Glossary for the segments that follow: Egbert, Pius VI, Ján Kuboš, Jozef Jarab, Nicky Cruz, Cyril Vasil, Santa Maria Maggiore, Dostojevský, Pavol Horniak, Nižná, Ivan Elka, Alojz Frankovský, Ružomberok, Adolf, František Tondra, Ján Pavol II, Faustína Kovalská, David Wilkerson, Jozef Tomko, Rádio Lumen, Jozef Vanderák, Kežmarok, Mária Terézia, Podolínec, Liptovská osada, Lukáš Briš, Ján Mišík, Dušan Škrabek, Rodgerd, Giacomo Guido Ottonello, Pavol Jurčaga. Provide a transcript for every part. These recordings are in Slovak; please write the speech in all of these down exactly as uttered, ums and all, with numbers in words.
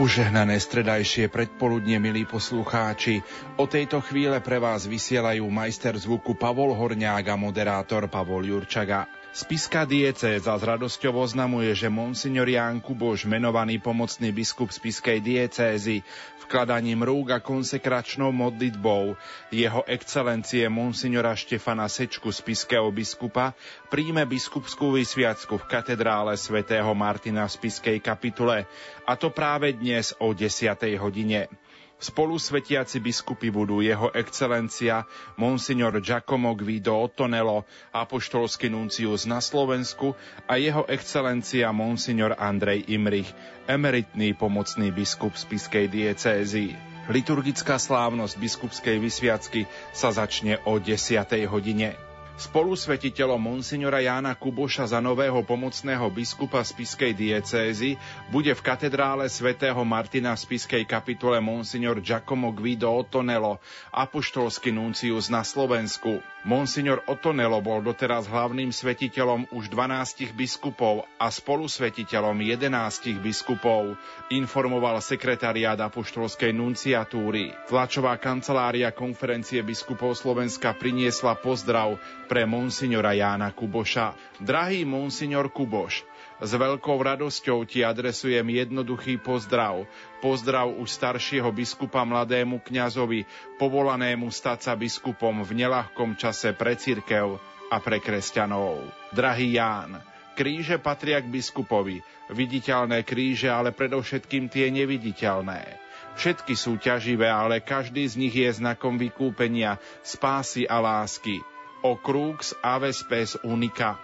Požehnané stredajšie predpoludne, milí poslucháči, o tejto chvíle pre vás vysielajú majster zvuku Pavol Horniak a moderátor Pavol Jurčaga. Spišská diecéza s radosťou oznamuje, že monsignor Ján Kuboš, menovaný pomocný biskup Spišskej diecézy, vkladaním rúk a konsekračnou modlitbou jeho excelencie monsignora Štefana Sečku, spišského biskupa, príjme biskupskú vysviacku v katedrále svätého Martina v Spišskej kapitule, a to práve dnes o desiatej hodine. Spolu svetiaci biskupy budú jeho excelencia monsignor Giacomo Guido Ottonello, apoštolský nuncius na Slovensku, a jeho excelencia monsignor Andrej Imrich, emeritný pomocný biskup Spišskej diecézy. Liturgická slávnosť biskupskej vysviacky sa začne o desiatej hodine. Spolusvetiteľom monsignora Jána Kuboša za nového pomocného biskupa Spišskej diecézy bude v katedrále svätého Martina v Spišskej kapitule monsignor Giacomo Guido Ottonello, apoštolský nuncius na Slovensku. Monsignor Ottonello bol doteraz hlavným svetiteľom už dvanástich biskupov a spolusvetiteľom jedenástich biskupov, informoval sekretariát apoštolskej nunciatúry. Tlačová kancelária Konferencie biskupov Slovenska priniesla pozdrav pre monsignora Jána Kuboša. Drahý monsignor Kuboš, s veľkou radosťou ti adresujem jednoduchý pozdrav. Pozdrav už staršieho biskupa mladému kňazovi, povolanému stať sa biskupom v neľahkom čase pre cirkev a pre kresťanov. Drahý Ján, kríže patria k biskupovi, viditeľné kríže, ale predovšetkým tie neviditeľné. Všetky sú ťaživé, ale každý z nich je znakom vykúpenia, spásy a lásky. O crux ave spes unica.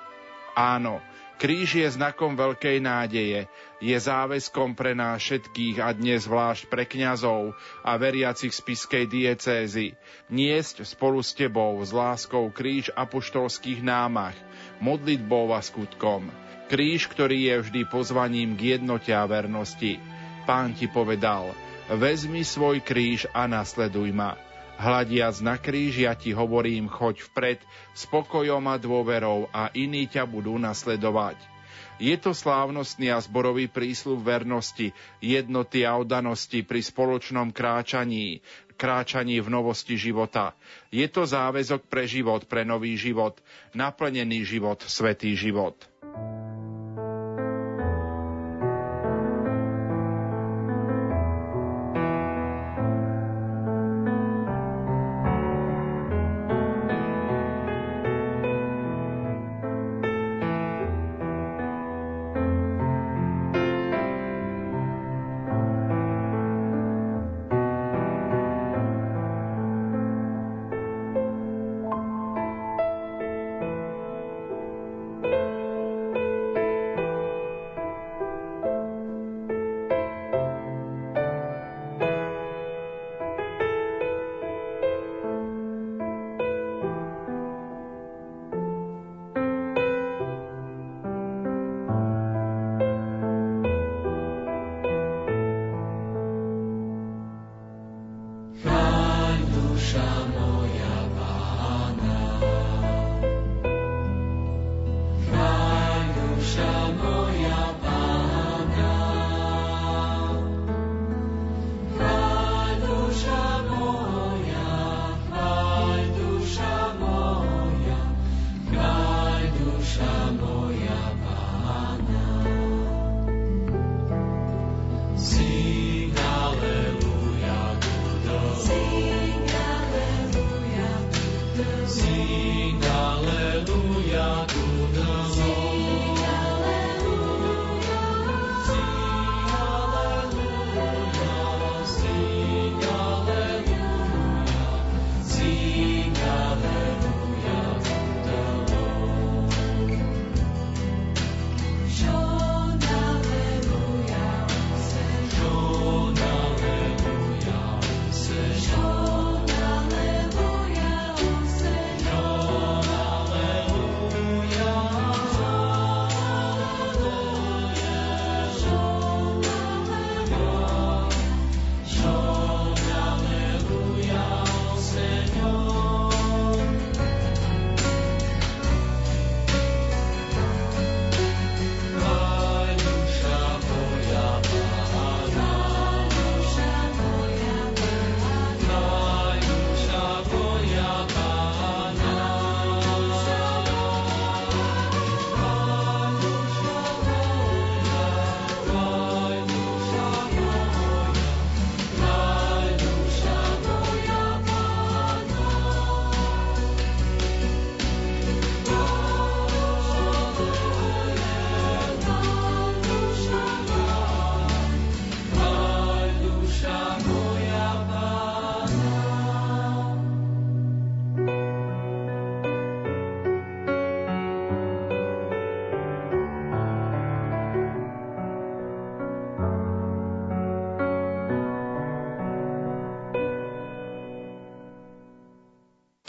Áno, kríž je znakom veľkej nádeje, je záväzkom pre nás všetkých a dnes zvlášť pre kňazov a veriacich Spišskej diecézy niesť spolu s tebou s láskou kríž apoštolských námach, modlitbou a skutkom. Kríž, ktorý je vždy pozvaním k jednote a vernosti. Pán ti povedal, vezmi svoj kríž a nasleduj ma. Hľadiac na kríž, ja ti hovorím, choď vpred s pokojom a dôverou a iní ťa budú nasledovať. Je to slávnostný a zborový prísľub vernosti, jednoty a oddanosti pri spoločnom kráčaní, kráčaní v novosti života. Je to záväzok pre život, pre nový život, naplnený život, svätý život.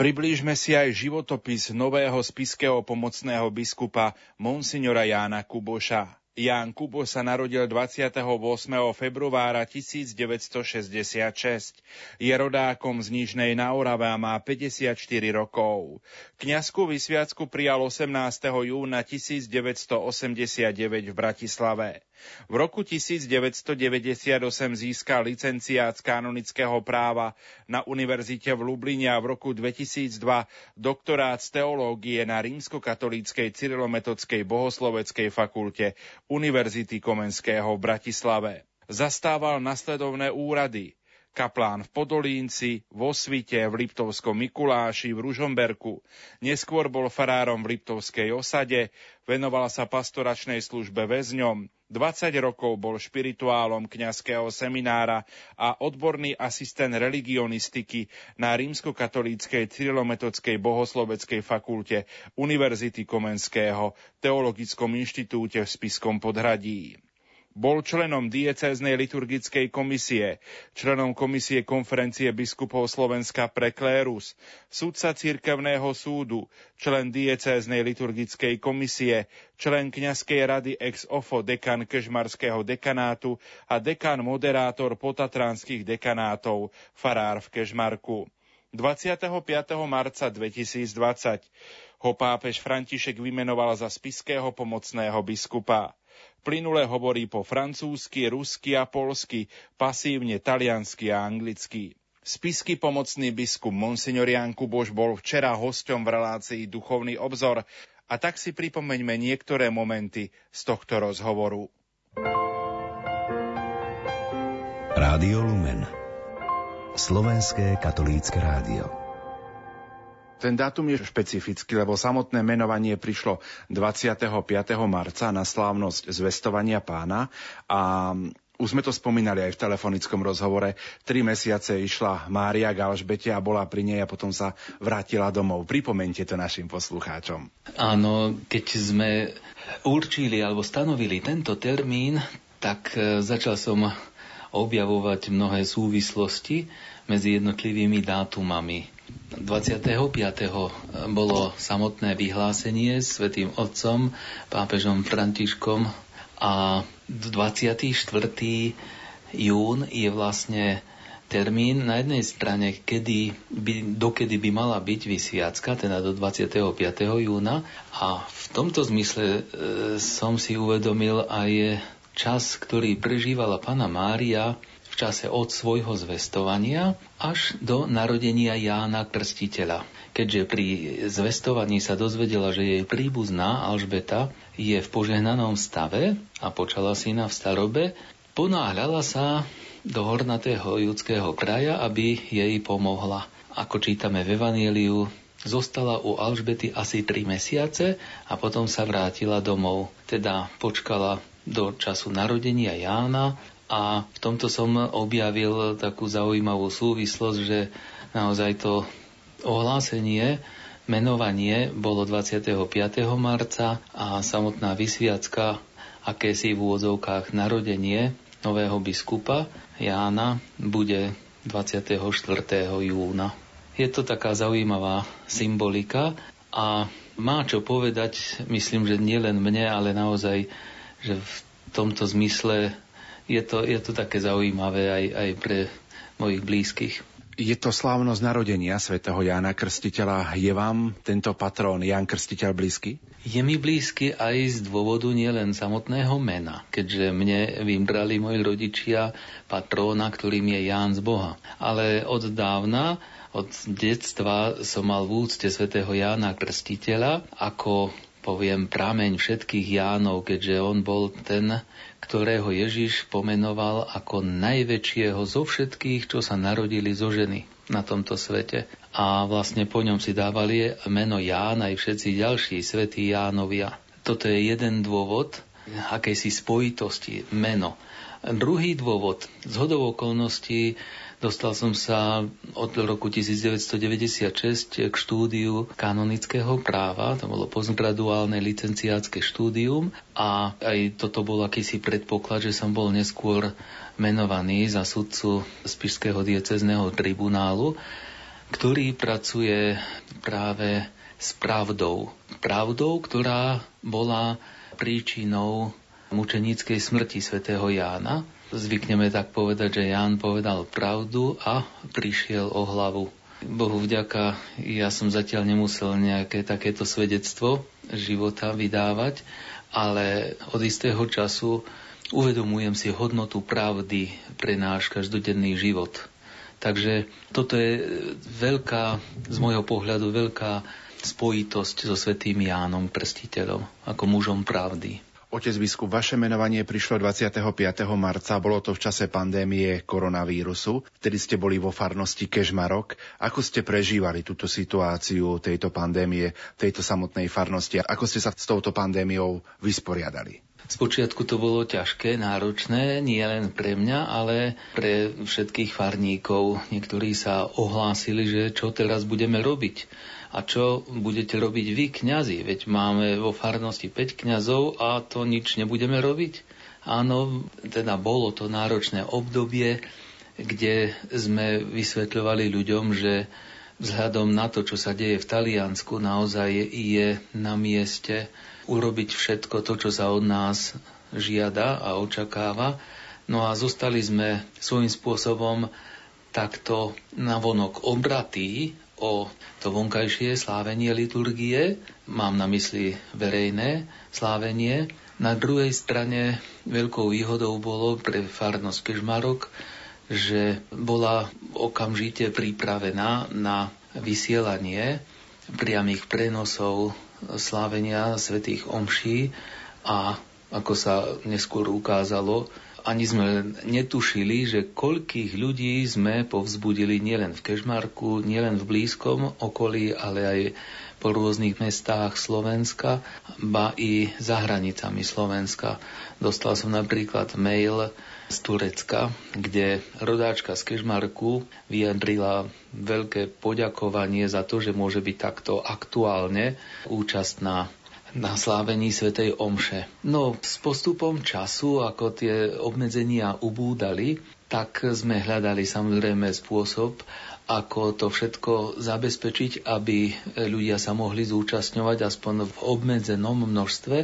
Priblížme si aj životopis nového spišského pomocného biskupa monsignora Jána Kuboša. Ján Kuboš sa narodil dvadsiateho ôsmeho februára tisícdeväťstošesťdesiatšesť. Je rodákom z Nižnej na Orave a má päťdesiatštyri rokov. Kňazskú vysviacku prijal osemnásteho júna tisícdeväťstoosemdesiatdeväť v Bratislave. V roku tisícdeväťstodeväťdesiatosem získal licenciát z kanonického práva na univerzite v Lubline a v roku dvetisícdva doktorát z teológie na rímskokatolíckej cyrilometodská bohoslovecká fakulte Univerzity Komenského v Bratislave. Zastával nasledovné úrady: kaplán v Podolínci, vo Svite, v Liptovskom Mikuláši, v Ružomberku. Neskôr bol farárom v Liptovskej osade, venoval sa pastoračnej službe väzňom. dvadsať rokov bol špirituálom kňazského seminára a odborný asistent religionistiky na rímskokatolíckej cyrilometodská bohosloveckej fakulte Univerzity Komenského Teologickom inštitúte v Spišskom Podhradí. Bol členom diecéznej liturgickej komisie, členom komisie konferencie biskupov Slovenska pre klérus, sudca cirkevného súdu, člen diecéznej liturgickej komisie, člen kňazskej rady ex ofo, dekan kežmarského dekanátu a dekan moderátor potatranských dekanátov, farár v Kežmarku. dvadsiateho piateho marca dvetisícdvadsať ho pápež František vymenoval za spišského pomocného biskupa. Plynule hovorí po francúzsky, rusky a poľsky, pasívne taliansky a anglicky. Spišský pomocný biskup monsignor Ján Kuboš bol včera hosťom v relácii Duchovný obzor, a tak si pripomeňme niektoré momenty z tohto rozhovoru. Rádio Lumen, Slovenské katolícke rádio. Ten dátum je špecifický, lebo samotné menovanie prišlo dvadsiateho piateho marca na slávnosť zvestovania Pána a už sme to spomínali aj v telefonickom rozhovore. Tri mesiace išla Mária k Alžbete a bola pri nej a potom sa vrátila domov. Pripomeňte to našim poslucháčom. Áno, keď sme určili alebo stanovili tento termín, tak začal som objavovať mnohé súvislosti medzi jednotlivými dátumami. dvadsiateho piateho bolo samotné vyhlásenie svätým otcom, pápežom Františkom, a dvadsiateho štvrtého júna je vlastne termín na jednej strane, kedy by, dokedy by mala byť vysviacka, teda do dvadsiateho piateho júna, a v tomto zmysle e, som si uvedomil aj čas, ktorý prežívala Panna Mária v čase od svojho zvestovania až do narodenia Jána Krstiteľa. Keďže pri zvestovaní sa dozvedela, že jej príbuzná Alžbeta je v požehnanom stave a počala syna v starobe, ponáhľala sa do hornatého judského kraja, aby jej pomohla. Ako čítame v Evanjeliu, zostala u Alžbety asi tri mesiace a potom sa vrátila domov. Teda počkala do času narodenia Jána. A v tomto som objavil takú zaujímavú súvislosť, že naozaj to ohlásenie, menovanie bolo dvadsiateho piateho marca a samotná vysviacka, akési v úvodzovkách narodenie nového biskupa Jána, bude dvadsiateho štvrtého júna. Je to taká zaujímavá symbolika a má čo povedať, myslím, že nielen mne, ale naozaj, že v tomto zmysle Je to, je to také zaujímavé aj, aj pre mojich blízkych. Je to slávnosť narodenia svätého Jána Krstiteľa. Je vám tento patrón Ján Krstiteľ blízky? Je mi blízky aj z dôvodu nielen samotného mena, keďže mne vybrali moji rodičia patróna, ktorým je Ján z Boha. Ale od dávna, od detstva som mal v úcte svätého Jána Krstiteľa ako, poviem, prameň všetkých Jánov, keďže on bol ten, ktorého Ježiš pomenoval ako najväčšieho zo všetkých, čo sa narodili zo ženy na tomto svete. A vlastne po ňom si dávali meno Ján aj všetci ďalší svätí Jánovia. Toto je jeden dôvod akejsi spojitosti, meno. Druhý dôvod, zhodou okolností, dostal som sa od roku devätnásťstodeväťdesiatšesť k štúdiu kanonického práva, to bolo postgraduálne licenciátske štúdium, a aj toto bol akýsi predpoklad, že som bol neskôr menovaný za sudcu Spišského diecézneho tribunálu. ktorý pracuje práve s pravdou. Pravdou, ktorá bola príčinou mučeníckej smrti svätého Jána. Zvykneme tak povedať, že Ján povedal pravdu a prišiel o hlavu. Bohu vďaka, ja som zatiaľ nemusel nejaké takéto svedectvo života vydávať, ale od istého času uvedomujem si hodnotu pravdy pre náš každodenný život. Takže toto je veľká, z môjho pohľadu, veľká spojitosť so svätým Jánom Krstiteľom ako mužom pravdy. Otec biskup, vaše menovanie prišlo dvadsiateho piateho marca, bolo to v čase pandémie koronavírusu, vtedy ste boli vo farnosti Kežmarok. Ako ste prežívali túto situáciu tejto pandémie, tejto samotnej farnosti? Ako ste sa s touto pandémiou vysporiadali? Spočiatku to bolo ťažké, náročné, nie len pre mňa, ale pre všetkých farníkov. Niektorí sa ohlásili, že čo teraz budeme robiť. A čo budete robiť vy, kňazi? Veď máme vo farnosti päť kňazov a to nič nebudeme robiť? Áno, teda bolo to náročné obdobie, kde sme vysvetľovali ľuďom, že vzhľadom na to, čo sa deje v Taliansku, naozaj je na mieste urobiť všetko to, čo sa od nás žiada a očakáva. No a zostali sme svojím spôsobom takto navonok obratí o to vonkajšie slávenie liturgie, mám na mysli verejné slávenie. Na druhej strane veľkou výhodou bolo pre farnosť Kežmarok, že bola okamžite pripravená na vysielanie priamých prenosov slávenia svätých omší a ako sa neskôr ukázalo, ani sme netušili, že koľkých ľudí sme povzbudili nielen v Kežmarku, nielen v blízkom okolí, ale aj po rôznych mestách Slovenska, ba i za hranicami Slovenska. Dostal som napríklad mail z Turecka, kde rodáčka z Kežmarku vyjadrila veľké poďakovanie za to, že môže byť takto aktuálne účastná na slávení svätej omše. No, s postupom času, ako tie obmedzenia ubúdali, tak sme hľadali samozrejme spôsob, ako to všetko zabezpečiť, aby ľudia sa mohli zúčastňovať aspoň v obmedzenom množstve.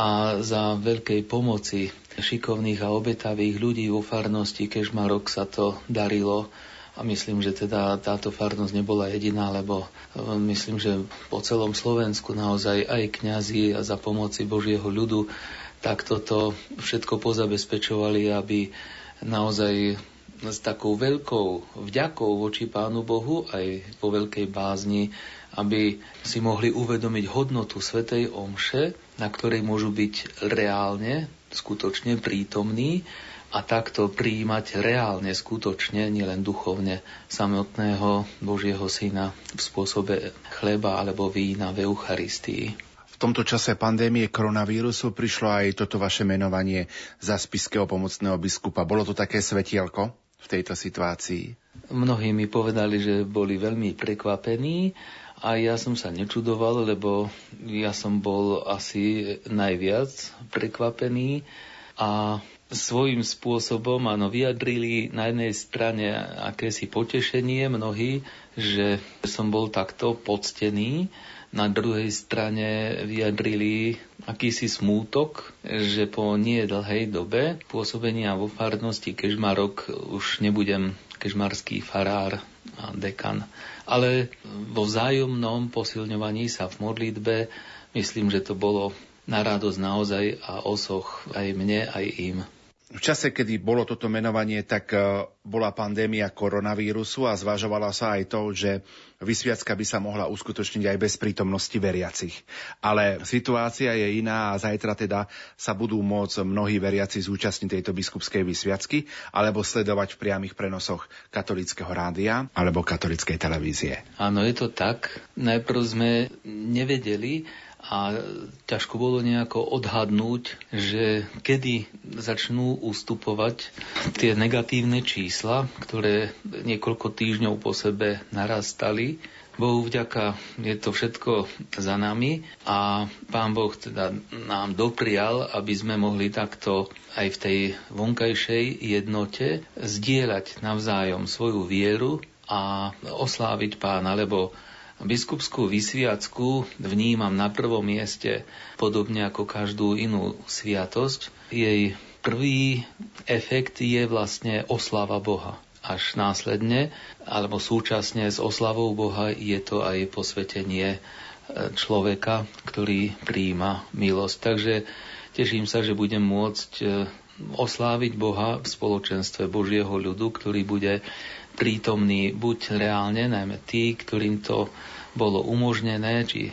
A za veľkej pomoci šikovných a obetavých ľudí vo farnosti Kežmarok sa to darilo. A myslím, že teda táto farnosť nebola jediná, lebo myslím, že po celom Slovensku naozaj aj kňazi a za pomoci Božieho ľudu tak toto všetko pozabezpečovali, aby naozaj s takou veľkou vďakou voči Pánu Bohu aj po veľkej bázni, aby si mohli uvedomiť hodnotu svätej omše, na ktorej môžu byť reálne, skutočne prítomní, a takto prijímať reálne, skutočne, nielen duchovne, samotného Božieho Syna v spôsobe chleba alebo vína v Eucharistii. V tomto čase pandémie koronavírusu prišlo aj toto vaše menovanie za spišského pomocného biskupa. Bolo to také svetielko v tejto situácii? Mnohí mi povedali, že boli veľmi prekvapení a ja som sa nečudoval, lebo ja som bol asi najviac prekvapený a svojím spôsobom áno, vyjadrili na jednej strane akési potešenie mnohí, že som bol takto poctený. Na druhej strane vyjadrili akýsi smútok, že po nie dlhej dobe pôsobenia vo farnosti Kežmarok už nebudem kežmarský farár a dekan. Ale vo vzájomnom posilňovaní sa v modlitbe, myslím, že to bolo na radosť naozaj a osoch aj mne, aj im. V čase, kedy bolo toto menovanie, tak bola pandémia koronavírusu a zvažovala sa aj to, že vysviacka by sa mohla uskutočniť aj bez prítomnosti veriacich. Ale situácia je iná a zajtra teda sa budú môcť mnohí veriaci zúčastniť tejto biskupskej vysviacky alebo sledovať v priamých prenosoch katolíckeho rádia alebo katolíckej televízie. Áno, je to tak. Najprv sme nevedeli, a ťažko bolo nejako odhadnúť, že kedy začnú ustupovať tie negatívne čísla, ktoré niekoľko týždňov po sebe narastali. Bohu vďaka, je to všetko za nami a Pán Boh teda nám doprial, aby sme mohli takto aj v tej vonkajšej jednote zdieľať navzájom svoju vieru a osláviť Pána, lebo biskupskú vysviacku vnímam na prvom mieste podobne ako každú inú sviatosť. Jej prvý efekt je vlastne oslava Boha. Až následne, alebo súčasne s oslavou Boha je to aj posvetenie človeka, ktorý prijíma milosť. Takže teším sa, že budem môcť osláviť Boha v spoločenstve Božieho ľudu, ktorý bude prítomný buď reálne, najmä tí, ktorým to bolo umožnené, či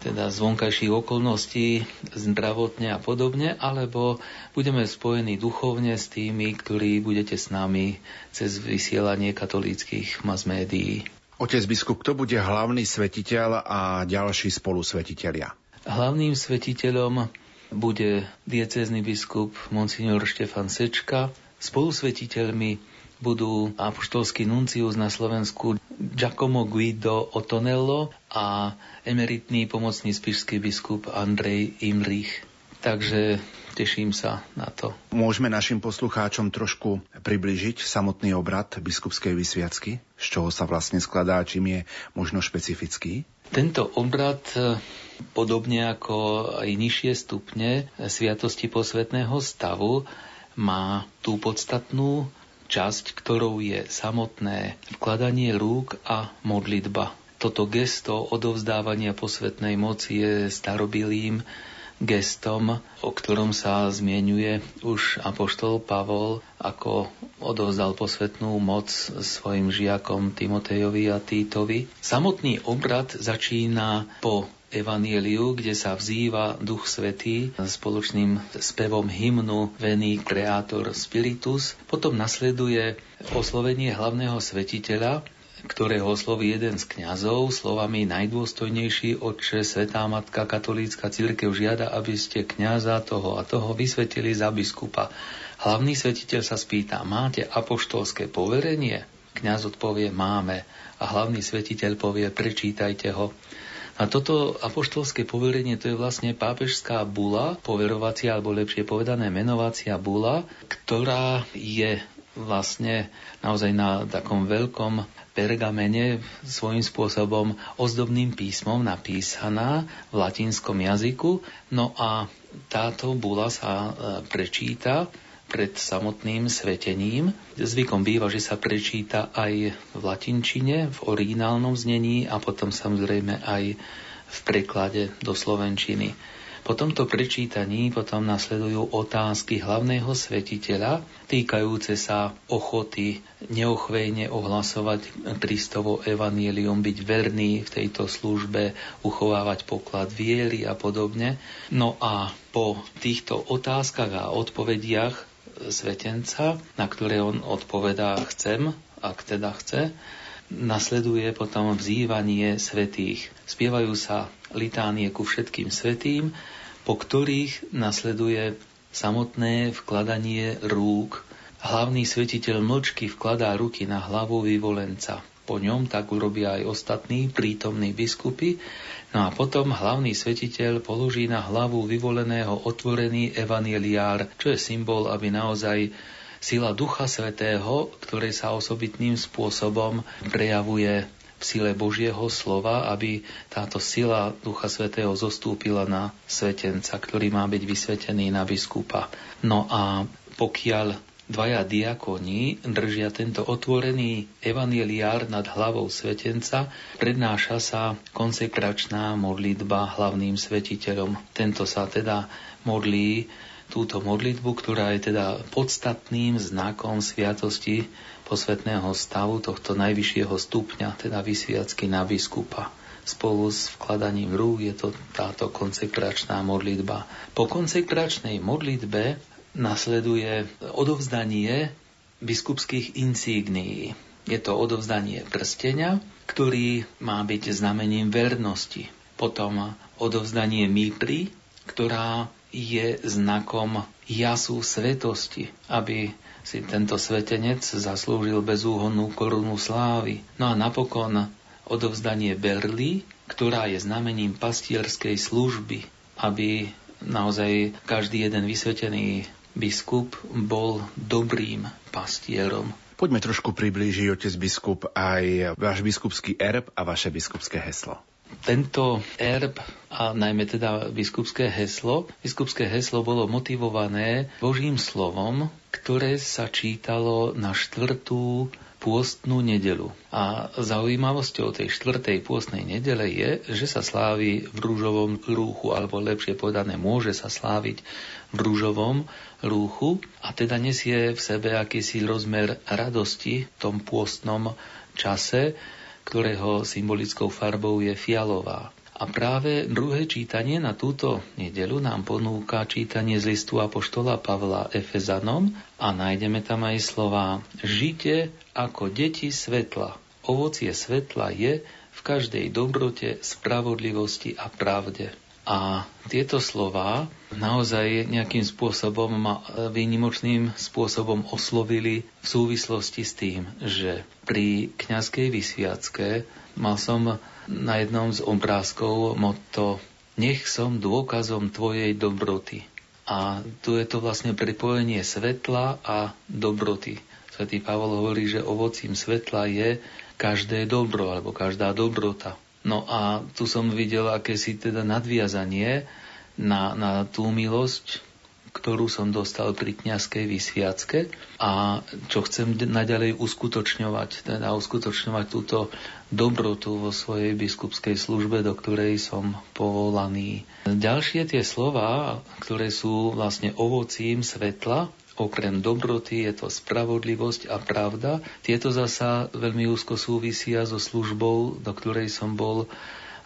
teda z vonkajších okolností, zdravotne a podobne, alebo budeme spojení duchovne s tými, ktorí budete s nami cez vysielanie katolíckych masmédií. Otec biskup, kto bude hlavný svetiteľ a ďalší spolusvetitelia? Hlavným svetiteľom bude diecézny biskup monsignor Štefan Sečka. Spolusvetiteľmi budú apoštolský nuncius na Slovensku Giacomo Guido Ottonello a emeritný pomocný spišský biskup Andrej Imrich. Takže teším sa na to. Môžeme našim poslucháčom trošku približiť samotný obrad biskupskej vysviacky? Z čoho sa vlastne skladá, čím je možno špecifický? Tento obrad, podobne ako aj nižšie stupne sviatosti posvätného stavu, má tú podstatnú časť, ktorou je samotné vkladanie rúk a modlitba. Toto gesto odovzdávania posvätnej moci je starobilým gestom, o ktorom sa zmieňuje už apoštol Pavol, ako odovzdal posvätnú moc svojim žiakom Timotejovi a Týtovi. Samotný obrad začína po Evanjeliu, kde sa vzýva Duch Svätý spoločným spevom hymnu Veni Creator Spiritus. Potom nasleduje oslovenie hlavného svetiteľa, ktorého osloví jeden z kňazov slovami: najdôstojnejší Otče, Svätá Matka Katolícka cirkev žiada, aby ste kňaza toho a toho vysvetili za biskupa. Hlavný svetiteľ sa spýta: máte apoštolské poverenie? Kňaz odpovie: máme. A hlavný svetiteľ povie: prečítajte ho. A toto apoštolské poverenie, to je vlastne pápežská bula, poverovacia alebo lepšie povedané menovacia bula, ktorá je vlastne naozaj na takom veľkom pergamene svojím spôsobom ozdobným písmom napísaná v latinskom jazyku. No a táto bula sa prečíta pred samotným svetením. Zvykom býva, že sa prečíta aj v latinčine, v originálnom znení a potom samozrejme aj v preklade do slovenčiny. Po tomto prečítaní potom nasledujú otázky hlavného svetiteľa týkajúce sa ochoty neochvejne ohlasovať Kristovo evanjelium, byť verný v tejto službe, uchovávať poklad viery a podobne. No a po týchto otázkach a odpovediach svetenca, na ktoré on odpovedá chcem, ak teda chce, nasleduje potom vzývanie svätých. Spievajú sa litánie ku všetkým svätým, po ktorých nasleduje samotné vkladanie rúk. Hlavný svetiteľ mlčky vkladá ruky na hlavu vyvolenca. Po ňom tak urobia aj ostatní prítomní biskupy. No a potom hlavný svetiteľ položí na hlavu vyvoleného otvorený evanjeliár, čo je symbol, aby naozaj sila Ducha Svätého, ktoré sa osobitným spôsobom prejavuje v sile Božieho slova, aby táto sila Ducha Svätého zostúpila na svetenca, ktorý má byť vysvetený na biskupa. No a pokiaľ dvaja diakoni držia tento otvorený evanjeliár nad hlavou svetenca, prednáša sa konsekračná modlitba hlavným svetiteľom. Tento sa teda modlí túto modlitbu, ktorá je teda podstatným znakom sviatosti posvätného stavu tohto najvyššieho stupňa, teda vysviacky na biskupa. Spolu s vkladaním rúk je to táto konsekračná modlitba. Po konsekračnej modlitbe nasleduje odovzdanie biskupských insignií. Je to odovzdanie prstenia, ktorý má byť znamením vernosti. Potom odovzdanie mitry, ktorá je znakom jasu svetosti, aby si tento svetenec zaslúžil bezúhonnú korunu slávy. No a napokon odovzdanie berly, ktorá je znamením pastierskej služby, aby naozaj každý jeden vysvetený biskup bol dobrým pastierom. Poďme trošku priblížiť, otec biskup, aj váš biskupský erb a vaše biskupské heslo. Tento erb a najmä teda biskupské heslo. Biskupské heslo bolo motivované Božím slovom, ktoré sa čítalo na štvrtú pôstnu nedeľu. A zaujímavosťou tej štvrtej pôstnej nedele je, že sa slávi v rúžovom rúchu, alebo lepšie povedané, môže sa sláviť v rúžovom rúchu a teda nesie v sebe akýsi rozmer radosti v tom pôstnom čase, ktorého symbolickou farbou je fialová. A práve druhé čítanie na túto nedeľu nám ponúka čítanie z listu apoštola Pavla Efezanom a nájdeme tam aj slová: žite ako deti svetla. Ovocie svetla je v každej dobrote, spravodlivosti a pravde. A tieto slová naozaj nejakým spôsobom, výnimočným spôsobom oslovili v súvislosti s tým, že pri kňazskej vysviacke mal som na jednom z obrázkov motto: nech som dôkazom tvojej dobroty. A tu je to vlastne pripojenie svetla a dobroty. Svätý Pavol hovorí, že ovocím svetla je každé dobro alebo každá dobrota. No a tu som videl akési teda nadviazanie na, na tú milosť, ktorú som dostal pri kňazskej vysviacke a čo chcem naďalej uskutočňovať, teda uskutočňovať túto dobrotu vo svojej biskupskej službe, do ktorej som povolaný. Ďalšie tie slová, ktoré sú vlastne ovocím svetla, okrem dobroty je to spravodlivosť a pravda. Tieto zasa veľmi úzko súvisia so službou, do ktorej som bol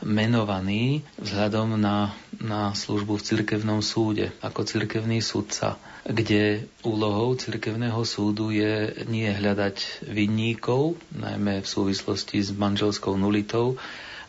menovaný vzhľadom na, na službu v cirkevnom súde, ako cirkevný sudca, kde úlohou cirkevného súdu je nie hľadať vinníkov, najmä v súvislosti s manželskou nulitou,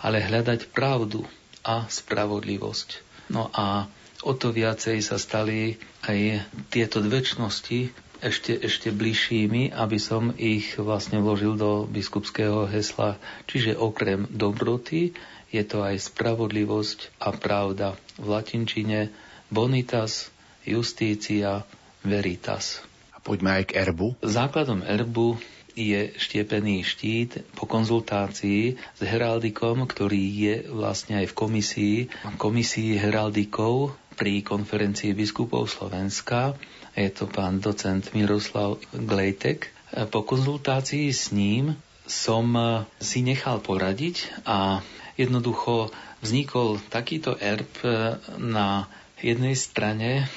ale hľadať pravdu a spravodlivosť. No a o to viacej sa stali aj tieto dve cnosti ešte, ešte bližšími, aby som ich vlastne vložil do biskupského hesla. Čiže okrem dobroty je to aj spravodlivosť a pravda. V latinčine bonitas, justícia, veritas. A poďme aj k erbu. Základom erbu je štiepený štít po konzultácii s heraldikom, ktorý je vlastne aj v komisii, komisii heraldikov pri konferencii biskupov Slovenska. Je to pán docent Miroslav Glejtek. Po konzultácii s ním som si nechal poradiť a jednoducho vznikol takýto erb. Na jednej strane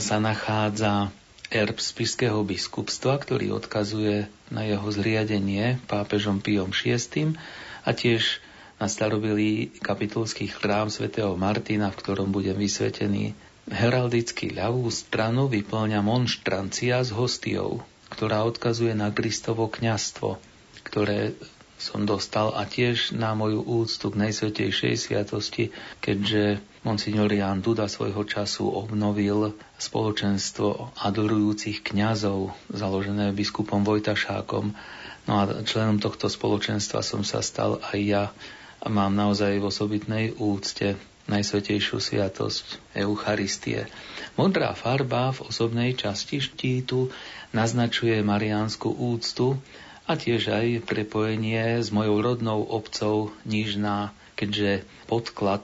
sa nachádza erb Spišského biskupstva, ktorý odkazuje na jeho zriadenie pápežom Piom šiestym a tiež na starobilý kapitulský chrám svätého Martina, v ktorom budem vysvetený. Heraldicky ľavú stranu vyplňa monštrancia s hostiou, ktorá odkazuje na Kristovo kňazstvo, ktoré som dostal, a tiež na moju úctu k Najsvätejšej sviatosti, keďže monsignor Ján Duda svojho času obnovil spoločenstvo adorujúcich kňazov, založené biskupom Vojtašákom. No a členom tohto spoločenstva som sa stal aj ja a mám naozaj v osobitnej úcte Najsvätejšiu sviatosť Eucharistie. Modrá farba v osobnej časti štítu naznačuje mariánsku úctu a tiež aj prepojenie s mojou rodnou obcou Nižná, keďže podklad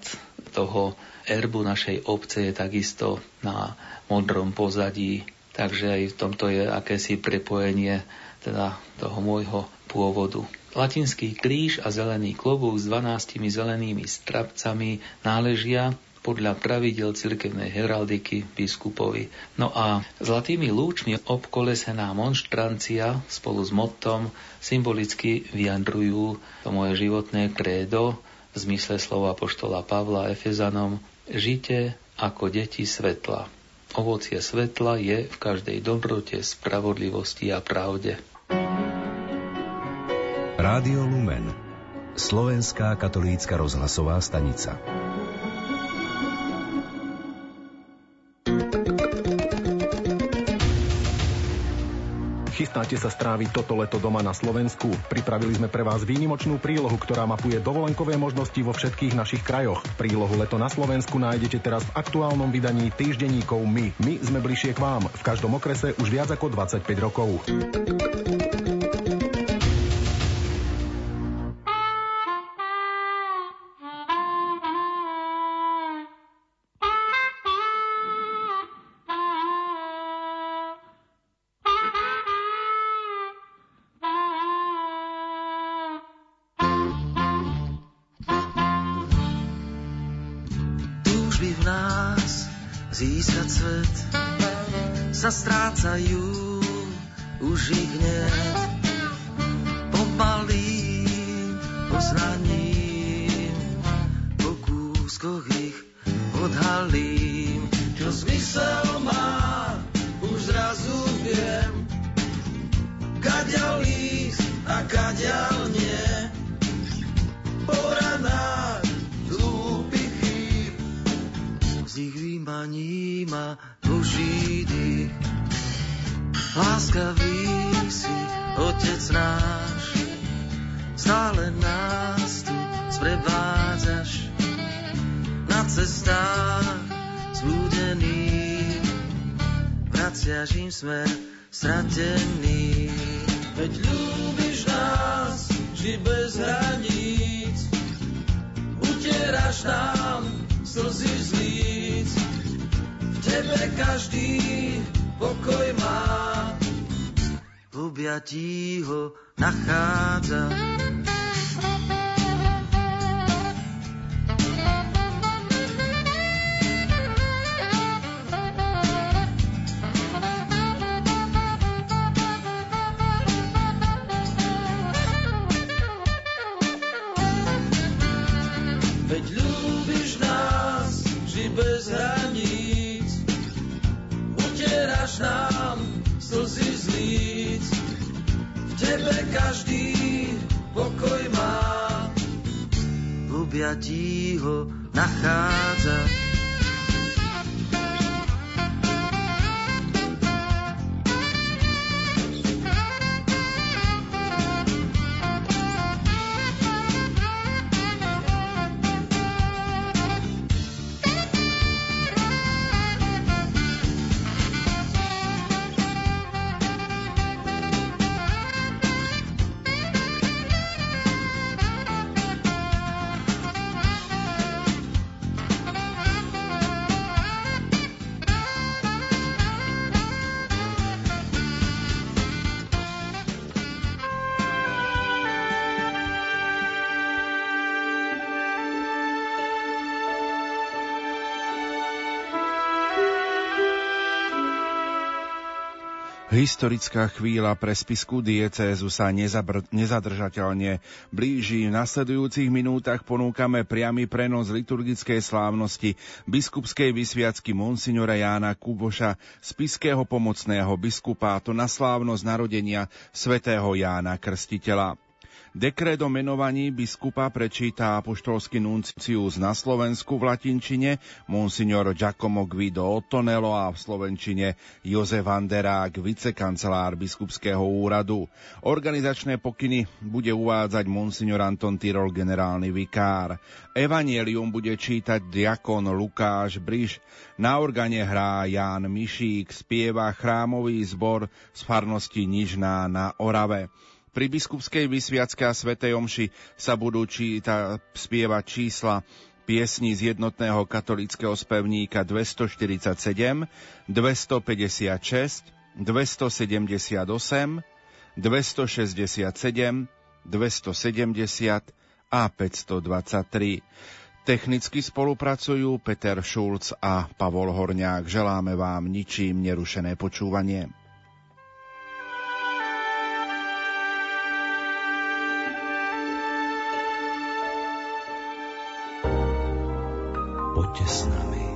toho erbu našej obce je takisto na modrom pozadí. Takže aj v tomto je akési prepojenie teda toho môjho pôvodu. Latinský kríž a zelený klobúk s dvanástimi zelenými strapcami náležia podľa pravidel cirkevnej heraldiky biskupovi. No a zlatými lúčmi obkolesená monštrancia spolu s mottom symbolicky vyjadrujú to moje životné krédo v zmysle slova apoštola Pavla Efezanom: žite ako deti svetla. Ovocie svetla je v každej dobrote, spravodlivosti a pravde. Rádio Lumen, Slovenská katolícka rozhlasová stanica. Chystáte sa stráviť toto leto doma na Slovensku? Pripravili sme pre vás výnimočnú prílohu, ktorá mapuje dovolenkové možnosti vo všetkých našich krajoch. Prílohu Leto na Slovensku nájdete teraz v aktuálnom vydaní týždenníkov My. My sme bližšie k vám. V každom okrese už viac ako dvadsaťpäť rokov. túžby v nás získať svet sa strácajú už ich hneď. Pomalým poznaním po kúskoch ich odhalím. Čo zmysel má, už zrazu viem, kaďal ísť a kaďal nie. Po ranách zlúpych chýb z ich výmaním a Boží dých. Láskavý si Otec náš, stále nás tu sprevádzaš na cestách zblúdených. Vraciaš im smer stratený. Veď ľúbiš nás, ži bez hraníc, utieraš nám slzy z líc. V tebe každý pokoj má, v objatí ho nachádza. Veď ľúbiš nás, ži bez hraníc, utieraš nám slzy z líc. V tebe každý pokoj má, v objatí ho nachádza. Historická chvíľa pre Spišskú diecézu sa nezabr- nezadržateľne blíži. V nasledujúcich minútach ponúkame priamy prenos liturgickej slávnosti biskupskej vysviacky monsignora Jána Kuboša, spišského pomocného biskupa, to na slávnosť narodenia svätého Jána Krstiteľa. Dekret o menovaní biskupa prečíta apoštolský nuncius na Slovensku v latinčine monsignor Giacomo Guido Ottonello a v slovenčine Jozef Vanderák, vicekancelár biskupského úradu. Organizačné pokyny bude uvádzať monsignor Anton Tyrol, generálny vikár. Evangelium bude čítať diakon Lukáš Briš. Na organe hrá Ján Mišík, spieva chrámový zbor z farnosti Nižná na Orave. Pri biskupskej vysviacke a svätej omši sa budú číta, spievať čísla piesni z jednotného katolíckeho spevníka dvestoštyridsaťsedem, dvestopäťdesiatšesť, dvestosedemdesiatosem, dvestošesťdesiatsedem, dvestosedemdesiat a päťstodvadsaťtri. Technicky spolupracujú Peter Šulc a Pavol Horniak. Želáme vám ničím nerušené počúvanie. Poďte s nami,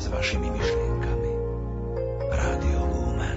s vašimi myšlienkami. Rádio Lumen.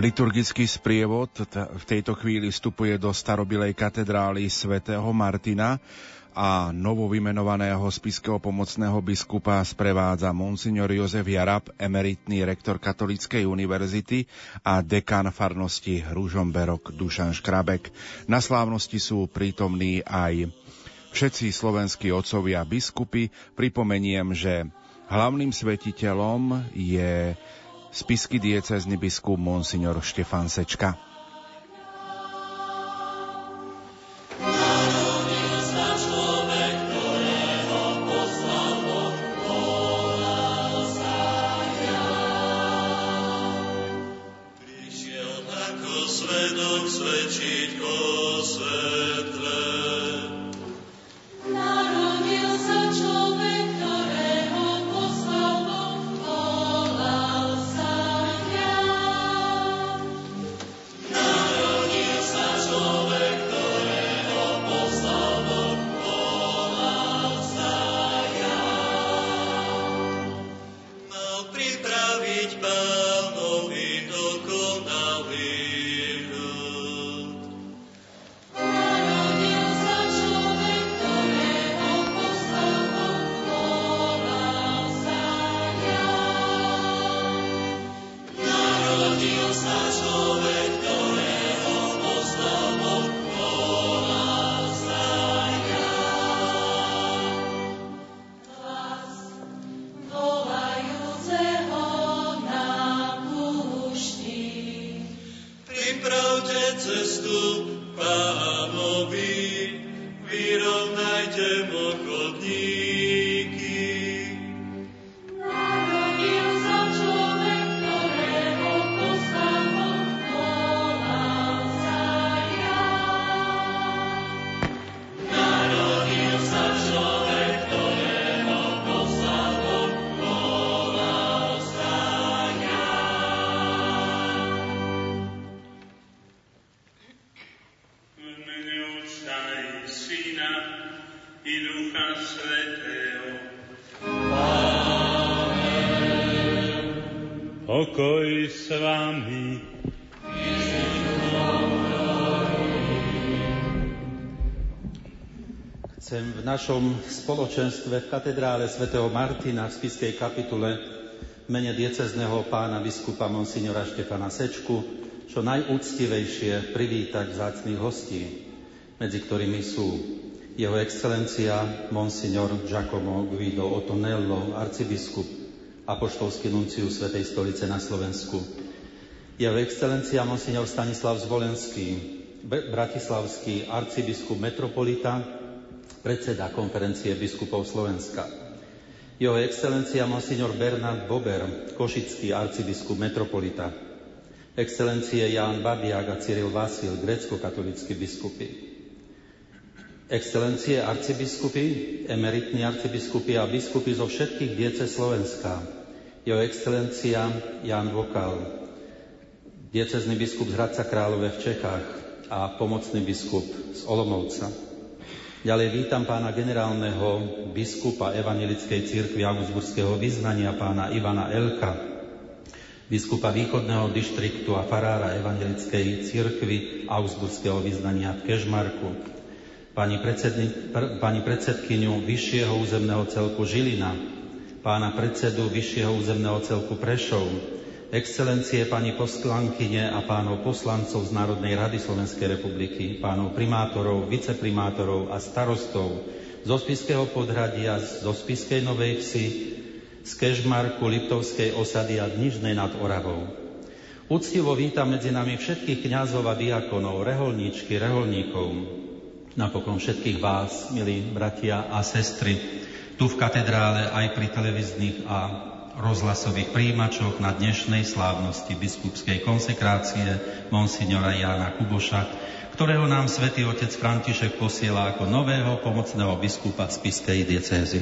Liturgický sprievod v tejto chvíli vstupuje do starobilej katedrály svätého Martina a novovymenovaného spišského pomocného biskupa sprevádza monsignor Jozef Jarab, emeritný rektor Katolíckej univerzity a dekán farnosti Ružomberok Dušan Škrabek. Na slávnosti sú prítomní aj všetci slovenskí otcovia biskupy. Pripomeniem, že hlavným svetiteľom je spišský diecézny biskup monsignor Štefan Sečka. Chcem v našom spoločenstve v katedrále svätého Martina v Spišskej kapitule v mene diecézneho pána biskupa monsignora Štefana Sečku čo najúctivejšie privítať vzácnych hostí, medzi ktorými sú jeho excelencia monsignor Giacomo Guido Ottonello, arcibiskup, apoštolský nuncius Svätej stolice na Slovensku, jeho excelencia monsignor Stanislav Zvolenský, bratislavský arcibiskup metropolita, predseda konferencie biskupov Slovenska, jeho excelencia monsignor Bernard Bober, košický arcibiskup metropolita, excelencie Ján Vojtašák a Cyril Vasil, grécko-katolícky biskupy, excelencie arcibiskupy, emeritní arcibiskupy a biskupy zo všetkých diecéz Slovenska, jeho excelencia Ján Vokal, diecézny biskup z Hradca Králové v Čechách a pomocný biskup z Olomouca. Ďalej vítam pána generálneho biskupa Evanjelickej cirkvi augsburského vyznania, pána Ivana Elka, biskupa východného dištriktu a farára Evanjelickej cirkvi augsburského vyznania v Kežmarku, pani, predsedni, pr, pani predsedkyňu vyššieho územného celku Žilina, pána predsedu vyššieho územného celku Prešov, excelencie pani poslankyne a pánov poslancov z Národnej rady Slovenskej republiky, pánov primátorov, viceprimátorov a starostov zo Spišského Podhradia, zo Spišskej Novej Vsi, z Kežmarku, Liptovskej Osady a Nižnej nad Oravou. Úctivo vítam medzi nami všetkých kňazov a diakonov, reholníčky, reholníkov, napokon všetkých vás, milí bratia a sestry, tu v katedrále aj pri televíznych a rozhlasových príjimačoch na dnešnej slávnosti biskupskej konsekrácie monsignora Jána Kuboša, ktorého nám svätý otec František posiela ako nového pomocného biskupa v Spišskej diecézy.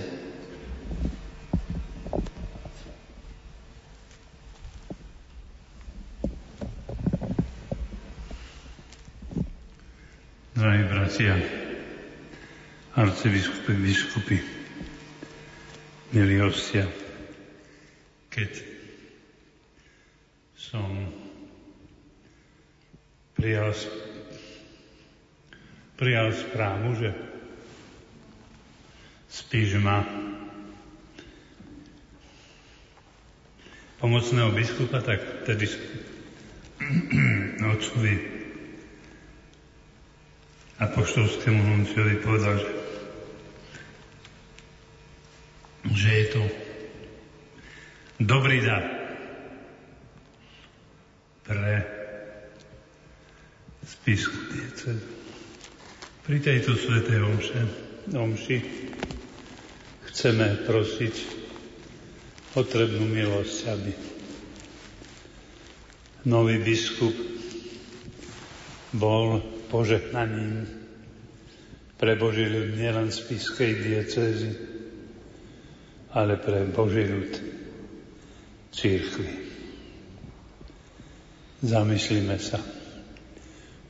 Drahí bratia, arcibiskupy, biskupy, milí hostia, keď som prijal, prijal správu, že Spiš má pomocného biskupa, tak tedy otcovi apoštolskému nunciovi povedal, že, že je to dobrý dar pre Spišskú diecézu. Pri tejto svätej omše, omši chceme prosiť potrebnú milosť, aby nový biskup bol požehnaním pre Boží ľud nielen Spišskej diecézy, ale pre Boží ľud Cirkvi. Zamyslíme sa.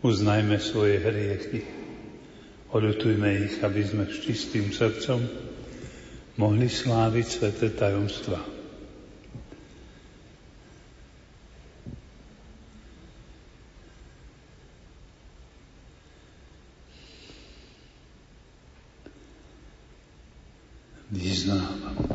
Uznajme svoje hriechy. Odutujme ich, aby sme s čistým srdcom mohli sláviť sväté tajomstvá. Vyznávam.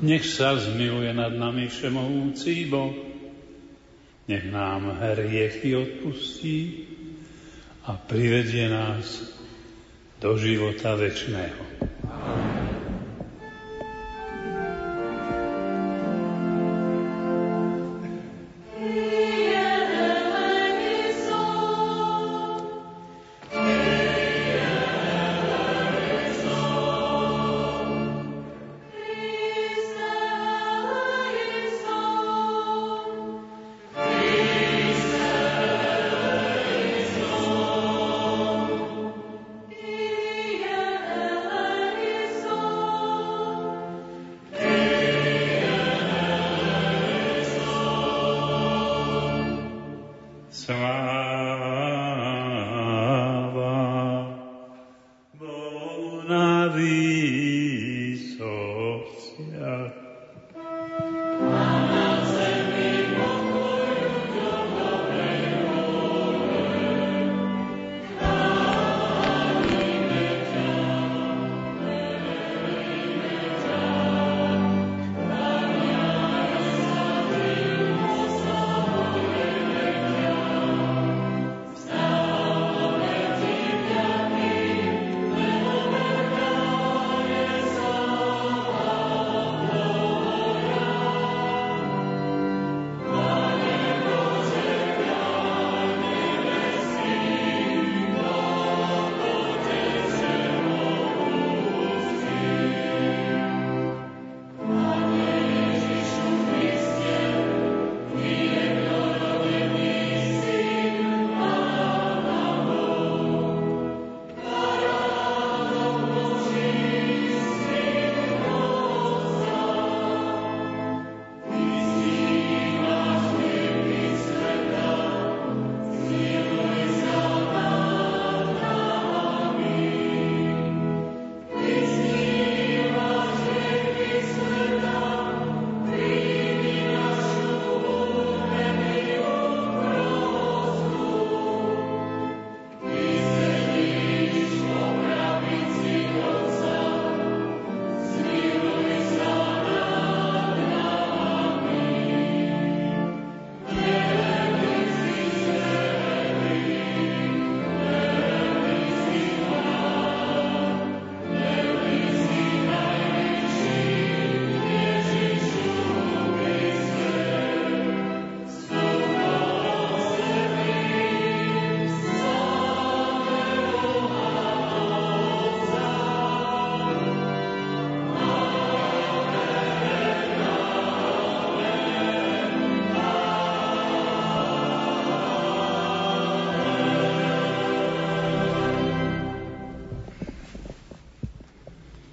Nech sa zmiluje nad nami všemohúci Boh, nech nám hriechy odpustí a privedie nás do života večného. Amen.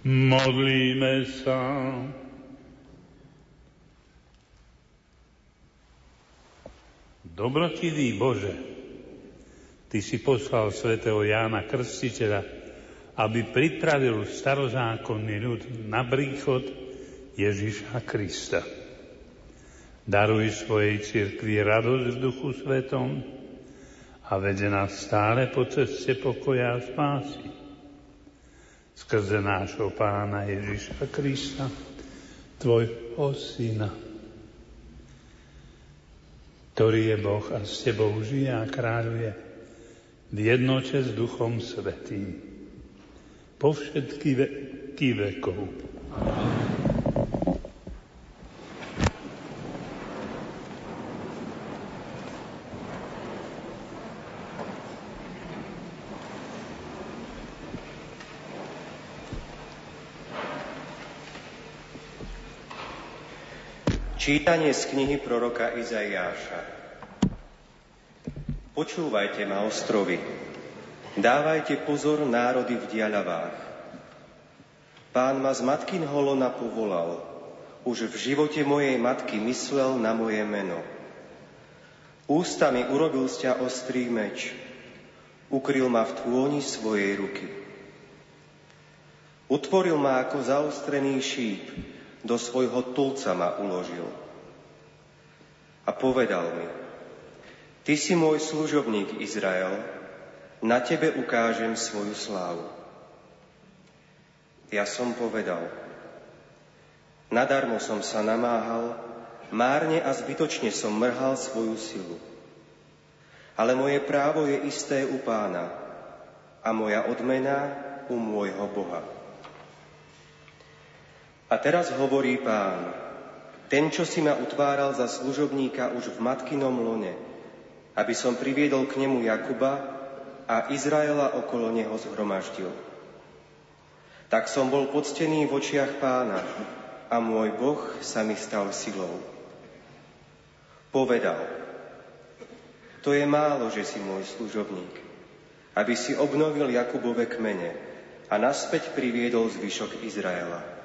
Modlíme sa. Dobrotivý Bože, Ty si poslal svätého Jána Krstiteľa, aby pripravil starozákonný ľud na príchod Ježiša Krista. Daruj svojej cirkvi radosť v Duchu Svetom a vede nás stále po ceste pokoja a spásy. Skrze nášho Pána Ježiša Krista, Tvojho Syna, ktorý je Boh a s Tebou žije a kráľuje v jednote s Duchom Svätým, po všetky veky vekov. Amen. Čítanie z knihy proroka Izaiáša. Počúvajte ma, ostrovy, dávajte pozor, národy v diaľavách. Pán ma z matkinho lona povolal, už v živote mojej matky myslel na moje meno. Ústami urobil z ťa ostrý meč, ukryl ma v tôni svojej ruky. Utvoril ma ako zaostrený šíp, do svojho tulca ma uložil. A povedal mi: Ty si môj služobník, Izrael, na tebe ukážem svoju slávu. Ja som povedal: nadarmo som sa namáhal, márne a zbytočne som mrhal svoju silu. Ale moje právo je isté u Pána a moja odmena u môjho Boha. A teraz hovorí Pán, ten, čo si ma utváral za služobníka už v matkinom lone, aby som priviedol k nemu Jakuba a Izraela okolo neho zhromaždil. Tak som bol poctený v očiach Pána a môj Boh sa mi stal silou. Povedal: to je málo, že si môj služobník, aby si obnovil Jakubove kmene a naspäť priviedol zvyšok Izraela.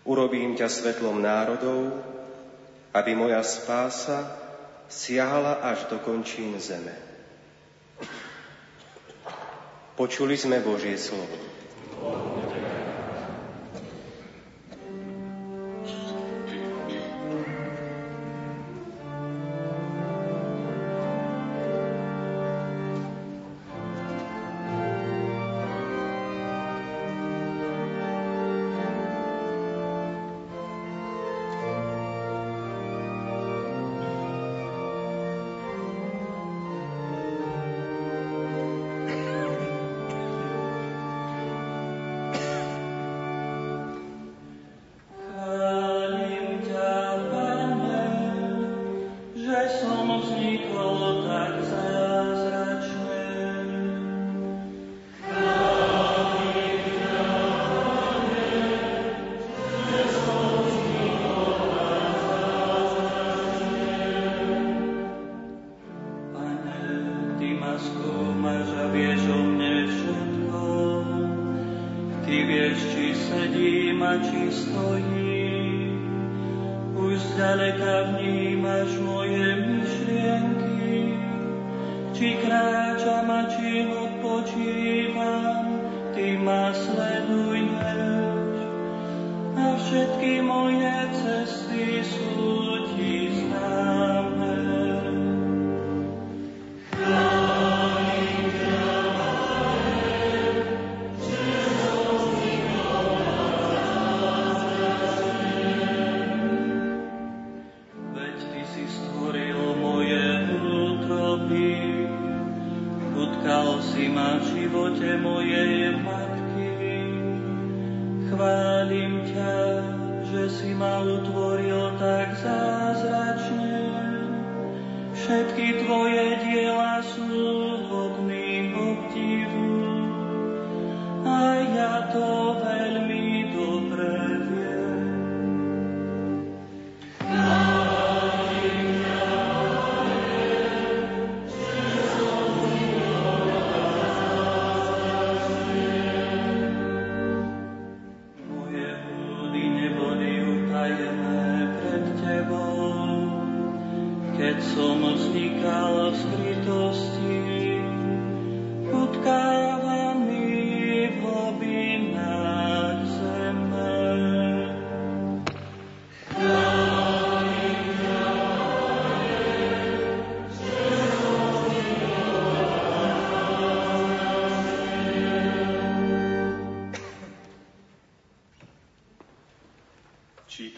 Urobím ťa svetlom národov, aby moja spása siahala až do končín zeme. Počuli sme Božie slovo.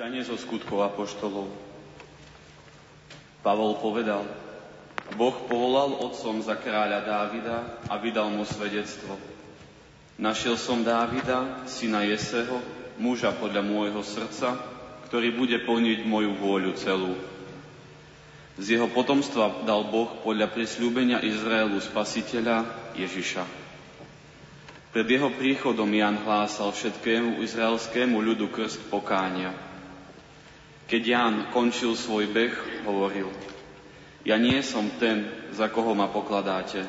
Čítanie zo skutkov apoštolov. Pavol povedal: Boh povolal otcom za kráľa Dávida a vydal mu svedectvo. Našiel som Dávida, syna Jeseho, muža podľa môjho srdca, ktorý bude plniť moju vôľu celú. Z jeho potomstva dal Boh podľa prisľúbenia Izraelu spasiteľa Ježiša. Pred jeho príchodom Ján hlásal všetkému izraelskému ľudu krst pokánia. Keď Ján končil svoj beh, hovoril: Ja nie som ten, za koho ma pokladáte,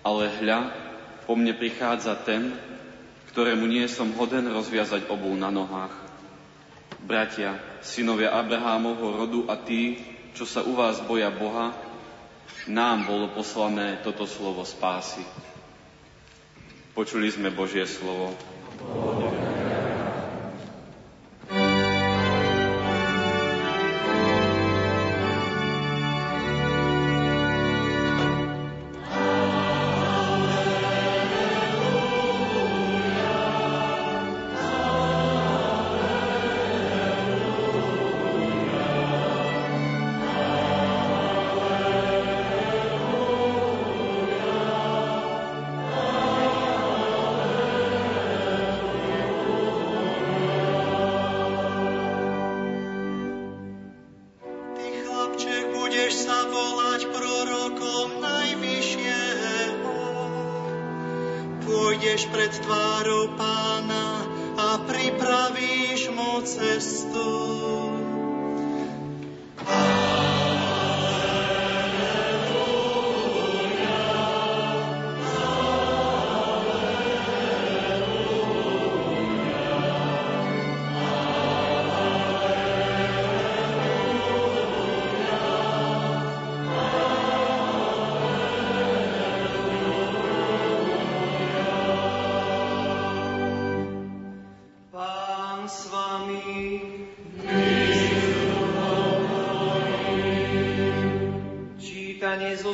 ale hľa, po mne prichádza ten, ktorému nie som hoden rozviazať obuv na nohách. Bratia, synovia Abrahámovho rodu a tí, čo sa u vás boja Boha, nám bolo poslané toto slovo spásy. Počuli sme Božie slovo.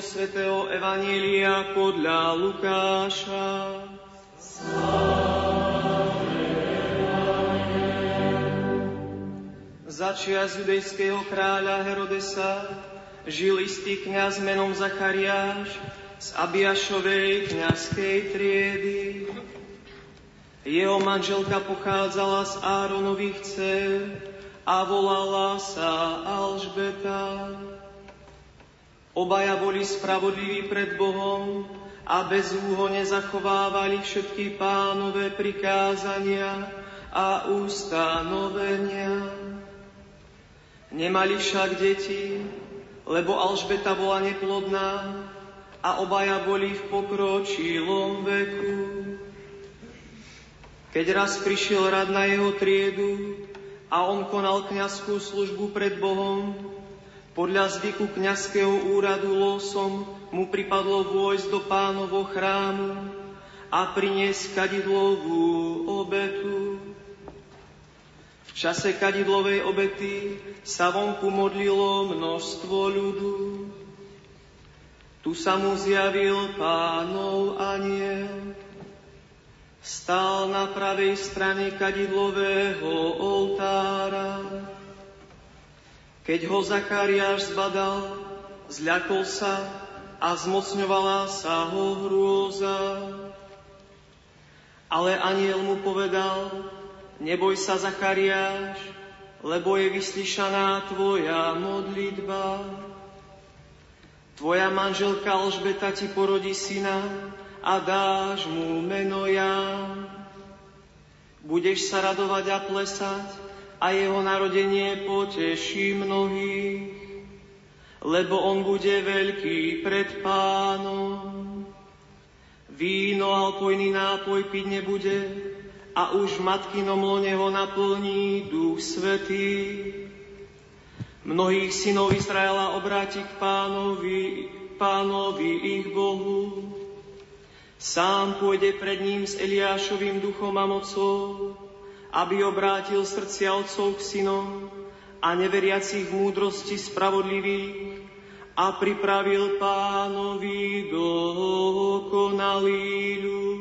Svätého Evanjelia podľa Lukáša. Začias judejského kráľa Herodesa žil istý kňaz menom Zachariáš z Abiašovej kňazskej triedy. Jeho manželka pochádzala z Áronových dcér a volala sa Alžbeta. Obaja boli spravodliví pred Bohom a bezúhonne zachovávali všetky Pánove prikázania a ustanovenia. Nemali však deti, lebo Alžbeta bola neplodná a obaja boli v pokročilom veku. Keď raz prišiel rad na jeho triedu a on konal kňazskú službu pred Bohom, podľa zvyku kňazského úradu losom mu pripadlo vojsť do Pánovho chrámu a priniesť kadidlovú obetu. V čase kadidlovej obety sa vonku modlilo množstvo ľudu. Tu sa mu zjavil Pánov anjel. Stál na pravej strane kadidlového oltára. Keď ho Zachariáš zbadal, zľakol sa a zmocňovala sa ho hrôza. Ale anjel mu povedal: Neboj sa, Zachariáš, lebo je vyslyšaná tvoja modlitba. Tvoja manželka Alžbeta ti porodí syna a dáš mu meno Ján. Budeš sa radovať a plesať, a jeho narodenie poteší mnohých, lebo on bude veľký pred Pánom. Víno a opojný nápoj piť nebude a už v matkynom lone ho naplní Duch Svätý. Mnohých synov Izraela obráti k Pánovi, Pánovi ich Bohu. Sám pôjde pred ním s Eliášovým duchom a mocou, aby obrátil srdcia otcov k synom a neveriacich v múdrosti spravodlivých a pripravil Pánovi dokonalý ľud.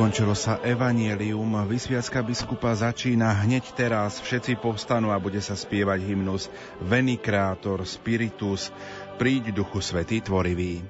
Skončilo sa evanjelium, vysviacka biskupa začína hneď teraz, všetci povstanú a bude sa spievať hymnus Veni Creator Spiritus, príď Duchu Svätý Tvorivý.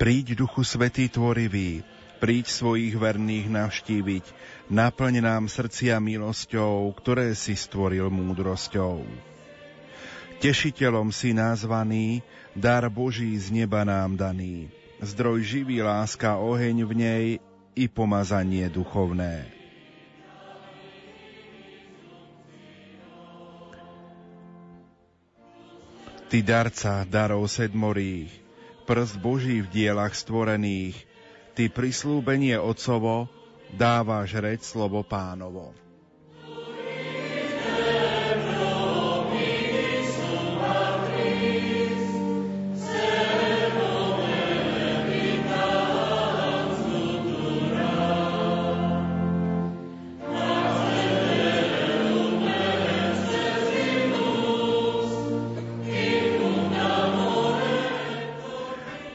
Príď, Duchu Svätý Tvorivý, príď svojich verných navštíviť, naplň nám srdcia milosťou, ktoré si stvoril múdrosťou. Tešiteľom si nazvaný, dar Boží z neba nám daný, zdroj živý, láska, oheň v nej i pomazanie duchovné. Ty darca darov sedmorých, prst Boží v dielach stvorených, ty prislúbenie Otcovo dávaš reč slovo Pánovo.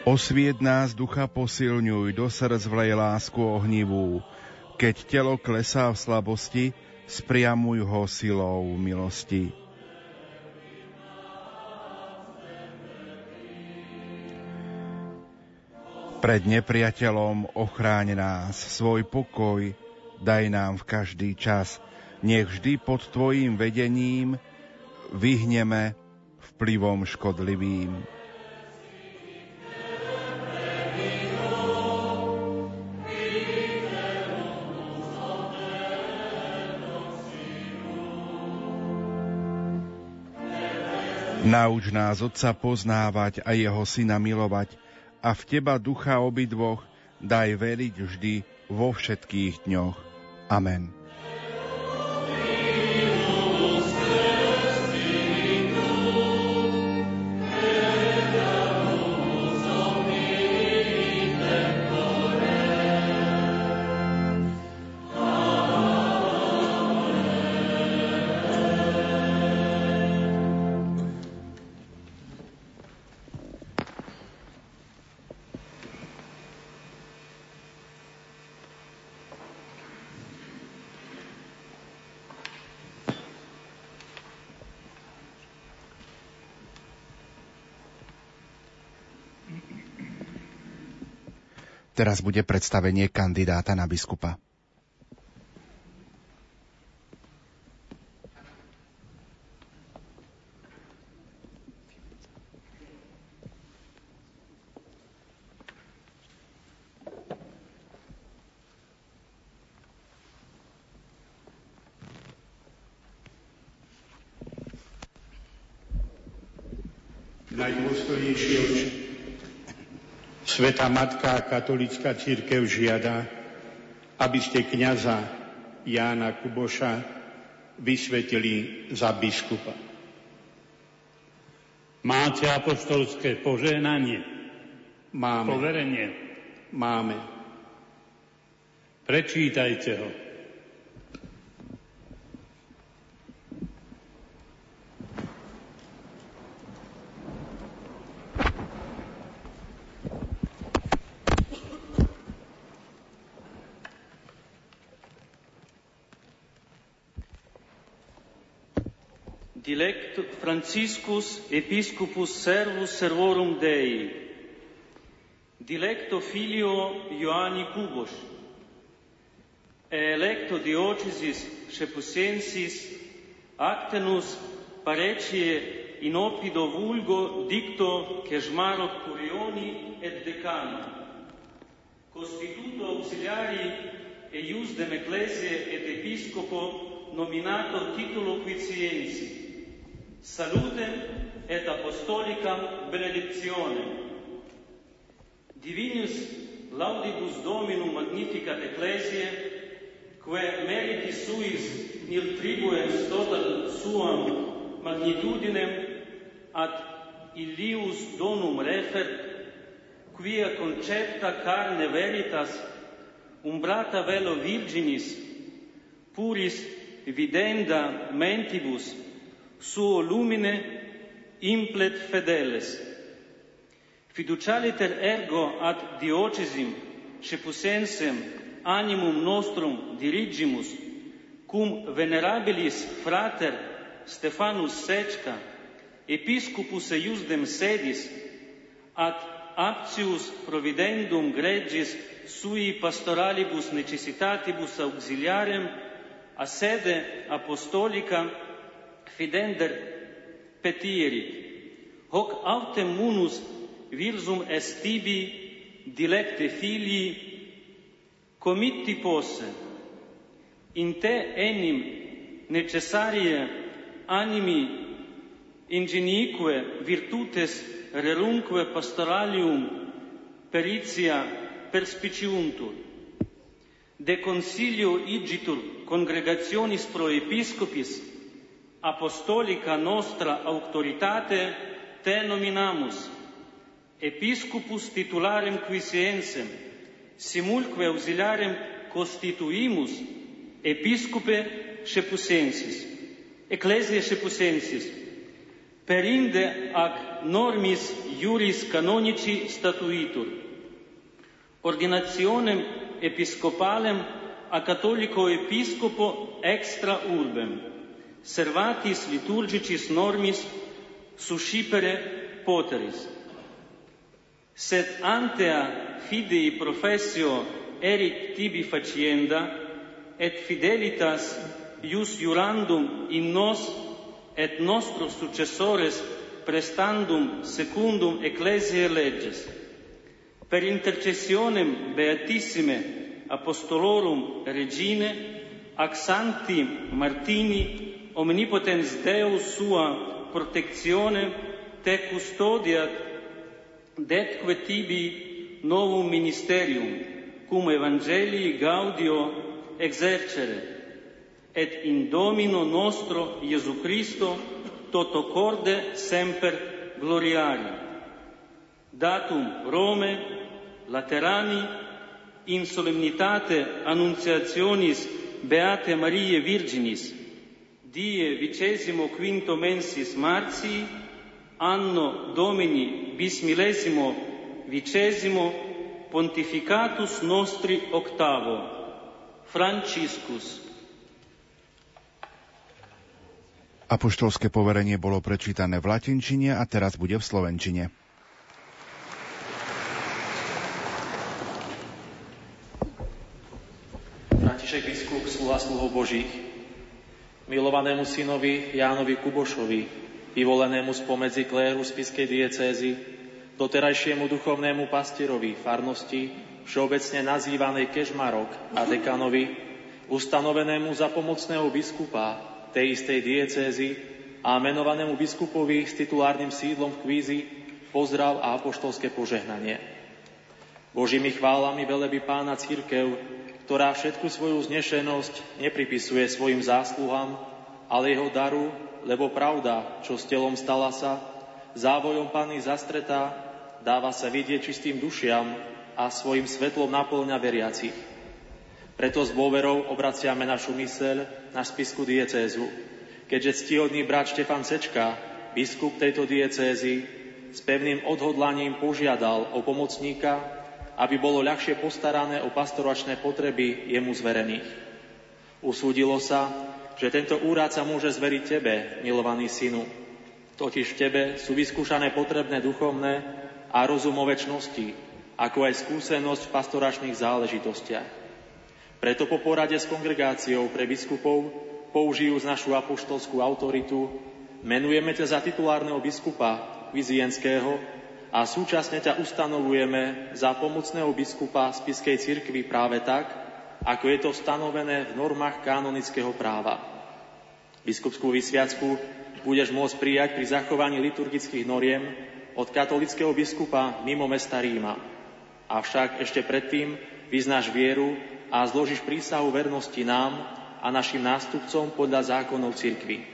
Osviet nás, ducha posilňuj, do srdc vlej lásku ohnivú. Keď telo klesá v slabosti, spriamuj ho silou milosti. Pred nepriateľom ochráň nás, svoj pokoj daj nám v každý čas. Nech vždy pod tvojím vedením vyhneme vplyvom škodlivým. Nauč nás Otca poznávať a jeho Syna milovať a v teba ducha obidvoch daj veriť vždy vo všetkých dňoch. Amen. Teraz bude predstavenie kandidáta na biskupa. Najdôstojnejšie Svätá Matka a Katolícka cirkev žiada, aby ste kňaza Jána Kuboša vysvetili za biskupa. Máte apoštolské požehnanie? Máme. Poverenie? Máme. Prečítajte ho. Dilectus Franciscus Episcopus Servus Servorum Dei. Dilecto Filio Ioanni Kuboš. Electo Diocesis Shepusensis Actenus Parecie in opido vulgo dicto Kežmarok Curioni et Decano. Costituto auxiliari eius de Ecclesiae et Episcopo nominato titulo quiescensi. Salutem et apostolicam benedictionem. Divinus laudibus dominum magnificat ecclesiae, quae meriti suis nil tribuens total suam magnitudinem ad illius donum refert, quia concepta carne veritas umbrata velo virginis puris videnda mentibus suo lumine implet fideles. Fiducialiter ergo ad diocesim Shepusensem animum nostrum dirigimus, cum venerabilis frater Stefanus Sečka, episcopus eiusdem sedis, ad aptius providendum gregis sui pastoralibus necessitatibus auxiliarem a sede apostolica fidender petierit. Hoc autem munus virsum est tibi dilecte filii comitti posse in te enim necessarie animi ingenique virtutes rerunque pastoralium peritia perspiciuntur. De consilio igitur congregationis pro episcopis apostolica nostra auctoritate te nominamus episcopus titularem quisensem simulque auxiliarem constituimus episcope Shepussensis ecclesiae Shepussensis perinde ac normis iuris canonici statuitur ordinationem episcopalem a catholico episcopo extra urbem servatis liturgicis normis suscipere poteris. Sed antea fidei professio erit tibi facienda, et fidelitas ius jurandum in nos et nostros successores prestandum secundum ecclesiae leges. Per intercessionem beatissime apostolorum regine, ac sancti martini omnipotens Deus sua protectione te custodiat detque tibi novum ministerium, cum evangelii gaudio exercere, et in Domino nostro Iesu Christo totocorde semper gloriari. Datum Rome, Laterani, in solemnitate annunciationis Beate Mariae Virginis, die vicesimo quinto mensis martii, anno Domini bis millesimo vicesimo pontificatus nostri octavo Franciscus. Apoštolské poverenie bolo prečítané v latinčine a teraz bude v slovenčine. František biskup, sluha sluhov Božích, milovanému synovi Jánovi Kubošovi, vyvolenému spomedzi kléru Spišskej diecézy, doterajšiemu duchovnému pastierovi farnosti, všeobecne nazývanej Kežmarok, a dekanovi, ustanovenému za pomocného biskupa tej istej diecézy a menovanému biskupovi s titulárnym sídlom v Kvízi, pozdrav a apoštolské požehnanie. Božími chválami velebí Pána cirkev, ktorá všetku svoju znešenosť nepripisuje svojim zásluhám, ale jeho daru, lebo pravda, čo s telom stala sa, závojom Panny zastretá, dáva sa vidieť čistým dušiam a svojim svetlom naplňa veriacich. Preto s dôverou obraciame našu myseľ na Spišskú diecézu, keďže ctihodný brat Štefan Sečka, biskup tejto diecézy, s pevným odhodlaním požiadal o pomocníka, aby bolo ľahšie postarané o pastoračné potreby jemu zverených. Usúdilo sa, že tento úrad sa môže zveriť tebe, milovaný synu. Totiž v tebe sú vyskúšané potrebné duchovné a rozumové čnosti, ako aj skúsenosť v pastoračných záležitostiach. Preto po porade s kongregáciou pre biskupov, použijúc našu apoštolskú autoritu, menujeme ťa za titulárneho biskupa kvizienského a súčasne ťa ustanovujeme za pomocného biskupa Spišskej cirkvi práve tak, ako je to stanovené v normách kanonického práva. Biskupskú vysviacku budeš môcť prijať pri zachovaní liturgických noriem od katolického biskupa mimo mesta Ríma. Avšak ešte predtým vyznáš vieru a zložíš prísahu vernosti nám a našim nástupcom podľa zákonov cirkvi.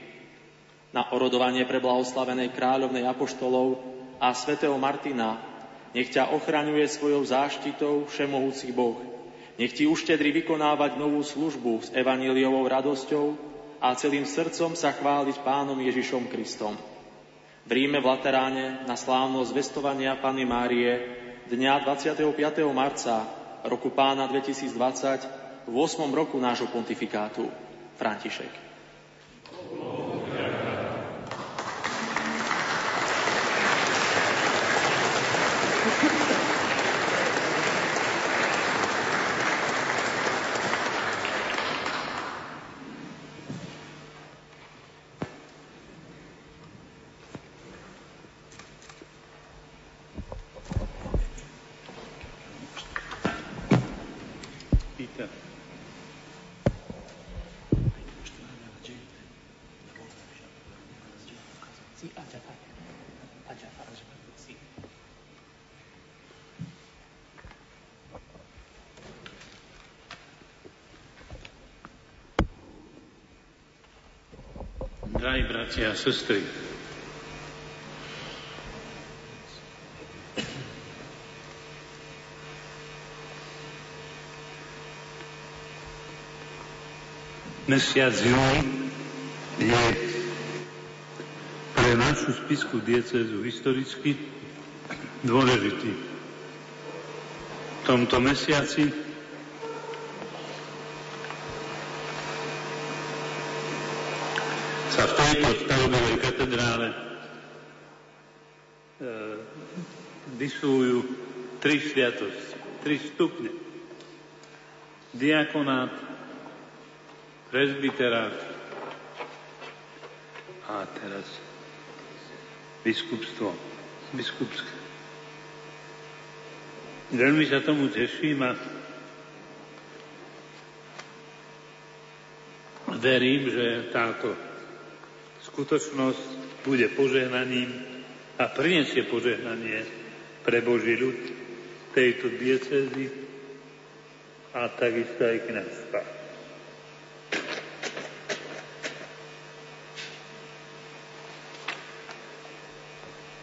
Na orodovanie preblahoslavenej kráľovnej apoštolov a svätého Martina nech ťa ochraňuje svojou záštitou všemohúci Boh. Nech ti uštedri vykonávať novú službu s evanjeliovou radosťou a celým srdcom sa chváliť Pánom Ježišom Kristom. V Ríme v Lateráne na slávnosť zvestovania Panny Márie dňa dvadsiateho piateho marca roku Pána dvetisícdvadsať v ôsmom roku nášho pontifikátu. František. Drahí bratia a sestry, mesiac jún je pre našu Spišskú diecézu historicky dôležitý. V tomto mesiaci sa v tejto starodovej katedrále e, vysúvajú tri sviatosti, tri stupne. Diakonát, presbyterát a teraz biskupstvo, biskupské. Veľmi sa tomu teším a verím, že táto skutočnosť bude požehnaním a prinesie požehnanie pre Boží ľud tejto diecézy a takisto aj kňazstva.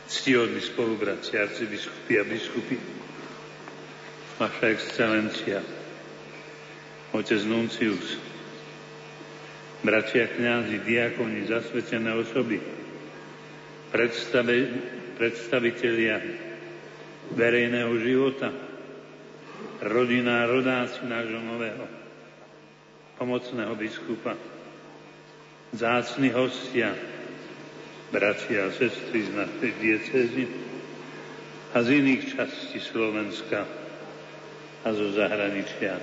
Ctihodní spolubraci, arcibiskupy a biskupy, Vaša Excelencia, Otec Nuncius, bratia, kňazi, diakoni, zasvetené osoby, predstavitelia verejného života, rodina a rodáci nášho nového pomocného biskupa, vzácni hostia, bratia a sestry z našej diecézy a z iných častí Slovenska a zo zahraničia,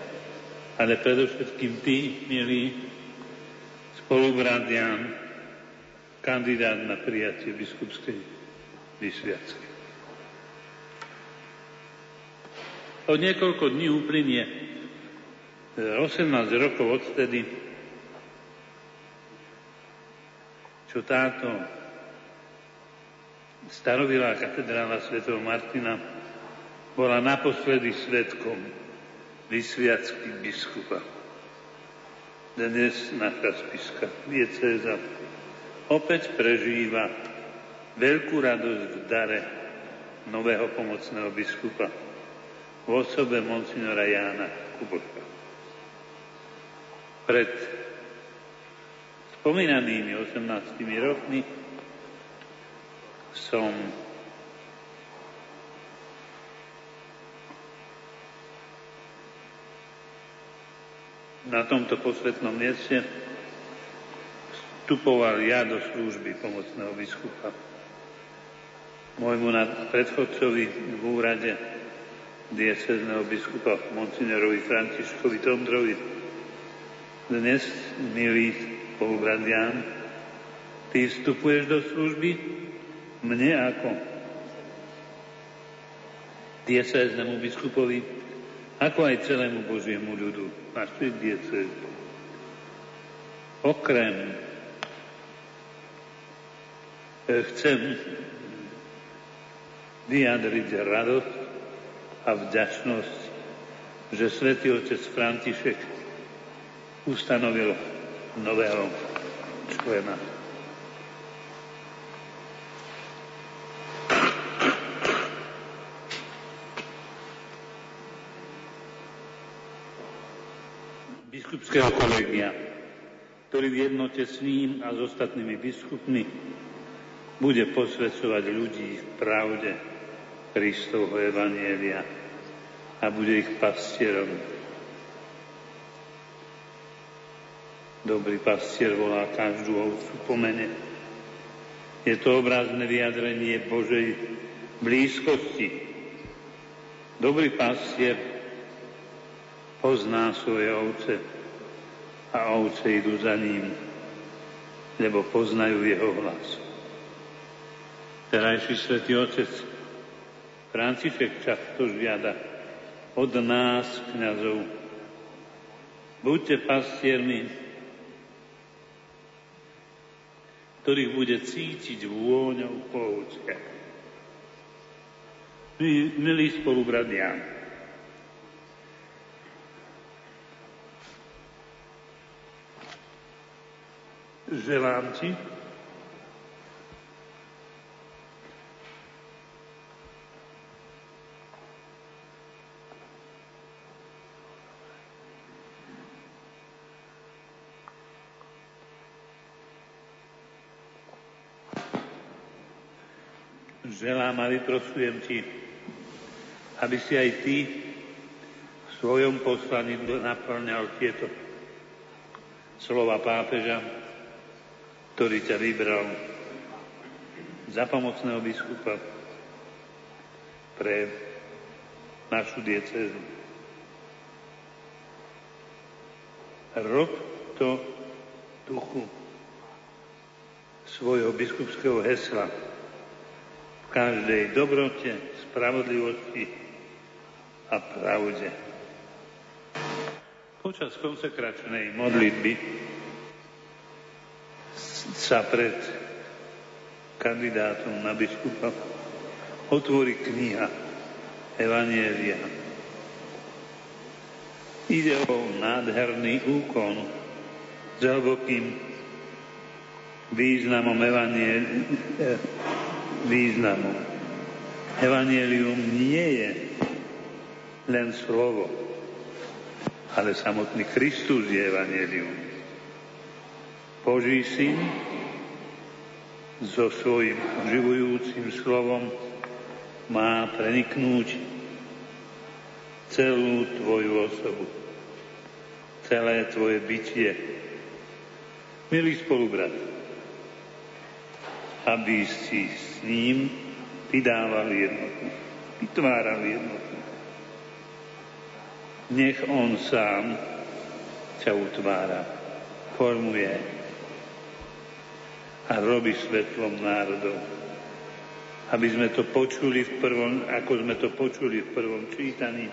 ale predovšetkým tí, milí spolubrat Ján, kandidát na prijatie biskupskej vysviacky. Od niekoľko dní uplynie osemnásť rokov odtedy, čo táto starobilá katedrála svätého Martina bola naposledy svedkom vysviacky biskupa. Dnes naša Spišská diecéza opäť prežíva veľkú radosť v dare nového pomocného biskupa v osobe monsignora Jána Kuboša. Pred spomínanými osemnástimi rokmi som na tomto posvetnom mieste vstupoval ja do služby pomocného biskupa. Môjmu predchodcovi v úrade diecézneho biskupa monsignorovi Františkovi Tondrovi. Dnes, milý spolubrat Ján, ty vstupuješ do služby mne ako diecéznemu biskupovi, ako aj celému Božiemu ľudu našej diecézy. Okrem chcem vyjadriť radosť a a vďačnosť, že svätý otec František ustanovil nového člena. Biskupského kolegia, ktorý v jednote s ním a s ostatnými biskupmi bude posvedzovať ľudí v pravde Kristovho evanjelia a bude ich pastierom. Dobrý pastier volá každú ovcu po mene. Je to obrazné vyjadrenie Božej blízkosti. Dobrý pastier pozná svoje ovce a ovce idú za ním, lebo poznajú jeho hlas. Terajší svätý otec František často žiada od nás, kňazov. Buďte pastiermi, ktorých bude cítiť vôňou po ovciach. Milí spolubratia, želám ti, Želám a vyprosujem ti, aby si aj ty v svojom poslaní naplňal tieto slova pápeža, ktorý ťa vybral za pomocného biskupa pre našu diecézu. Rob to duchu svojho biskupského hesla. V každej dobrote, spravodlivosti a pravde. Počas konsekračnej modlitby sa pred kandidátom na biskupa otvorí kniha Evanjelia. Ide o nádherný úkon s hlbokým významom Evanjelia. Významom. Evangelium nie je len slovo, ale samotný Kristus je Evangelium. Boží syn so svojím živujúcim slovom má preniknúť celú tvoju osobu, celé tvoje bytie. Milí spolubratia, aby si s ním vydával jednotu, vytváral jednotu. Nech on sám ťa utvára, formuje a robí svetlom národov. Aby sme to počuli v prvom, ako sme to počuli v prvom čítaní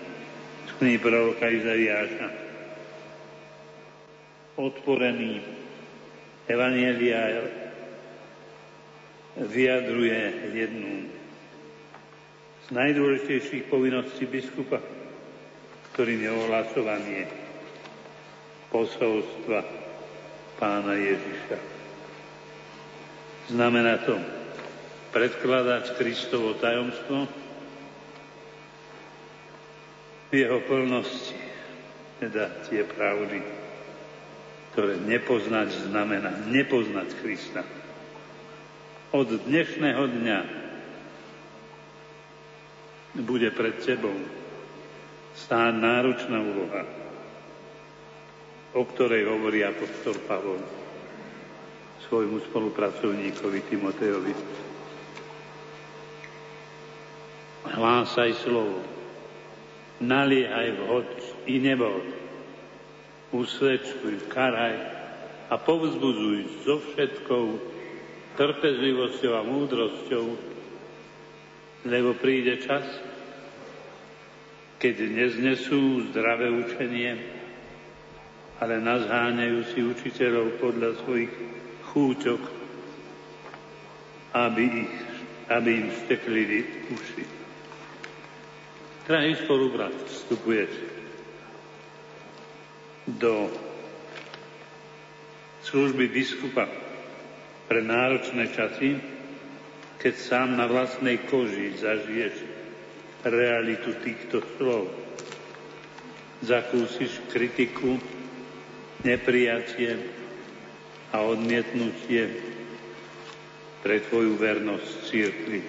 z knihy proroka Izaiáša. Otvorený evanjelia vyjadruje jednu z najdôležitejších povinností biskupa, ktorým je ohlasovanie posolstva Pána Ježiša. Znamená to predkladať Kristovo tajomstvo v jeho plnosti, teda tie pravdy, ktoré nepoznať znamená nepoznať Krista. Od dnešného dňa bude pred tebou stáť náročná úloha, o ktorej hovorí apoštol Pavol svojmu spolupracovníkovi Timotejovi. Hlásaj slovo, naliehaj vhod i nebod, usvedčuj, karaj a povzbudzuj so všetkou trpezlivosťou a múdrosťou, lebo príde čas, keď neznesú zdravé učenie, ale nazháňajú si učiteľov podľa svojich chúťok, aby, ich, aby im steklili uši. Kraj spolubrat vstupuješ do služby biskupa pre náročné časy, keď sám na vlastnej koži zažiješ realitu týchto slov. Zakúsiš kritiku, neprijatie a odmietnutie pre tvoju vernosť cirkvi.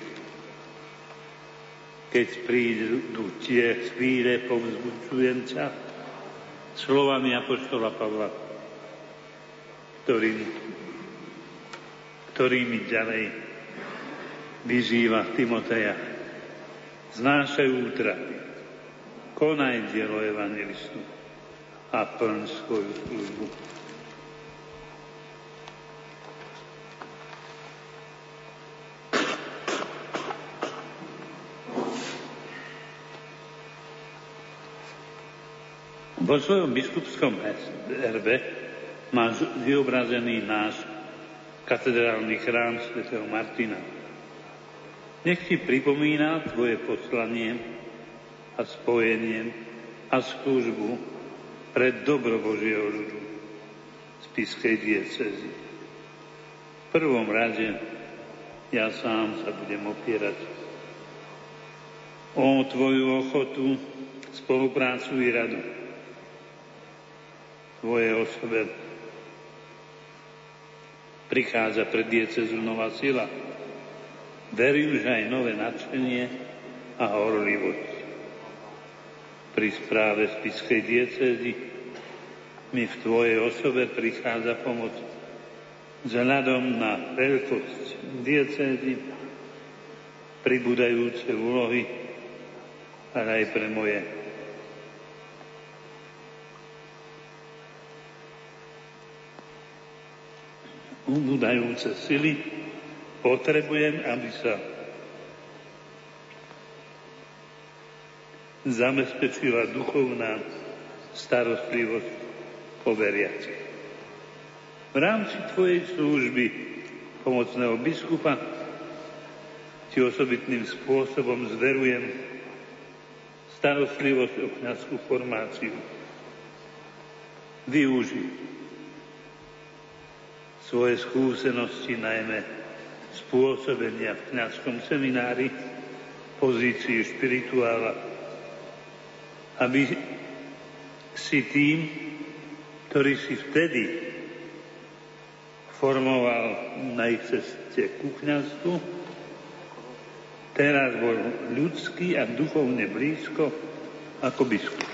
Keď prídu tie chvíle, povzbudzujem ťa slovami apoštola Pavla, ktorým, ktorými ďalej vyzýva Timoteja. Znášaj útrapy, konaj dielo evangelistu a plň svoju službu. Vo svojom biskupskom erbe máš vyobrazený náš katedrálny chrám svätého Martina. Nech ti pripomína tvoje poslanie a spojenie a službu pre dobro Božieho ľudu Spišskej diecézy. V prvom rade ja sám sa budem opierať o tvoju ochotu, spoluprácu i radu. Tvojej osobe prichádza pre diecezu nová sila. Verím, že aj nové nadšenie a horlivosť. Pri správe Spišskej diecézy mi v tvojej osobe prichádza pomoc. Vzhľadom na veľkosť diecézy, pribúdajúce úlohy, ale aj pre moje ubúdajúce sily, potrebujem, aby sa zabezpečila duchovná starostlivosť o veriacich. V rámci tvojej služby pomocného biskupa ti osobitným spôsobom zverujem starostlivosť o kňazskú formáciu. Využij svoje skúsenosti, najmä spôsobenia v kňazskom seminári, pozícii špirituála, aby si tým, ktorý si vtedy formoval na ich ceste ku kňazstvu, teraz bol ľudský a duchovne blízko ako biskup.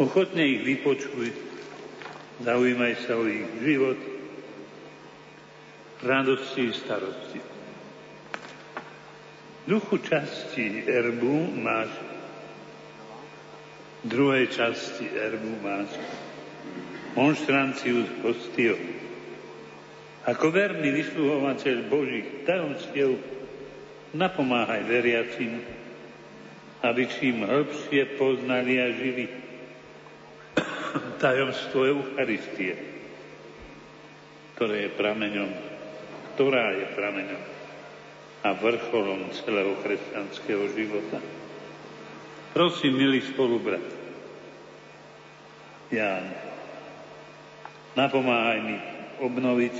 Ochotne ich vypočuj, zaujímaj sa o ich život, radosti i starosti. V duchu časti erbu máš, v druhej časti erbu máš monstranciu s hostiou. Ako verný vysluhovateľ Božích tajomstiev napomáhaj veriacim, aby čím hĺbšie poznali a žili tajomstvo Eucharistie, ktoré je prameňom, ktorá je prameňom a vrcholom celého kresťanského života. Prosím, milý spolubrat Ján, napomáhaj mi obnoviť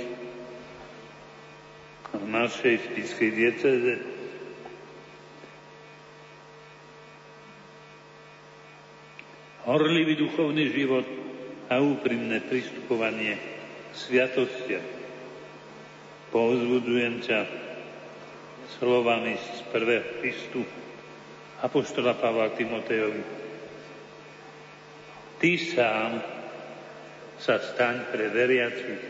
v našej Spišskej diecéze horlivý duchovný život a úprimné pristupovanie k sviatostiam. Povzbudzujem ťa slovami z prvého listu apoštola Pavla Timotejovi. Ty sám sa staň pre veriacich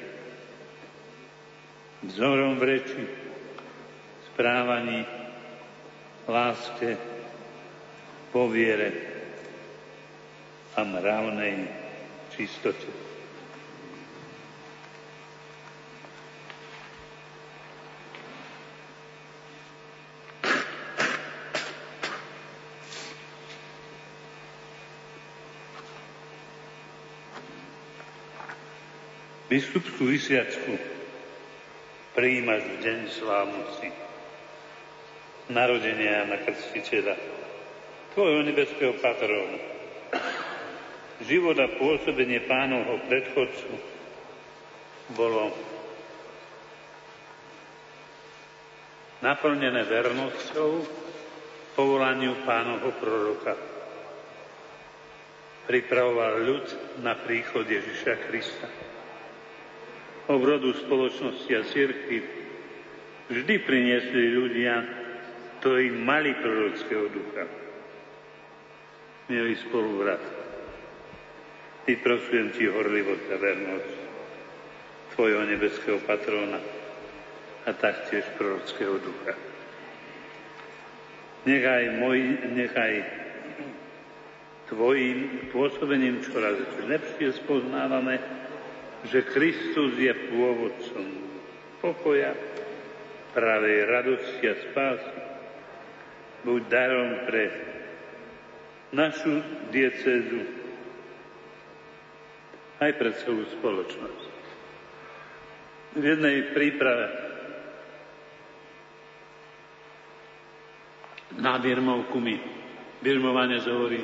vzorom v reči, správaní, láske, vo viere a mravnej čistote. Biskupskú vysviacku prijímaš v deň slávnosti. narodenia Jana Krstiteľa, tvojho nebeského patróna. Život a pôsobenie pánovho predchodcu bolo naplnené vernosťou povolaniu pánovho proroka. Pripravoval ľud na príchod Ježiša Krista. Obrodu spoločnosti a cirkvi vždy priniesli ľudia, ktorí mali prorockého ducha. Mieli spolubrat. Vyprosujem ti horlivosť a vernosť tvojho nebeského patróna a taktiež prorockého ducha. Nechaj, moj, nechaj tvojim pôsobením čoraz lepšie spoznávame, že Kristus je pôvodcom pokoja, pravej radosti a spásy. Buď darom pre našu diecézu aj pre celú spoločnosť. V jednej príprave na Birmovku mi Birmovanec hovorí,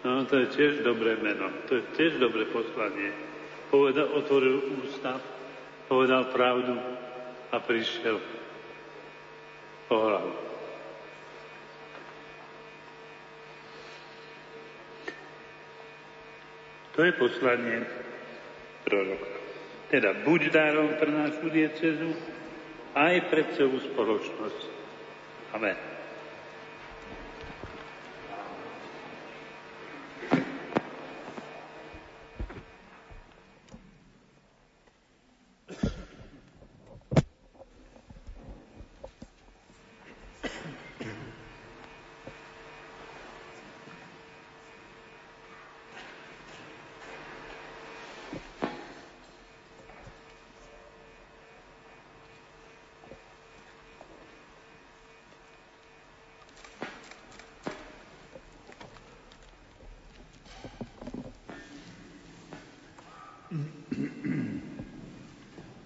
no to je tiež dobré meno, to je tiež dobré poslanie. Povedal, otvoril ústa, povedal pravdu a prišiel po hlavu. To je poslanie proroka. Teda buď darom pre našu diecezu aj pre celú spoločnosť. Amen.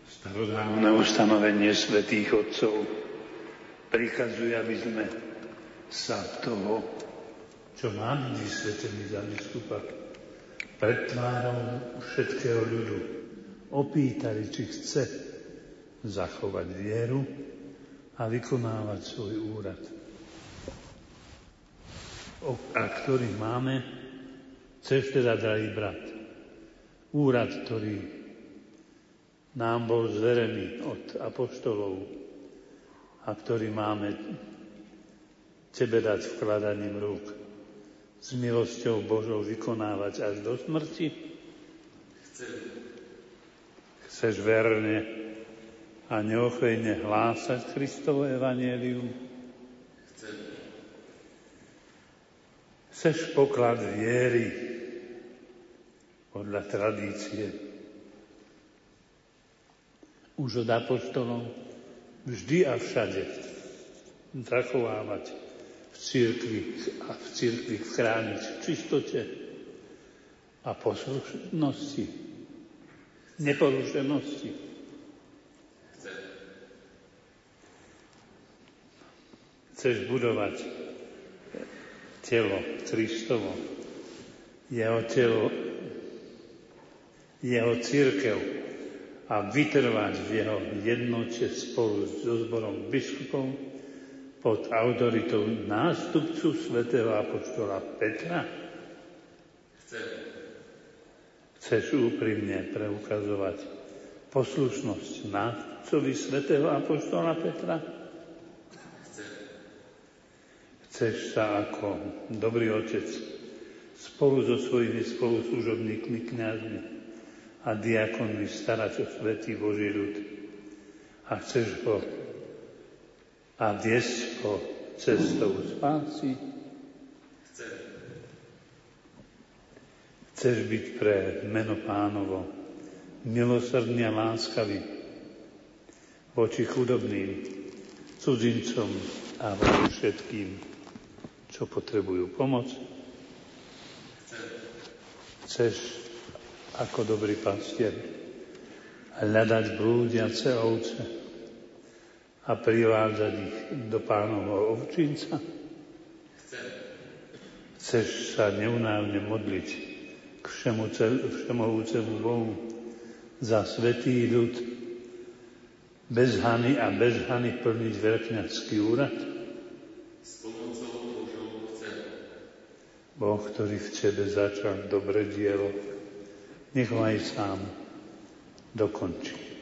Starodávne ustanovenie svätých otcov prikazuje, aby sme sa toho, čo máme vysvetený za biskupa, pred tvárou všetkého ľudu opýtali, či chce zachovať vieru a vykonávať svoj úrad, a ktorý máme, chceš teda, drahý brat, úrad, ktorý nám bol zverený od apoštolov a ktorý máme tebe dať vkladaním rúk, s milosťou Božou vykonávať až do smrti? Chcem. Chceš verne a neochvejne hlásať Kristovo evanjelium? Chcem. Chceš poklad viery podľa tradície už od apoštolov vždy a všade zachovávať v cirkvi a v cirkvi chrániť v čistote a poslušnosti, neporušenosti. Chceš budovať telo Kristovo, jeho telo, jeho cirkev, a vytrvať v jeho jednote spolu so zborom biskupov pod autoritou nástupcu svätého apoštola Petra? Chcem. Chceš úprimne preukazovať poslušnosť nástupcovi svätého apoštola Petra? Chcem. Chceš sa ako dobrý otec spolu so svojimi spoluslužobníkmi kňazmi a diakonmi starať o svätý Boží ľud a chceš ho a viesť ho cestou spásy? Chcem. Chceš byť pre meno Pánovo milosrdný a láskavý voči chudobným, cudzincom a voči všetkým, čo potrebujú pomoc? Chcem. Chceš ako dobrý pastier hľadať blúdiace ovce a privádzať ich do Pánovho ovčinca? Chceš sa neunávne modliť k všemohúcemu Bohu za svätý ľud, bez hany a bez hany plniť veľkňazský úrad? S pomocou Božou chcem. Boh, ktorý v tebe začal dobre dielo, nech ho aj sám dokončí.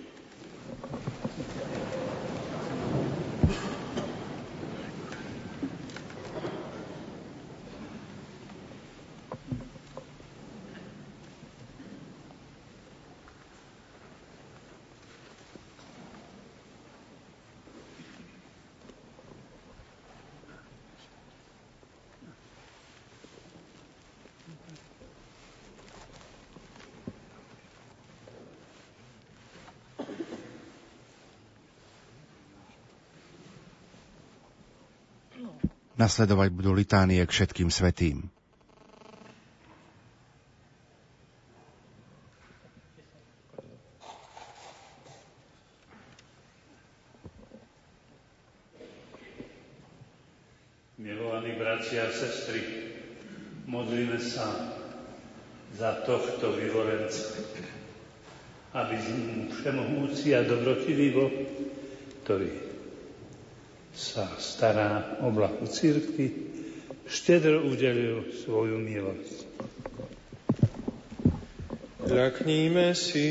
Nasledovať budú litánie k všetkým svätým. Milovaní bratia a sestry, modlíme sa za tohto vyvolenca, aby všemohúci a dobrotivý Boh, ktorý sa stará o blahu cirkvi, štedro udelil svoju milosť. Kľakníme si.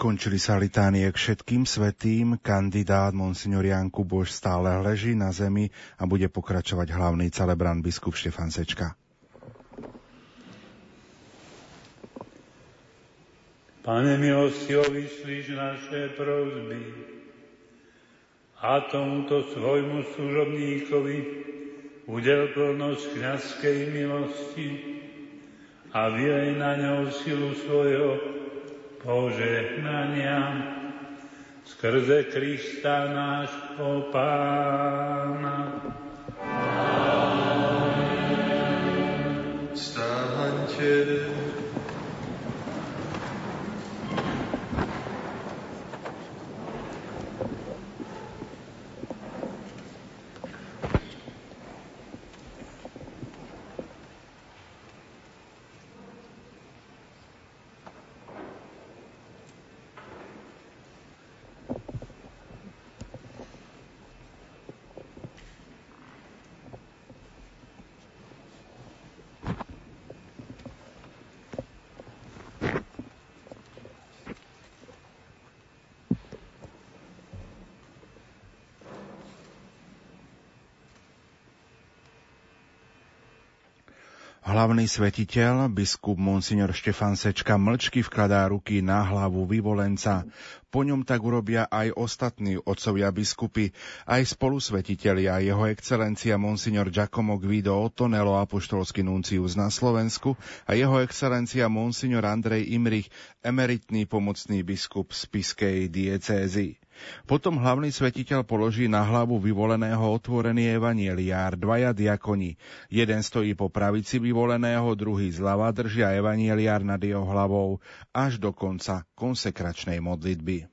Končili sa litánie k všetkým svätým, kandidát monsignor Ján Kuboš stále leží na zemi a bude pokračovať hlavný celebrant biskup Štefan Sečka. Pane milostivo, vyslíš naše prosby a tomuto svojmu služobníkovi udel plnosť kňazskej milosti a vylej na ňou silu svojho požehnania skrze Krista nášho Pána. Amen. Staňte. Hlavný svetiteľ, biskup monsignor Štefan Sečka, mlčky vkladá ruky na hlavu vyvolenca. Po ňom tak urobia aj ostatní otcovia biskupy, aj spolusvetitelia, jeho excelencia monsignor Giacomo Guido Ottonello, apoštolský nuncius na Slovensku, a jeho excelencia monsignor Andrej Imrich, emeritný pomocný biskup Spišskej diecézy. Potom hlavný svetiteľ položí na hlavu vyvoleného otvorený evanjeliár, dvaja diakoni. Jeden stojí po pravici vyvoleného, druhý zľava držia evanjeliár nad jeho hlavou až do konca konsekračnej modlitby.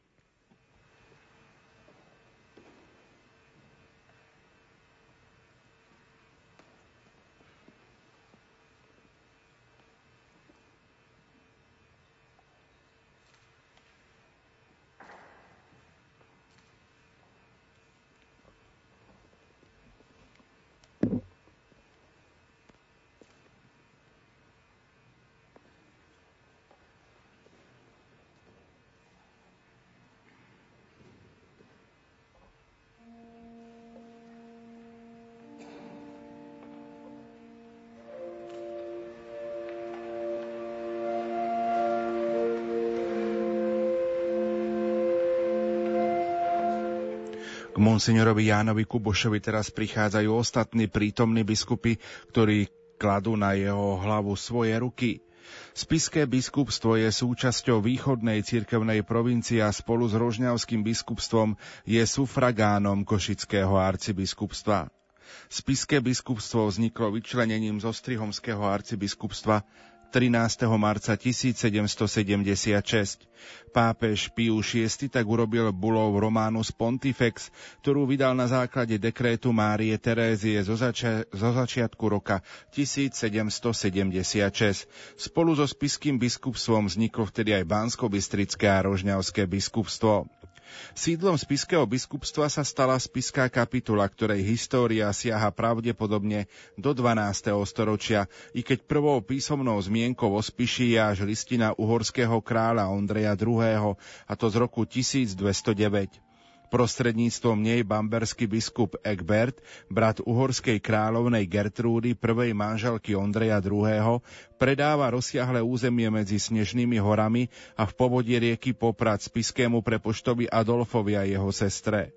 K monsignorovi Jánovi Kubošovi teraz prichádzajú ostatní prítomní biskupy, ktorí kladú na jeho hlavu svoje ruky. Spišské biskupstvo je súčasťou východnej cirkevnej provincie a spolu s rožňavským biskupstvom je sufragánom košického arcibiskupstva. Spišské biskupstvo vzniklo vyčlenením zo strihomského arcibiskupstva trinásteho marca tisícsedemstosedemdesiatšesť. Pápež Pius šiesty tak urobil bulou Romanus Pontifex, ktorú vydal na základe dekrétu Márie Terézie zo, zača- zo začiatku roka tisícsedemstosedemdesiatšesť. Spolu so spišským biskupstvom vzniklo vtedy aj banskobystrické a rožňavské biskupstvo. Sídlom spišského biskupstva sa stala Spišská kapitula, ktorej história siaha pravdepodobne do dvanásteho storočia, i keď prvou písomnou zmienkou o Spiši je až listina uhorského kráľa Ondreja druhého, a to z roku tisícdvestodeväť. Prostredníctvom nej bamberský biskup Egbert, brat uhorskej kráľovnej Gertrúdy, prvej manželky Ondreja druhého, predáva rozsiahle územie medzi Snežnými horami a v povodí rieky Poprad spišskému prepoštovi Adolfovi a jeho sestre.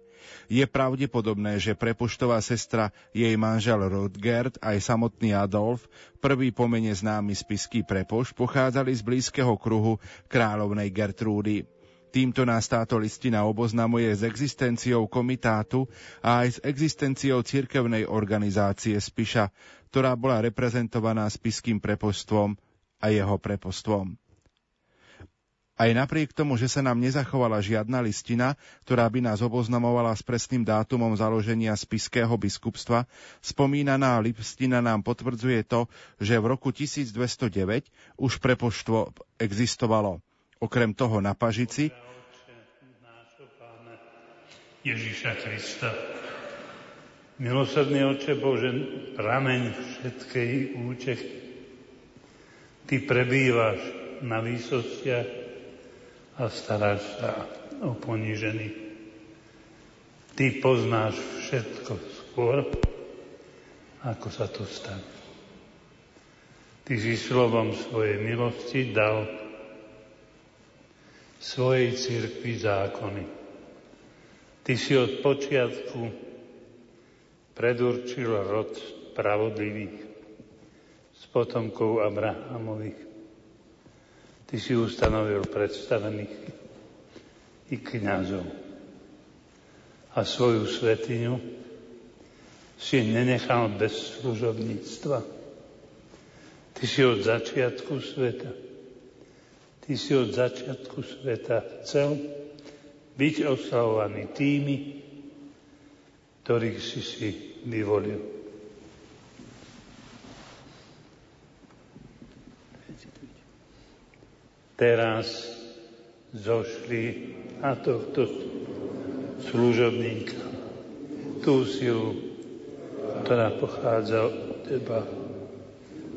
Je pravdepodobné, že prepoštová sestra, jej manžel Rodgerd aj samotný Adolf, prvý po mene známy spišský prepošt, pochádzali z blízkeho kruhu kráľovnej Gertrúdy. Týmto nás táto listina oboznamuje s existenciou komitátu a aj s existenciou cirkevnej organizácie Spiša, ktorá bola reprezentovaná spišským prepoštstvom a jeho prepoštstvom. Aj napriek tomu, že sa nám nezachovala žiadna listina, ktorá by nás oboznamovala s presným dátumom založenia spišského biskupstva, spomínaná listina nám potvrdzuje to, že v roku tisícdvestodeväť už prepoštstvo existovalo. Okrem toho na Pažici Ježiša Krista. Milosrdný Oče Bože, prameň všetkej účech, Ty prebývaš na výsostiach a staráš sa o ponížených. Ty poznáš všetko skôr, ako sa to stane. Ty si slovom svojej milosti dal svojej cirkvi zákony. Ty si od počiatku predurčil rod spravodlivých z potomkov Abrahamových. Ty si ustanovil predstavených i kňazov. A svoju svätyňu si nenechal bez služobníctva. Ty si od začiatku sveta Ty si od začiatku sveta chcel byť oslavovaný tými, ktorých si si vyvolil. Teraz zošli na tohto služobníka tú silu, ktorá pochádza od teba,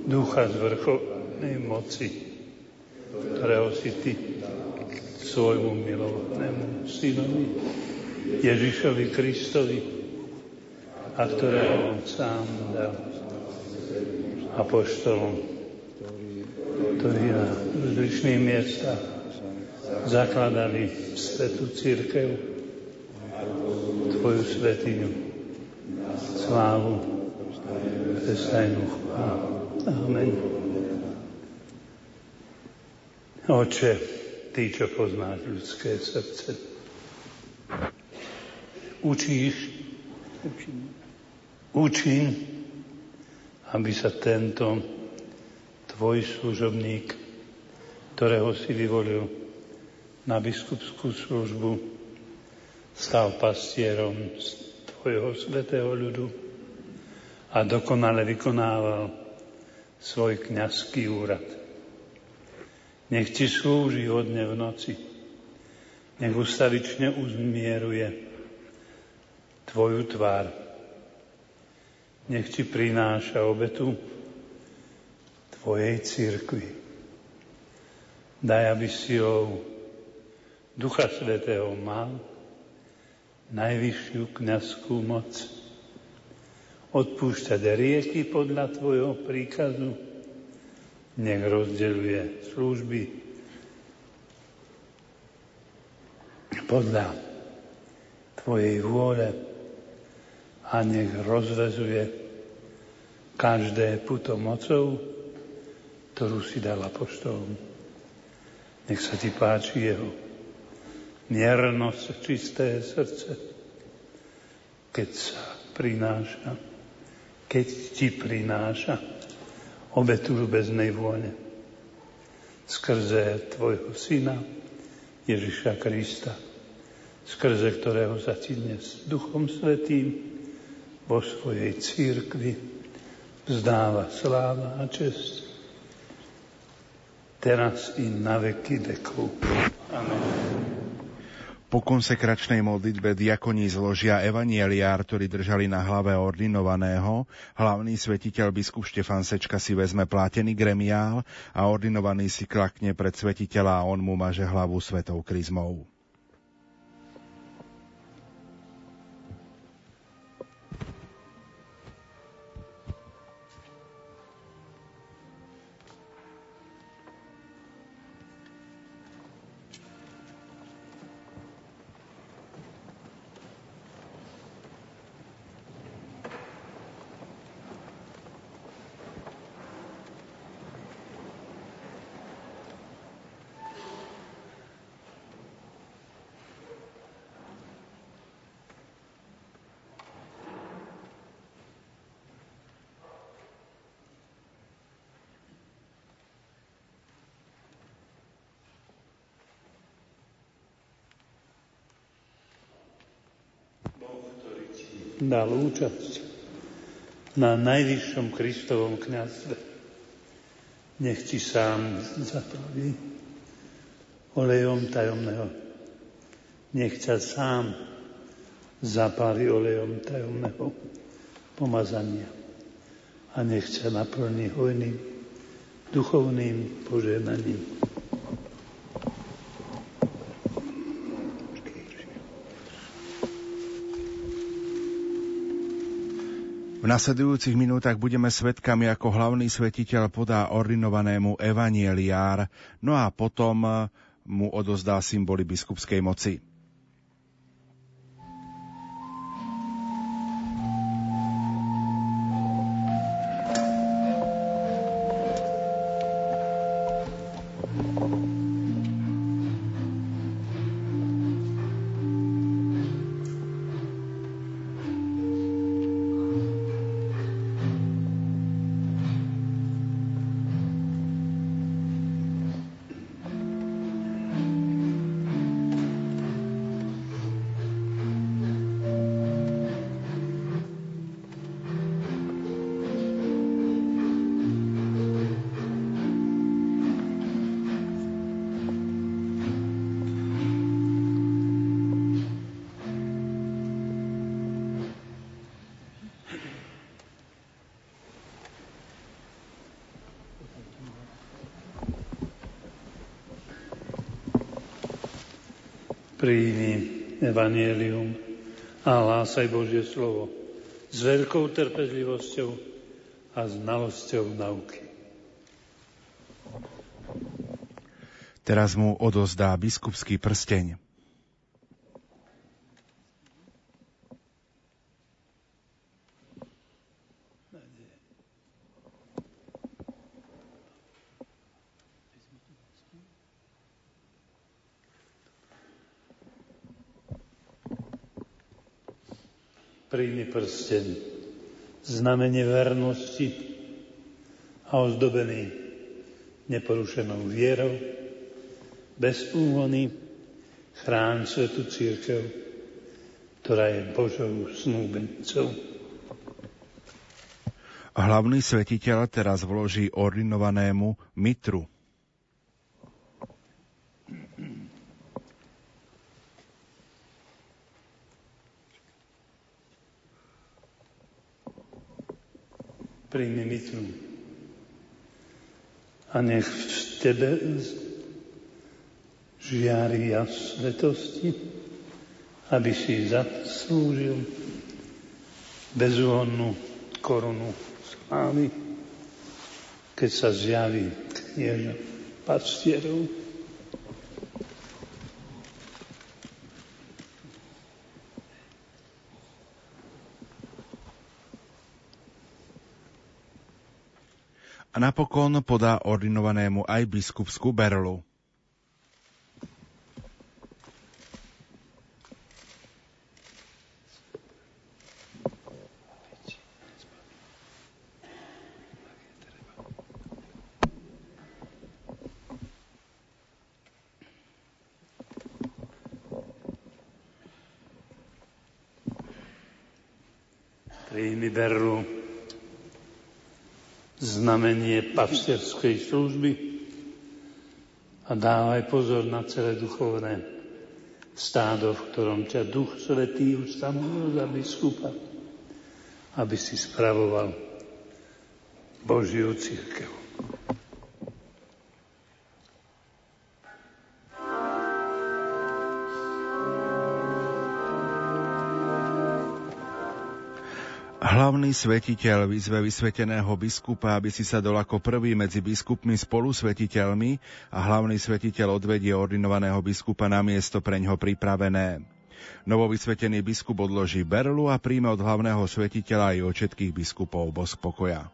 ducha zvrchovnej moci, ktorého si Ty svojmu milovanému synovi Ježišovi Kristovi, a ktorého on sám dal apoštolom, ktorí na rozličných miestach zakladali svätú cirkev, Tvoju svätyňu, slávu, prestajnú chválu. Amen. Oče, Ty, čo poznáš ľudské srdce, učíš, učím, aby sa tento Tvoj služobník, ktorého si vyvolil na biskupskú službu, stal pastierom Tvojho svätého ľudu a dokonale vykonával svoj kňazský úrad. Nech Ti slúži od dne v noci. Nech ustavične uzmieruje Tvoju tvár. Nech Ti prináša obetu Tvojej cirkvi. Daj, aby silou Ducha Svätého mal najvyššiu kňazskú moc odpúšťať rieky podľa Tvojho príkazu. Nech rozdeľuje služby podľa Tvojej vôle a nech rozvezuje každé puto mocou, ktorú si dal apoštolom. Nech sa Ti páči jeho miernosť, čisté srdce, keď sa prináša, keď Ti prináša obetu ľubeznej vône skrze Tvojho Syna Ježiša Krista, skrze ktorého sa Ti dnes Duchom Svätým vo svojej cirkvi vzdáva sláva a česť, teraz i na veky vekov. Amen. Po konsekračnej modlitbe diakoni zložia evanjeliár, ktorý držali na hlave ordinovaného. Hlavný svetiteľ biskup Štefan Sečka si vezme plátený gremiál a ordinovaný si klakne pred svetiteľa a on mu maže hlavu svetou kryzmou. Dal účasť na najvyššom Kristovom kňazstve. Nech Ti sám zapraví olejom tajomného. Nech ťa sám zapáli olejom tajomného pomazania a nech ťa naplní hojným duchovným požehnaním. V nasledujúcich minútach budeme svedkami, ako hlavný svetiteľ podá ordinovanému evanjeliár, no a potom mu odozdá symboly biskupskej moci. Príjmi evanjelium a hlásaj Božie slovo s veľkou trpezlivosťou a znalosťou nauky. Teraz mu odozdá biskupský prsteň. Príjmi prsteň, znamenie vernosti a ozdobený neporušenou vierou, bez úhony chráň svätú cirkev, ktorá je Božou snúbenicou. Hlavný svetiteľ teraz vloží ordinovanému mitru. Príjmi mitru a nech v Tebe žiari jas svetosti, aby si zaslúžil bezúhonnú korunu slávy, keď sa zjaví knieža pastierov. a napokon podá ordinovanému aj biskupskú berlu. Príjmi berlu, znamenie pastierskej služby, a dávaj pozor na celé duchovné stádo, v ktorom ťa Duch Svätý ustanovil za biskupa, aby si spravoval Božiu cirkev. Hlavný svetiteľ vyzve vysveteného biskupa, aby si sadol ako prvý medzi biskupmi spolu svetiteľmi, a hlavný svetiteľ odvedie ordinovaného biskupa na miesto preňho pripravené. Novovysvetený biskup odloží berlu a príjme od hlavného svetiteľa aj od všetkých biskupov bosk pokoja.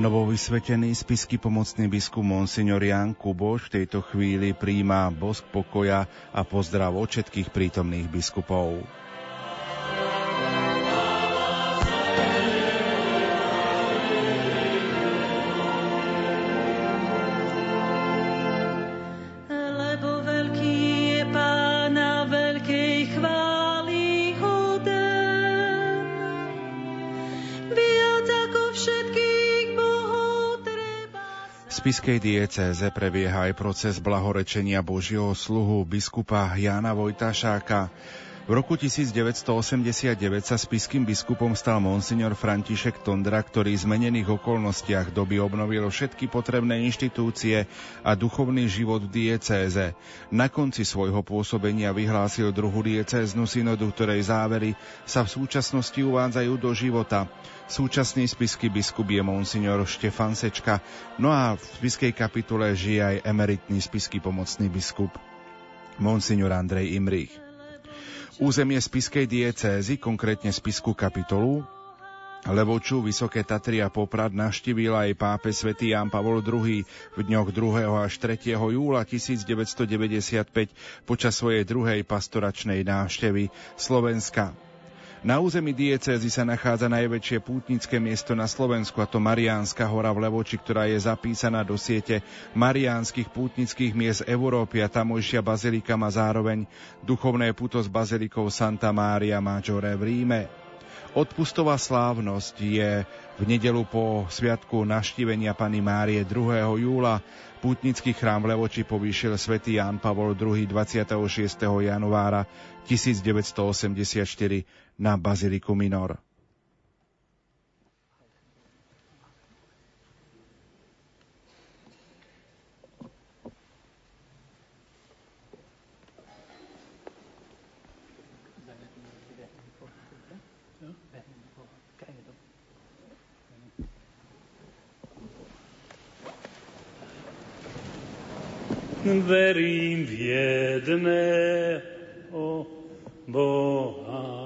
Novovysvetený spisky pomocný biskup monsignor Ján Kuboš v tejto chvíli prijíma bosk pokoja a pozdrav od všetkých prítomných biskupov. V Spišskej diecéze prebieha aj proces blahorečenia Božieho sluhu biskupa Jána Vojtašáka. V roku devätnásťstoosemdesiatdeväť sa spišským biskupom stal monsignor František Tondra, ktorý v zmenených okolnostiach doby obnovil všetky potrebné inštitúcie a duchovný život v diecéze. Na konci svojho pôsobenia vyhlásil druhú diecéznu synodu, ktorej závery sa v súčasnosti uvádzajú do života. Súčasný spišský biskup je monsignor Štefan Sečka, no a v Spišskej kapitule žije aj emeritný spišský pomocný biskup monsignor Andrej Imrich. Územie Spišskej diecézy, konkrétne Spišskú kapitulu, Levoču, Vysoké Tatry a Poprad navštívil aj pápež svätý Ján Pavol druhý v dňoch druhého až tretieho júla tisícdeväťstodeväťdesiatpäť počas svojej druhej pastoračnej návštevy Slovenska. Na území diecézy sa nachádza najväčšie pútnické miesto na Slovensku, a to Mariánska hora v Levoči, ktorá je zapísaná do siete mariánskych pútnických miest Európy, a tamojšia bazilika má zároveň duchovné puto s bazilikou Santa Maria Maggiore v Ríme. Odpustová slávnosť je v nedeľu po sviatku navštívenia Panny Márie druhého júla. Pútnický chrám v Levoči povýšil svätý Ján Pavol druhý. dvadsiateho šiesteho januára tisícdeväťstoosemdesiatštyri na baziliku Minor. verím v jedného Boha.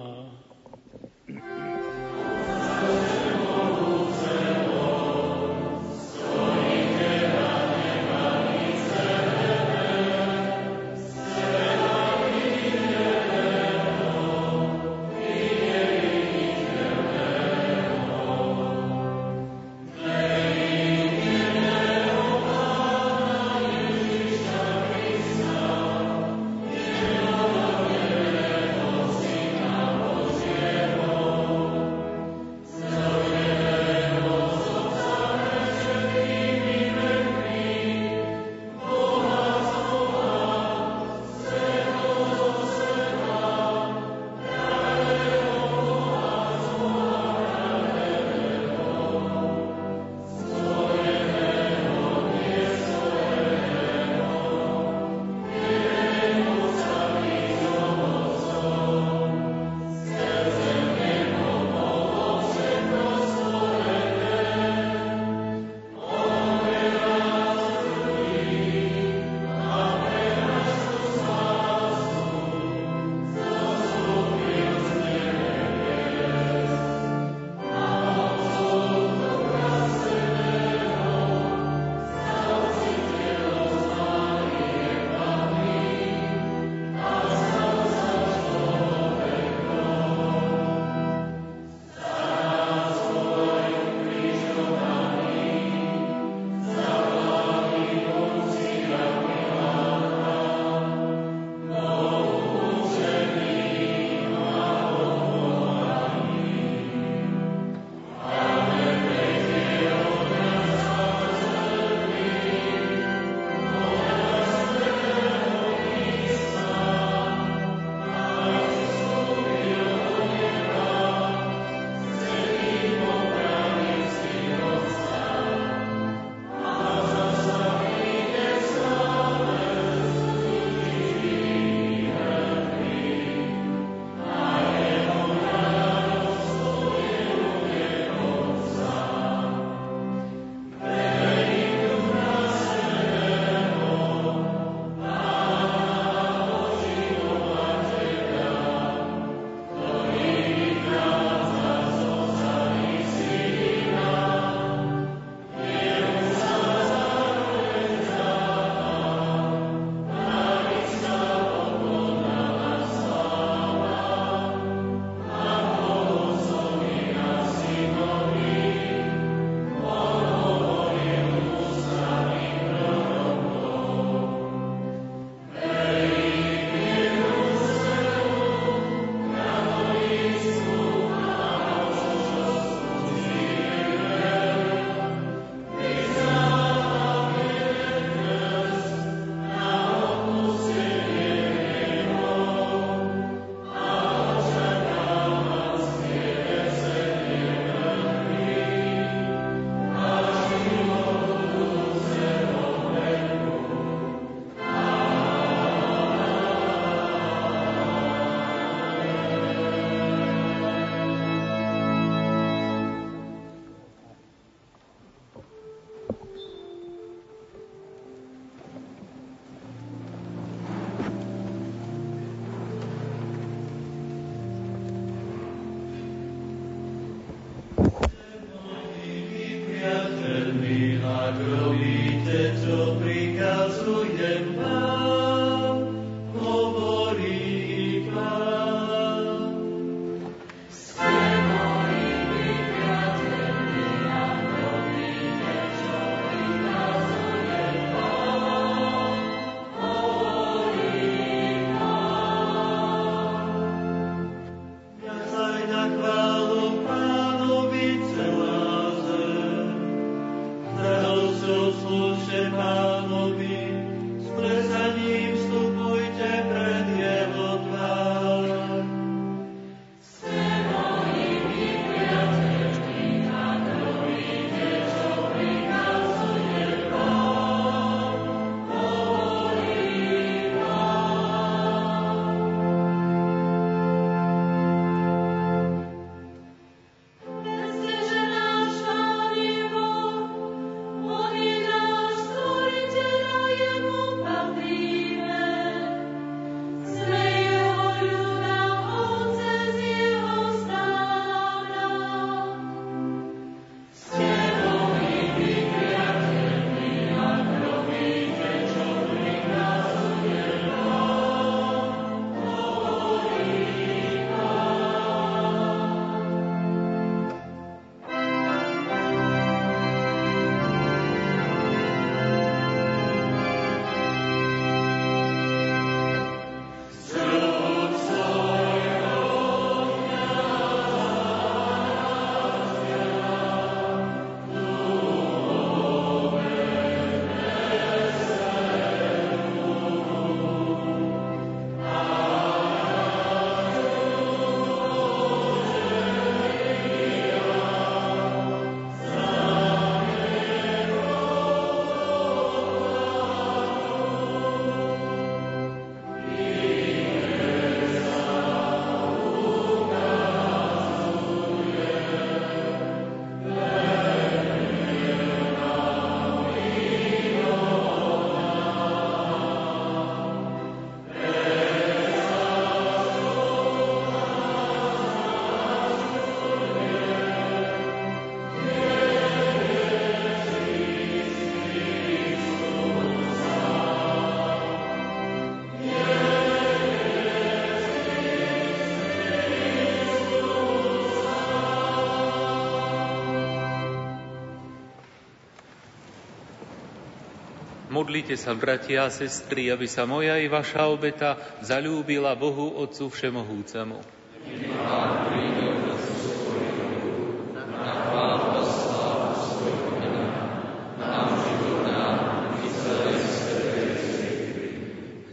Modlite sa, bratia a sestry, aby sa moja i vaša obeta zaľúbila Bohu Otcu Všemohúcemu.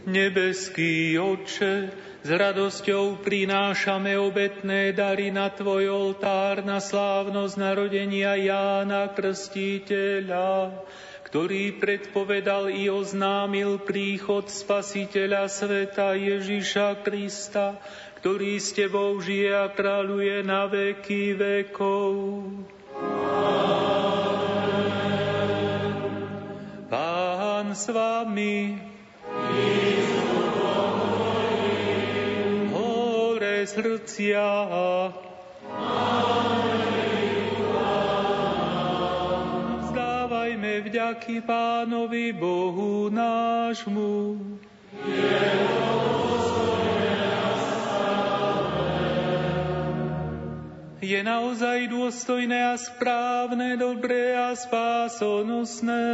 Nebeský Otče, s radosťou prinášame obetné dary na Tvoj oltár na slávnosť narodenia Jána Krstiteľa, ktorý predpovedal i oznámil príchod Spasiteľa sveta Ježiša Krista, ktorý s Tebou žije a kráľuje na veky vekov. Amen. Pán s Vami. Hore srdcia. Vzdávajme vďaky Pánovi Bohu nášmu. Je to dôstojné a správne. Je naozaj dôstojné a správne, dobré a spásonosné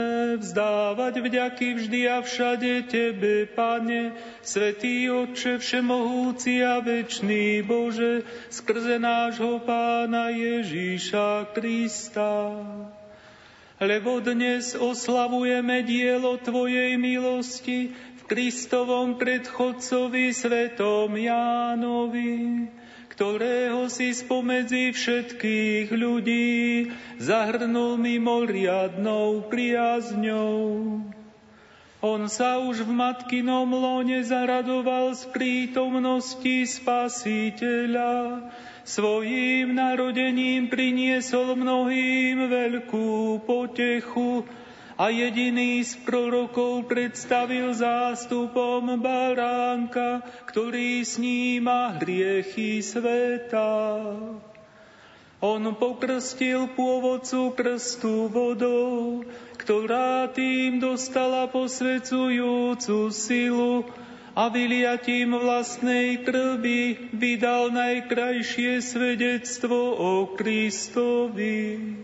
vzdávať vďaky vždy a všade Tebe, Pane, Svätý Otče, Všemohúci a Večný Bože, skrze nášho Pána Ježíša Krista. Lebo dnes oslavujeme dielo Tvojej milosti v Kristovom predchodcovi svetom Jánovi, ktorého si spomedzi všetkých ľudí zahrnul mimoriadnou priazňou. On sa už v matkinom lone zaradoval z prítomnosti Spasiteľa, svojím narodením priniesol mnohým veľkú potechu a jediný z prorokov predstavil zástupom baránka, ktorý sníma hriechy sveta. On pokrstil pôvodcu krstu vodou, ktorá tým dostala posvedzujúcu silu, a vyliatím vlastnej krvi vydal najkrajšie svedectvo o Kristovi.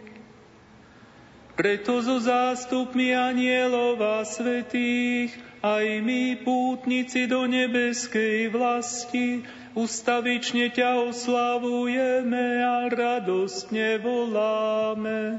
Preto so zástupmi anielov a svätých aj my, pútnici do nebeskej vlasti, ustavične Ťa oslavujeme a radostne voláme.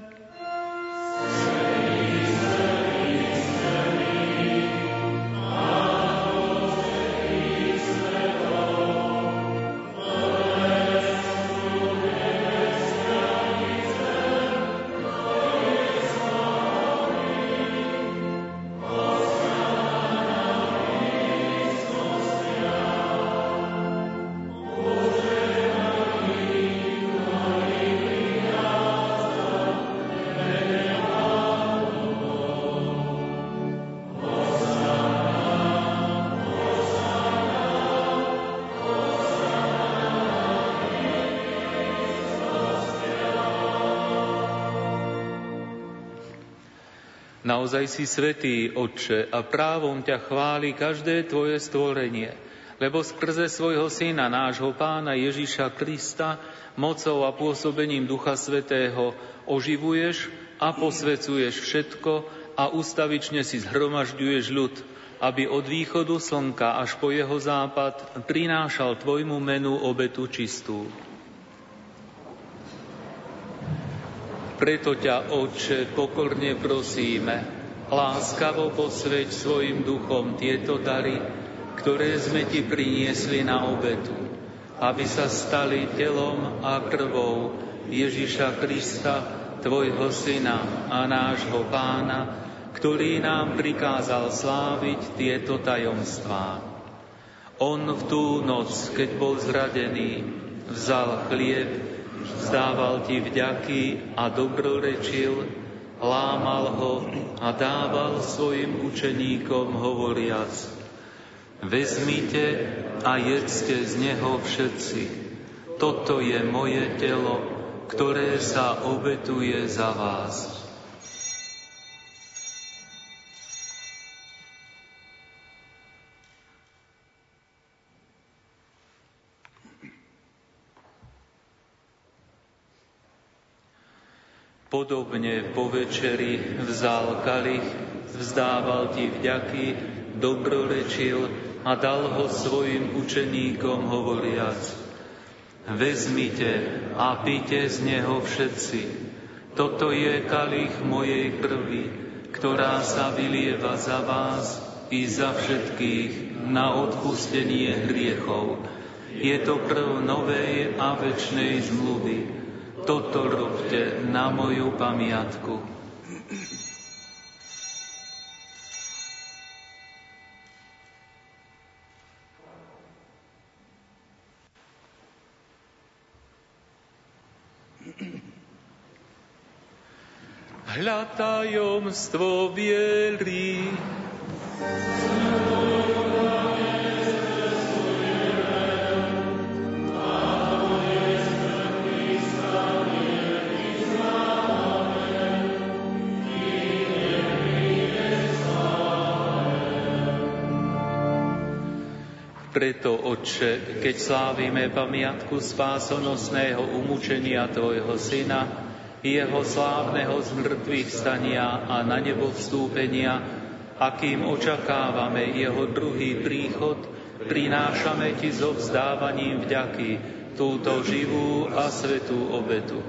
Naozaj si svätý, Otče, a právom ťa chváli každé Tvoje stvorenie, lebo skrze svojho Syna, nášho Pána Ježiša Krista, mocou a pôsobením Ducha Svätého oživuješ a posvecuješ všetko a ustavične si zhromažďuješ ľud, aby od východu slnka až po jeho západ prinášal Tvojmu menu obetu čistú. Preto ťa, Otče, pokorne prosíme, láskavo posväť svojim duchom tieto dary, ktoré sme Ti priniesli na obetu, aby sa stali telom a krvou Ježiša Krista, Tvojho Syna a nášho Pána, ktorý nám prikázal sláviť tieto tajomstvá. On v tú noc, keď bol zradený, vzal chlieb, vzdával Ti vďaky a dobrorečil, lámal ho a dával svojim učeníkom hovoriac: Vezmite a jedzte z neho všetci. Toto je moje telo, ktoré sa obetuje za vás. Podobne po večeri vzal kalich vzdával ti vďaky, dobrorečil a dal ho svojim učeníkom hovoriac: Vezmite a pite z neho všetci. Toto je kalich mojej krvi, ktorá sa vylieva za vás i za všetkých na odpustenie hriechov. Je to krv novej a večnej zmluvy. Toto robte na moju pamiatku. Hľa tajomstvo viery. Preto, Otče, keď slávime pamiatku spásonosného umúčenia Tvojho Syna, Jeho slávneho zmrtvých stania a na nebo vstúpenia, akým očakávame Jeho druhý príchod, prinášame Ti so vzdávaním vďaky túto živú a svätú obetu.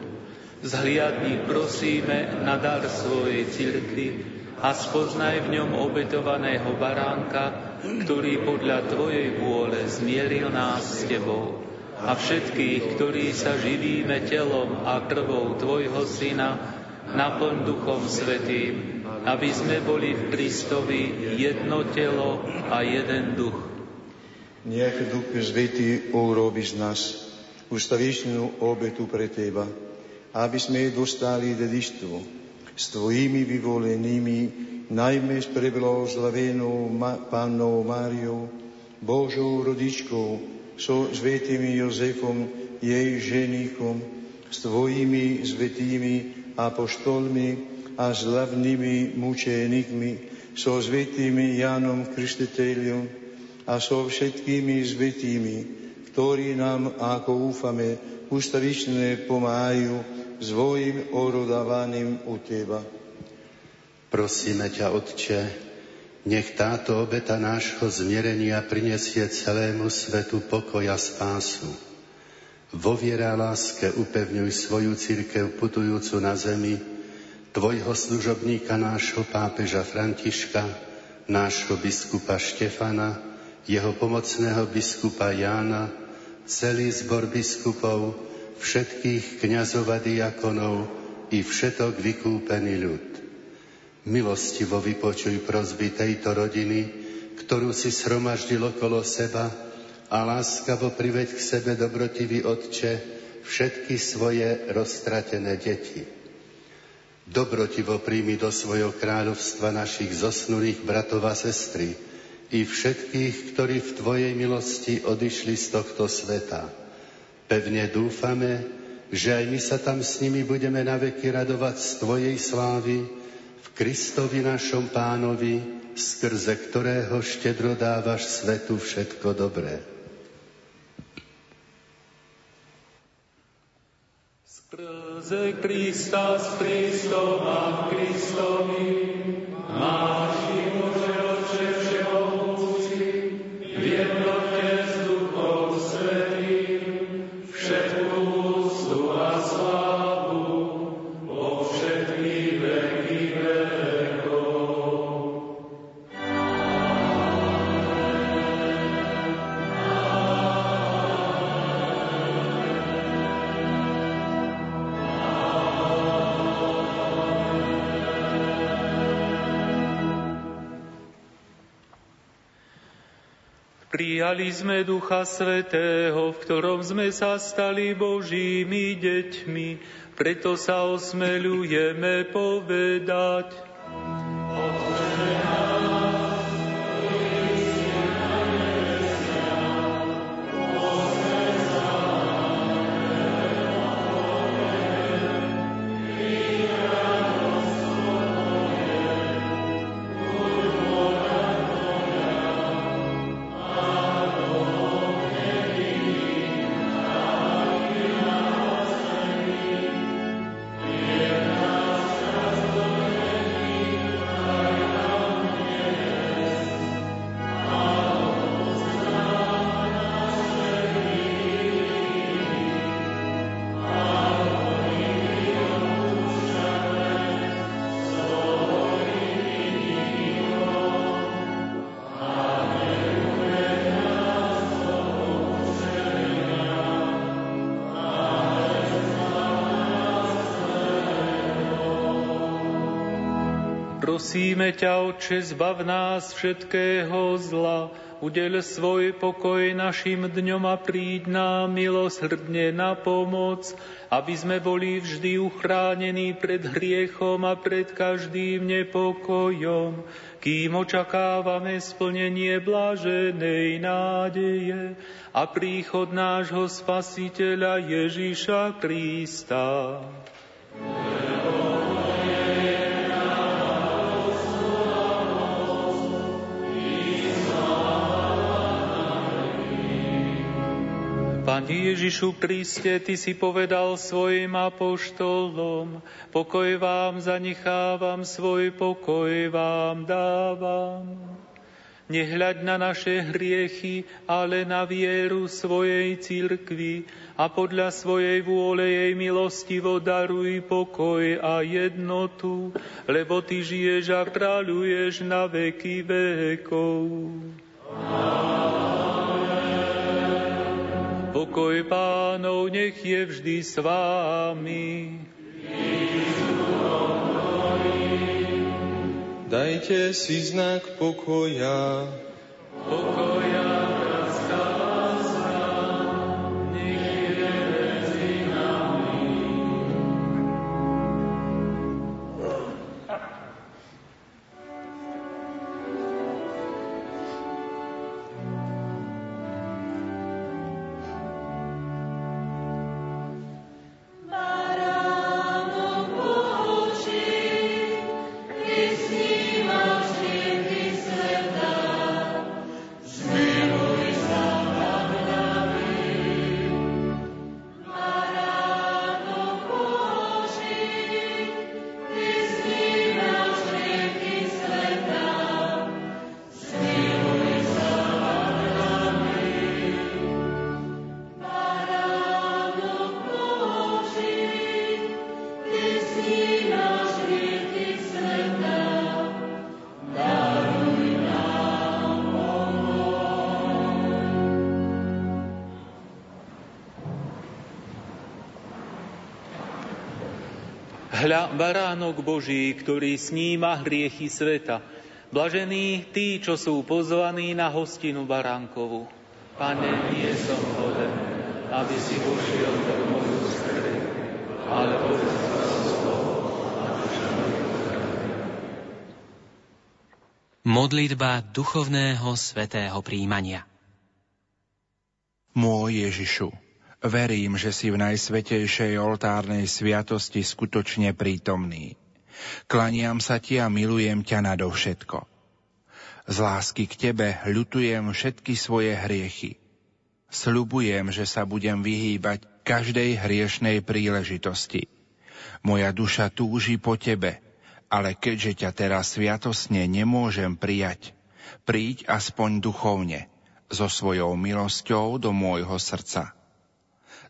Zhliadni, prosíme, na dar svojej cirkvi a spoznaj v ňom obetovaného baránka, ktorý podľa Tvojej vôle zmieril nás s Tebou. A všetkých, ktorí sa živíme telom a krvou Tvojho Syna, naplň Duchom Svätým, aby sme boli v Kristovi jedno telo a jeden duch. Nech Duch Svätý urobí z nás ustavičnú obetu pre Teba, aby sme dostali dedičstvo s Tvojimi vyvolenými, najmä s preblahoslavenou Pannou Máriou, Božou rodičkou, so svätým Jozefom, jej ženíkom, s Tvojimi svätými apoštolmi a s hlavnými mučenikmi, so svätým Jánom Krstiteľom a so všetkými svätými, ktorí nám, ako úfame, ustavične pomáhajú svojim orodávaním u Teba. Prosíme ťa, Otče, nech táto obeta nášho zmierenia prinesie celému svetu pokoja a spásu. Vo viere a láske upevňuj svoju cirkev putujúcu na zemi, Tvojho služobníka, nášho pápeža Františka, nášho biskupa Štefana, jeho pomocného biskupa Jána, celý zbor biskupov, všetkých kňazov a diakonov i všetok vykúpený ľud. Milostivo vypočuj prosby tejto rodiny, ktorú si shromaždil okolo seba, a láskavo priveď k sebe, dobrotivý Otče, všetky svoje roztratené deti. Dobrotivo príjmi do svojho kráľovstva našich zosnulých bratov a sestry i všetkých, ktorí v Tvojej milosti odišli z tohto sveta. Pevne dúfame, že aj my sa tam s nimi budeme naveky radovať z Tvojej slávy v Kristovi našom Pánovi, skrze ktorého štedro dávaš svetu všetko dobré. Skrze Krista, s Kristom a v Kristovi máš Bože Otče všemohúci, v jednote s Duchom Svätým, Prijali sme Ducha Svätého, v ktorom sme sa stali Božími deťmi, preto sa osmeľujeme povedať: Otče náš, ktorý si na nebesiach, posväť sa mene Tvoje, príď kráľovstvo Tvoje, buď vôľa Tvoja. Prosíme ťa, Otče, zbav nás všetkého zla, udeľ svoj pokoj našim dňom a príď nám milosrdne na pomoc, aby sme boli vždy uchránení pred hriechom a pred každým nepokojom, kým očakávame splnenie bláženej nádeje a príchod nášho Spasiteľa Ježiša Krista. Pane Ježišu Kriste, Ty si povedal svojim apoštolom, pokoj vám zanechávam, svoj pokoj vám dávam. Nehľaď na naše hriechy, ale na vieru svojej cirkvi a podľa svojej vôle jej milostivo daruj pokoj a jednotu, lebo Ty žiješ a kráľuješ na veky vekov. Amen. Pokoj Pánov nech je vždy s vámi. Dajte si znak pokoja. Pokoja praská láska, nech je medzi nami. Hľa, baránok Boží, ktorý sníma hriechy sveta. Blažení tí, čo sú pozvaní na hostinu baránkovu. Pane, nie som hoden, aby si vošiel do moju skreň, ale povedz svojho slovo a duša moja potrebe. Modlitba duchovného svätého príjmania. Môj Ježišu, verím, že si v najsvätejšej oltárnej sviatosti skutočne prítomný. Klaniam sa ti a milujem ťa nadovšetko. Z lásky k tebe ľutujem všetky svoje hriechy. Sľubujem, že sa budem vyhýbať každej hriešnej príležitosti. Moja duša túži po tebe, ale keďže ťa teraz sviatosne nemôžem prijať, príď aspoň duchovne, so svojou milosťou do môjho srdca.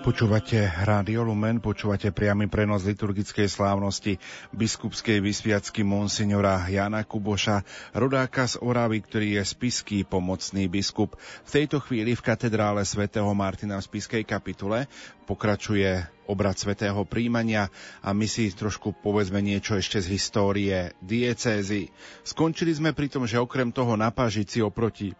Počúvate Rádio Lumen, počúvate priamy prenos liturgickej slávnosti biskupskej vysviacky monsignora Jána Kuboša, rodáka z Oravy, ktorý je spišský pomocný biskup. V tejto chvíli v katedrále svätého Martina v Spišskej kapitule pokračuje obrad svätého príjmania a my si trošku povedzme niečo ešte z histórie diecézy. Skončili sme pri tom, že okrem toho na Pažici oproti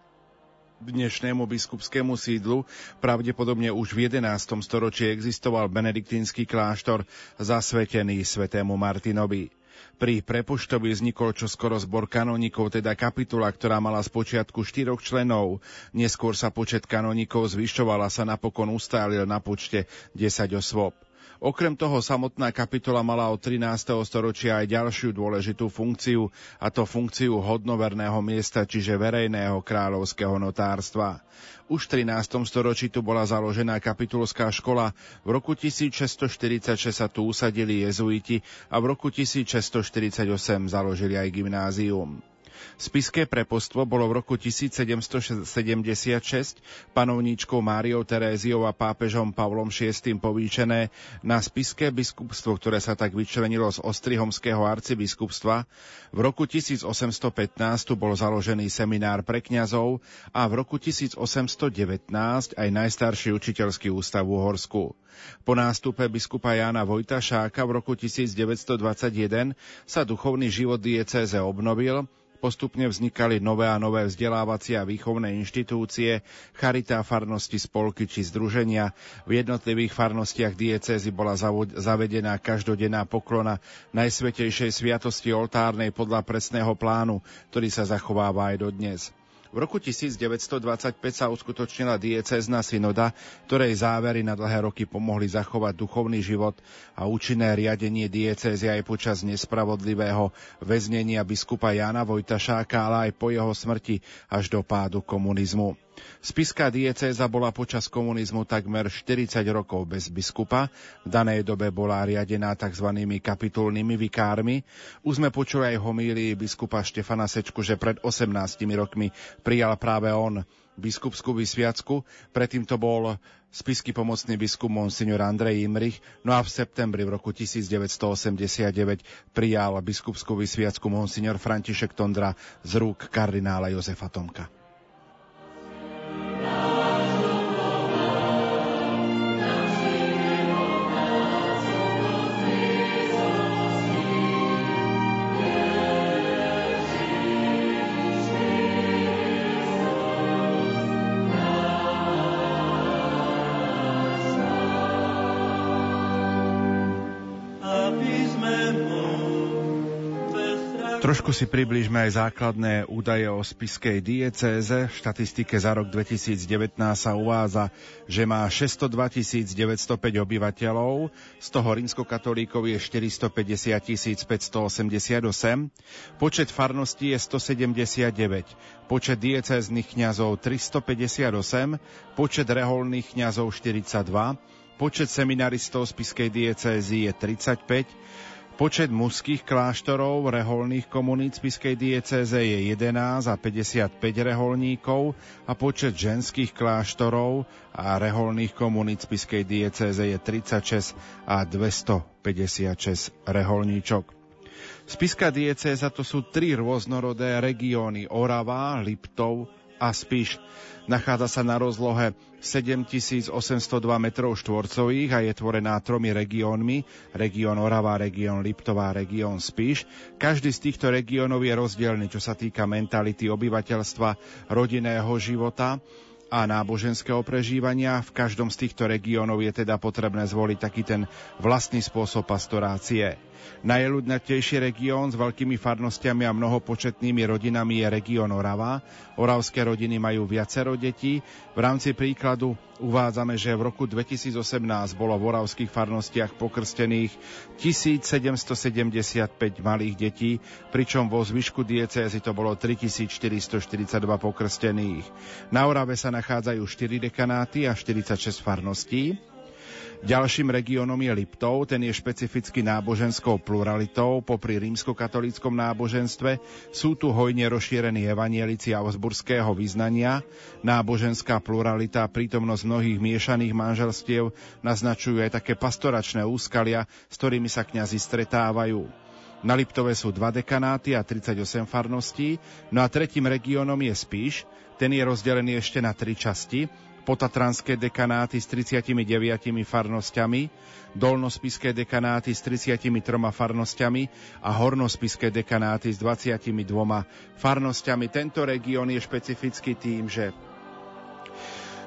dnešnému biskupskému sídlu pravdepodobne už v jedenástom storočí existoval benediktínsky kláštor zasvetený svätému Martinovi. Pri Prepoštovi vznikol čoskoro zbor kanonikov, teda kapitula, ktorá mala spočiatku štyroch členov. Neskôr sa počet kanonikov zvyšoval a sa napokon ustálil na počte desať osôb. Okrem toho samotná kapitula mala od trinásteho storočia aj ďalšiu dôležitú funkciu, a to funkciu hodnoverného miesta, čiže verejného kráľovského notárstva. Už v trinásteho storočí tu bola založená kapitulská škola, v roku tisícšesťstoštyridsaťšesť sa tu usadili jezuiti a v roku tisícšesťstoštyridsaťosem založili aj gymnázium. Spišské prepostvo bolo v roku tisícsedemstosedemdesiatšesť panovníčkou Máriou Teréziou a pápežom Pavlom šiestym povýšené na spišské biskupstvo, ktoré sa tak vyčlenilo z ostrihomského arcibiskupstva. V roku tisícosemstopätnásť bol založený seminár pre kňazov a v roku tisícosemstodevätnásť aj najstarší učiteľský ústav v Uhorsku. Po nástupe biskupa Jána Vojtašáka v roku tisícdeväťstodvadsaťjeden sa duchovný život diecéze obnovil. Postupne vznikali nové a nové vzdelávacie a výchovné inštitúcie, charita, farnosti, spolky či združenia. V jednotlivých farnostiach diecézy bola zavedená každodenná poklona Najsvetejšej sviatosti oltárnej podľa presného plánu, ktorý sa zachováva aj dodnes. V roku tisícdeväťstodvadsaťpäť sa uskutočnila diecézna synoda, ktorej závery na dlhé roky pomohli zachovať duchovný život a účinné riadenie diecézy aj počas nespravodlivého väznenia biskupa Jána Vojtašáka, ale aj po jeho smrti až do pádu komunizmu. Spišská diecéza bola počas komunizmu takmer štyridsať rokov bez biskupa. V danej dobe bola riadená tzv. Kapitulnými vikármi. Už sme počuli aj homílii biskupa Štefana Sečku, že pred osemnástimi rokmi prijal práve on biskupskú vysviacku. Predtým to bol spišský pomocný biskup monsignor Andrej Imrich, no a v septembri v roku tisícdeväťstoosemdesiatdeväť prijal biskupskú vysviacku monsignor František Tondra z rúk kardinála Jozefa Tomka. Trošku si priblížme aj základné údaje o spišskej diecéze. V štatistike za rok dvetisícdevätnásť sa uvádza, že má šesťstodvatisíc deväťstopäť obyvateľov, z toho rímskokatolíkov je štyristopäťdesiattisíc päťstoosemdesiatosem, počet farností je stosedemdesiatdeväť, počet diecéznych kňazov tristopäťdesiatosem, počet reholných kňazov štyridsaťdva, počet seminaristov spišskej diecézy je tridsaťpäť, počet mužských kláštorov, reholných komunít spišskej diecéze je jedenásť a päťdesiatpäť reholníkov a počet ženských kláštorov a reholných komunít spišskej diecéze je tridsaťšesť a dvestopäťdesiatšesť reholníčok. Spišská diecéza to sú tri rôznorodé regióny: Orava, Liptov a Spiš. Nachádza sa na rozlohe sedemtisícosemstodva metrov štvorcových a je tvorená tromi regiónmi: región Orava, región Liptová, región Spiš. Každý z týchto regiónov je rozdielny, čo sa týka mentality obyvateľstva, rodinného života a náboženského prežívania. V každom z týchto regiónov je teda potrebné zvoliť taký ten vlastný spôsob pastorácie. Najľudnatejší región s veľkými farnostiami a mnohopočetnými rodinami je región Orava. Oravské rodiny majú viacero detí. V rámci príkladu uvádzame, že v roku dvetisícosemnásť bolo v oravských farnostiach pokrstených tisícsedemstosedemdesiatpäť malých detí, pričom vo zvyšku diecézy to bolo tritisícštyristoštyridsaťdva pokrstených. Na Orave sa nachádzajú štyri dekanáty a štyridsaťšesť farností. Ďalším regiónom je Liptov, ten je špecificky náboženskou pluralitou, popri rímskokatolíckom náboženstve sú tu hojne rozšírení evanielici augsburského vyznania. Náboženská pluralita a prítomnosť mnohých miešaných manželstiev naznačujú aj také pastoračné úskalia, s ktorými sa kňazi stretávajú. Na Liptove sú dva dekanáty a tridsaťosem farností, no a tretím regiónom je Spiš, ten je rozdelený ešte na tri časti, potatranské dekanáty s tridsiatimi deviatimi farnosťami, dolnospišské dekanáty s tridsiatimi troma farnosťami a hornospišské dekanáty s dvadsiatimi dvoma farnosťami. Tento región je špecifický tým, že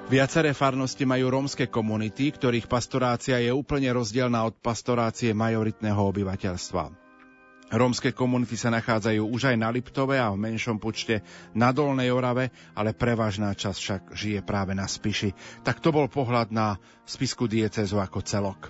viaceré farnosti majú rómske komunity, ktorých pastorácia je úplne rozdielna od pastorácie majoritného obyvateľstva. Rómske komunity sa nachádzajú už aj na Liptove a v menšom počte na Dolnej Orave, ale prevažná časť však žije práve na Spiši. Tak to bol pohľad na Spišskú diecézu ako celok.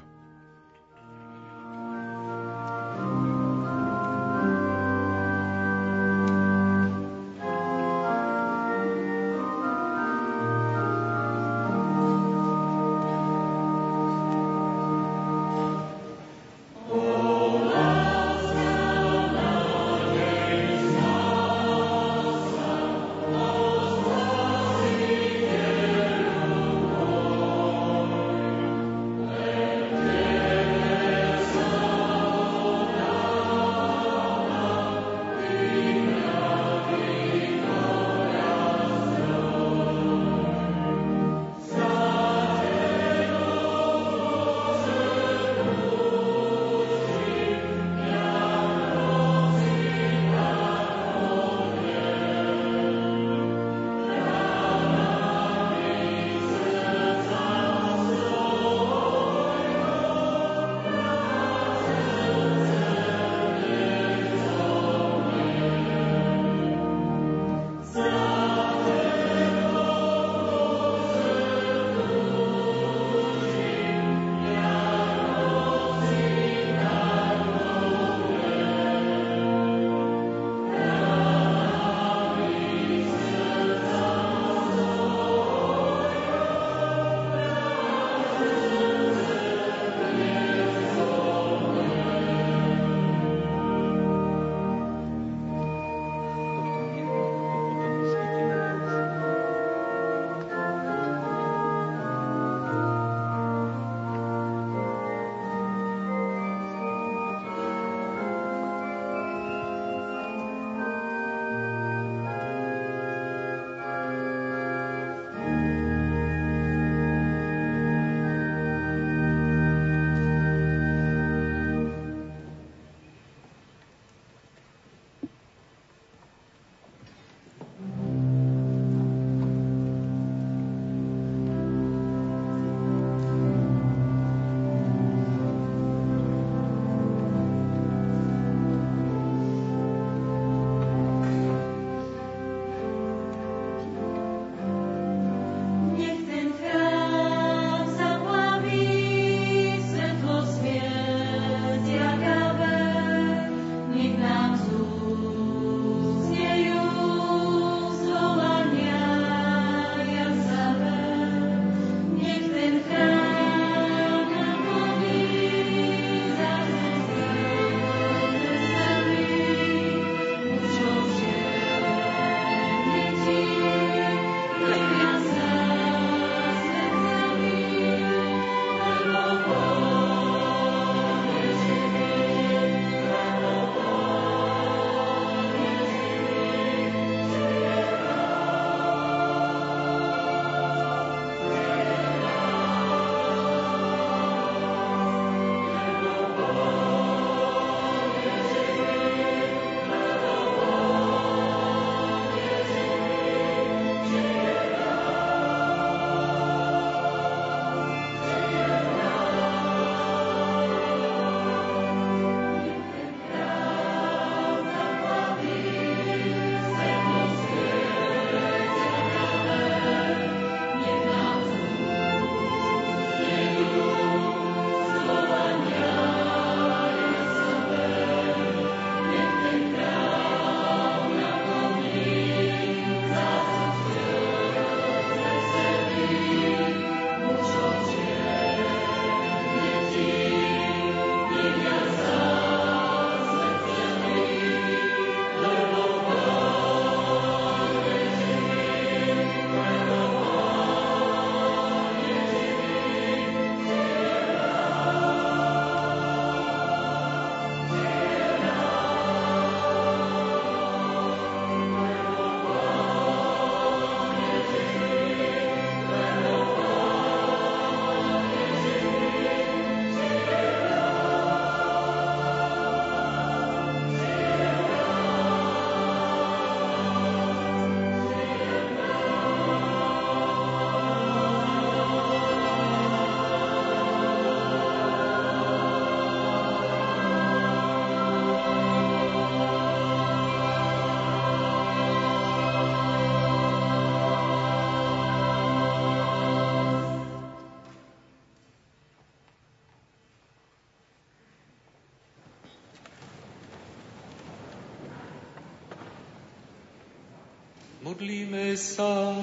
Modlíme sa.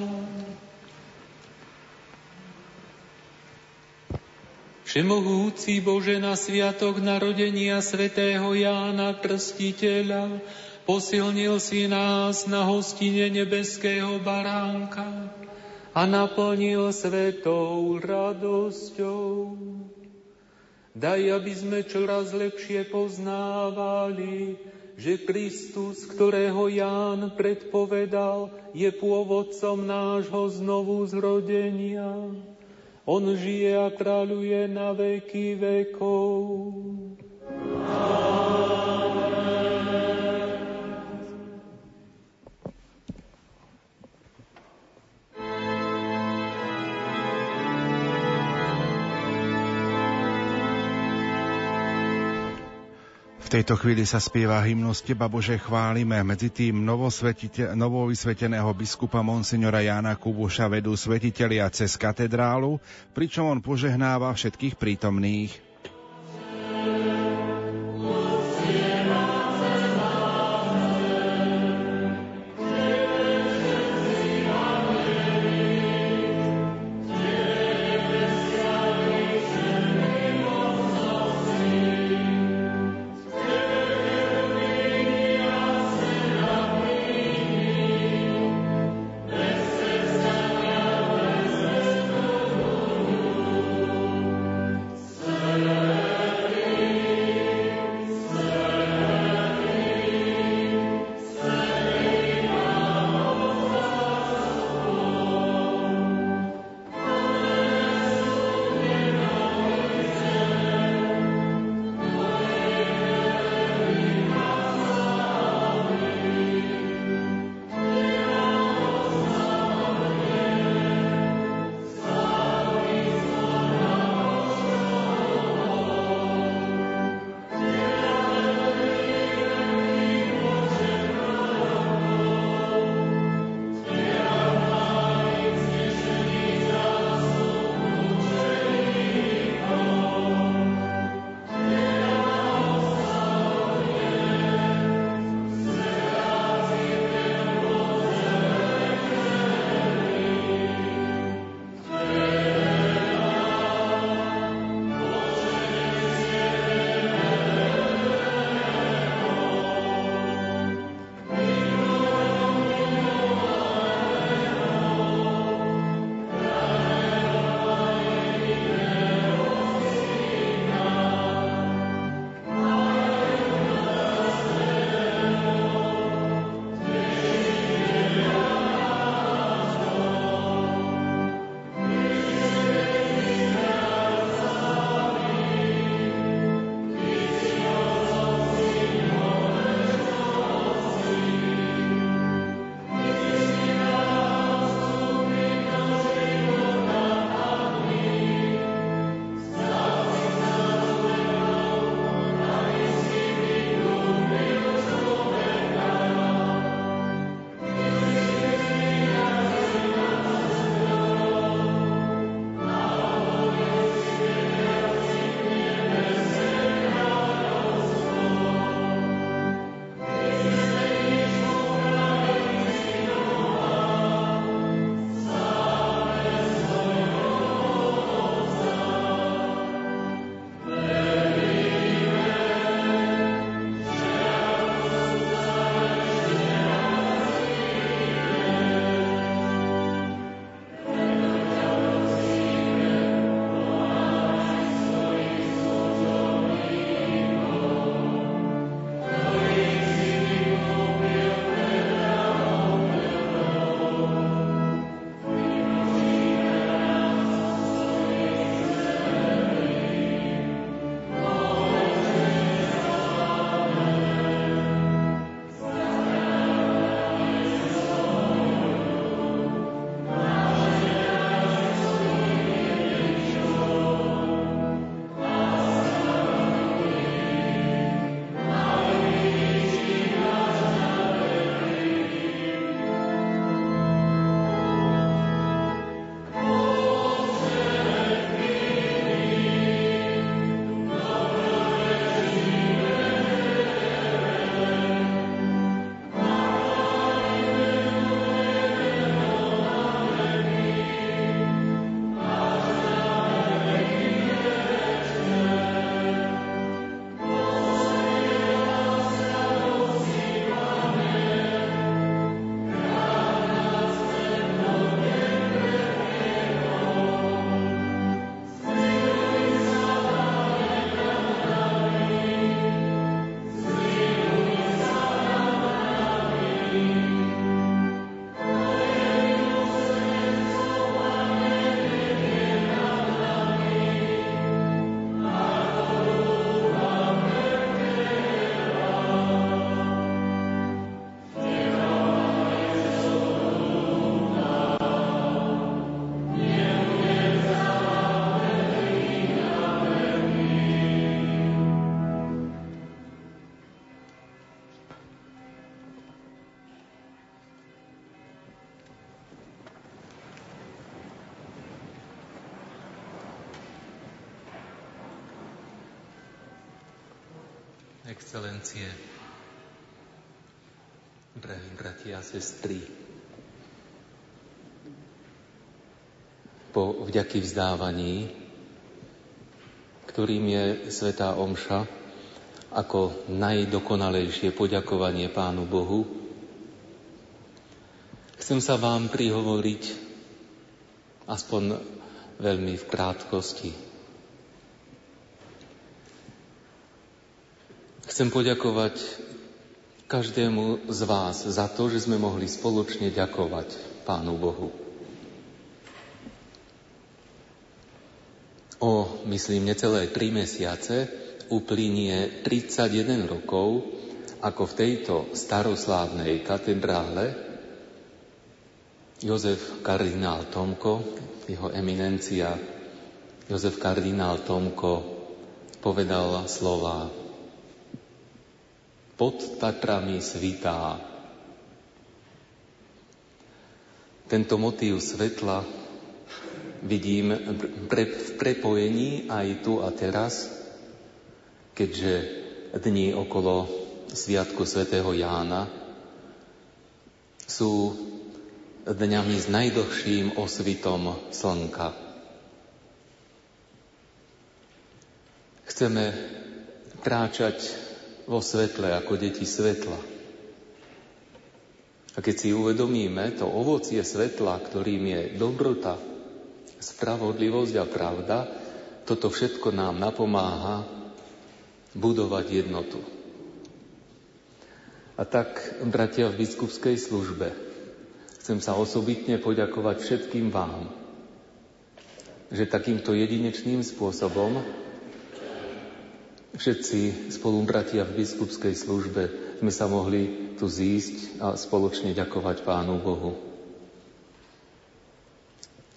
Všemohúci Bože, na sviatok narodenia svätého Jána Krstiteľa posilnil si nás na hostine nebeského baránka a naplnil svetou radosťou. Daj, aby sme čoraz lepšie poznávali, že Kristus, ktorého Ján predpovedal, je pôvodcom nášho znovu zrodenia. On žije a kráľuje na veky vekov. Amen. V tejto chvíli sa spieva hymnus Teba, Bože, chválime. Medzi tým novovysveteného biskupa monsignora Jána Kuboša vedú svetitelia cez katedrálu, pričom on požehnáva všetkých prítomných. Amen. Excelencie, drahí bratia a sestry, po vďaky vzdávaní, ktorým je svätá omša ako najdokonalejšie poďakovanie Pánu Bohu, chcem sa vám prihovoriť aspoň veľmi v krátkosti. Chcem poďakovať každému z vás za to, že sme mohli spoločne ďakovať Pánu Bohu. O, myslím, necelé tri mesiace uplynie tridsaťjeden rokov, ako v tejto staroslávnej katedrále Jozef kardinál Tomko, jeho eminencia, Jozef kardinál Tomko povedal slova: pod Tatrami svitá. Tento motív svetla vidím pre, v prepojení aj tu a teraz, keďže dni okolo sviatku svätého Jána sú dňami s najdlhším osvitom slnka. Chceme kráčať vo svetle ako deti svetla. A keď si uvedomíme to ovocie svetla, ktorým je dobrota, spravodlivosť a pravda, toto všetko nám napomáha budovať jednotu. A tak, bratia v biskupskej službe, chcem sa osobitne poďakovať všetkým vám, že takýmto jedinečným spôsobom všetci spolubratia v biskupskej službe sme sa mohli tu zísť a spoločne ďakovať Pánu Bohu.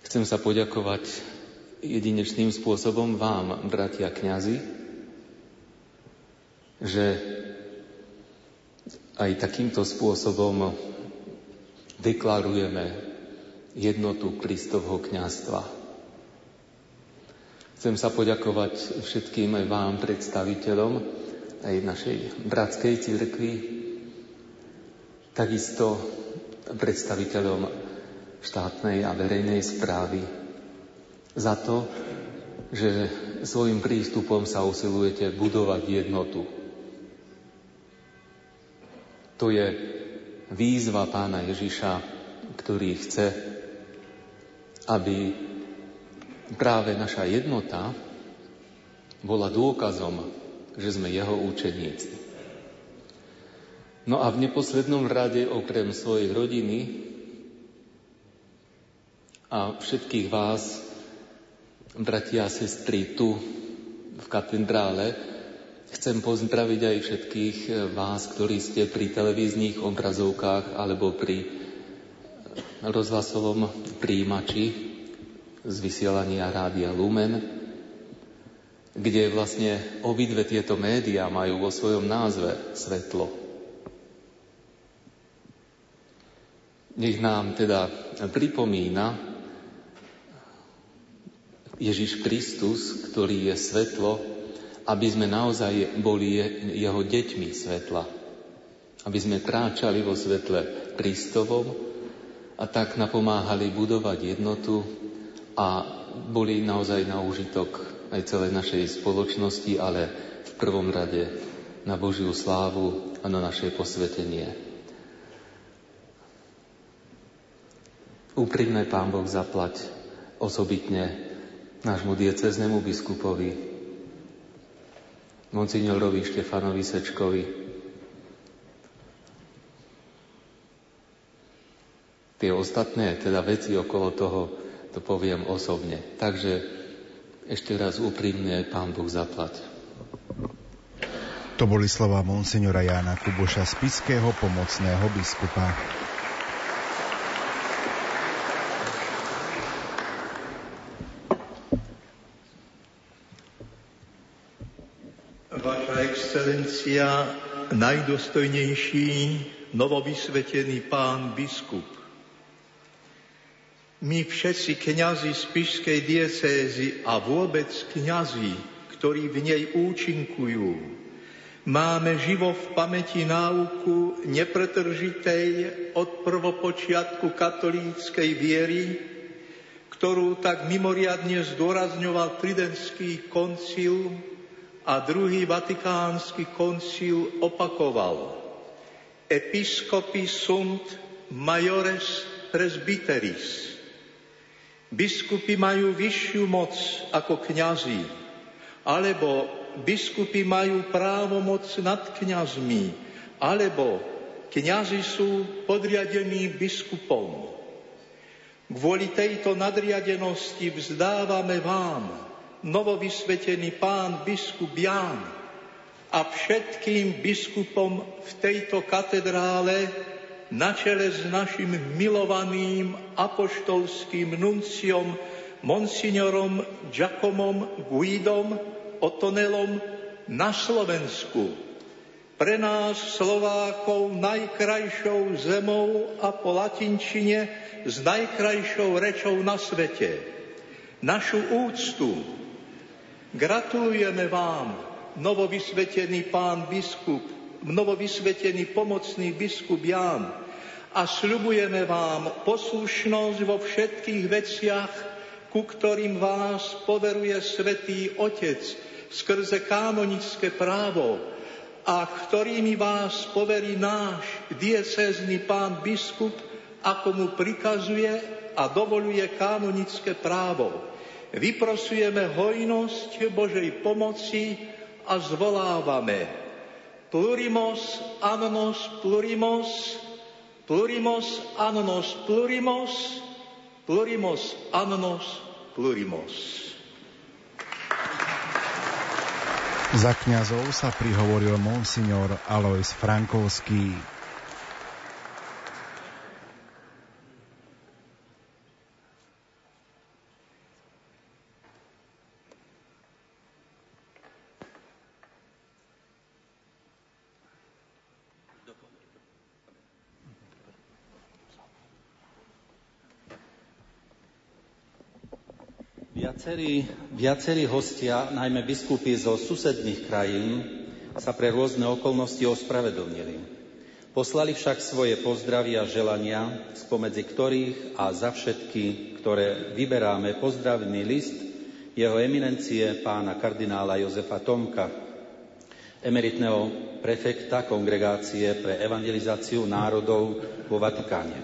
Chcem sa poďakovať jedinečným spôsobom vám, bratia kňazi, že aj takýmto spôsobom deklarujeme jednotu Kristovho kňazstva. Chcem sa poďakovať všetkým aj vám, predstaviteľom aj našej bratskej cirkvi, takisto predstaviteľom štátnej a verejnej správy za to, že svojim prístupom sa usilujete budovať jednotu. To je výzva Pána Ježiša, ktorý chce, aby práve naša jednota bola dôkazom, že sme jeho učeníci. No a v neposlednom rade, okrem svojej rodiny a všetkých vás, bratia a sestry, tu v katedrále, chcem pozdraviť aj všetkých vás, ktorí ste pri televíznych obrazovkách alebo pri rozhlasovom príjimači z vysielania Rádia Lumen, kde vlastne obidve tieto médiá majú vo svojom názve svetlo. Nech nám teda pripomína Ježiš Kristus, ktorý je svetlo, aby sme naozaj boli jeho deťmi svetla. Aby sme kráčali vo svetle Kristovom a tak napomáhali budovať jednotu a boli naozaj na úžitok aj celej našej spoločnosti, ale v prvom rade na Božiu slávu a na naše posvetenie. Úprimne Pán Boh zaplať osobitne nášmu diecéznemu biskupovi, monsignorovi Štefanovi Sečkovi. Tie ostatné, teda veci okolo toho, to poviem osobne. Takže ešte raz úprimne, Pán Boh zaplať. To boli slová monsignora Jána Kuboša, spišského pomocného biskupa. Excelencia, najdostojnejší, novovysvetený pán biskup. My všetci kňazi Spišskej diecézy a vôbec kňazi, ktorí v nej účinkujú, Máme živo v pamäti náuku nepretržitej od prvopočiatku katolíckej viery, ktorú tak mimoriadne zdôrazňoval Tridentský koncil a druhý Vatikánsky koncil opakoval. Episkopi sunt majores presbyteris. Biskupi majú vyššiu moc ako kňazi, alebo biskupy majú právomoc nad kňazmi, alebo kňazi sú podriadení biskupom. Kvôli tejto nadriadenosti vzdávame vám, novovysvetený pán biskup Ján a všetkým biskupom v tejto katedrále na čele s našim milovaným apoštolským nunciom monsignorom Giacomom Guidom Ottonellom na Slovensku, pre nás Slovákov najkrajšou zemou a po latinčine s najkrajšou rečou na svete. Našu úctu gratulujeme vám, novovysvetený pán biskup, novovysvetený pomocný biskup Ján, a sľubujeme vám poslušnosť vo všetkých veciach, ku ktorým vás poveruje Svätý Otec skrze kanonické právo a ktorými vás poverí náš diecézny pán biskup, ako mu prikazuje a dovoluje kanonické právo. Vyprosujeme hojnosť Božej pomoci a zvolávame Plurimus annos plurimus, plurimus annos plurimus, plurimus annos plurimus. Za kňazov sa prihovoril monsignor Alojz Frankovský. Viacerí, viacerí hostia, najmä biskupy zo susedných krajín, sa pre rôzne okolnosti ospravedlnili. Poslali však svoje pozdravy a želania, spomedzi ktorých a za všetky, ktoré vyberáme, pozdravný list jeho eminencie pána kardinála Jozefa Tomka, emeritného prefekta Kongregácie pre evangelizáciu národov vo Vatikáne.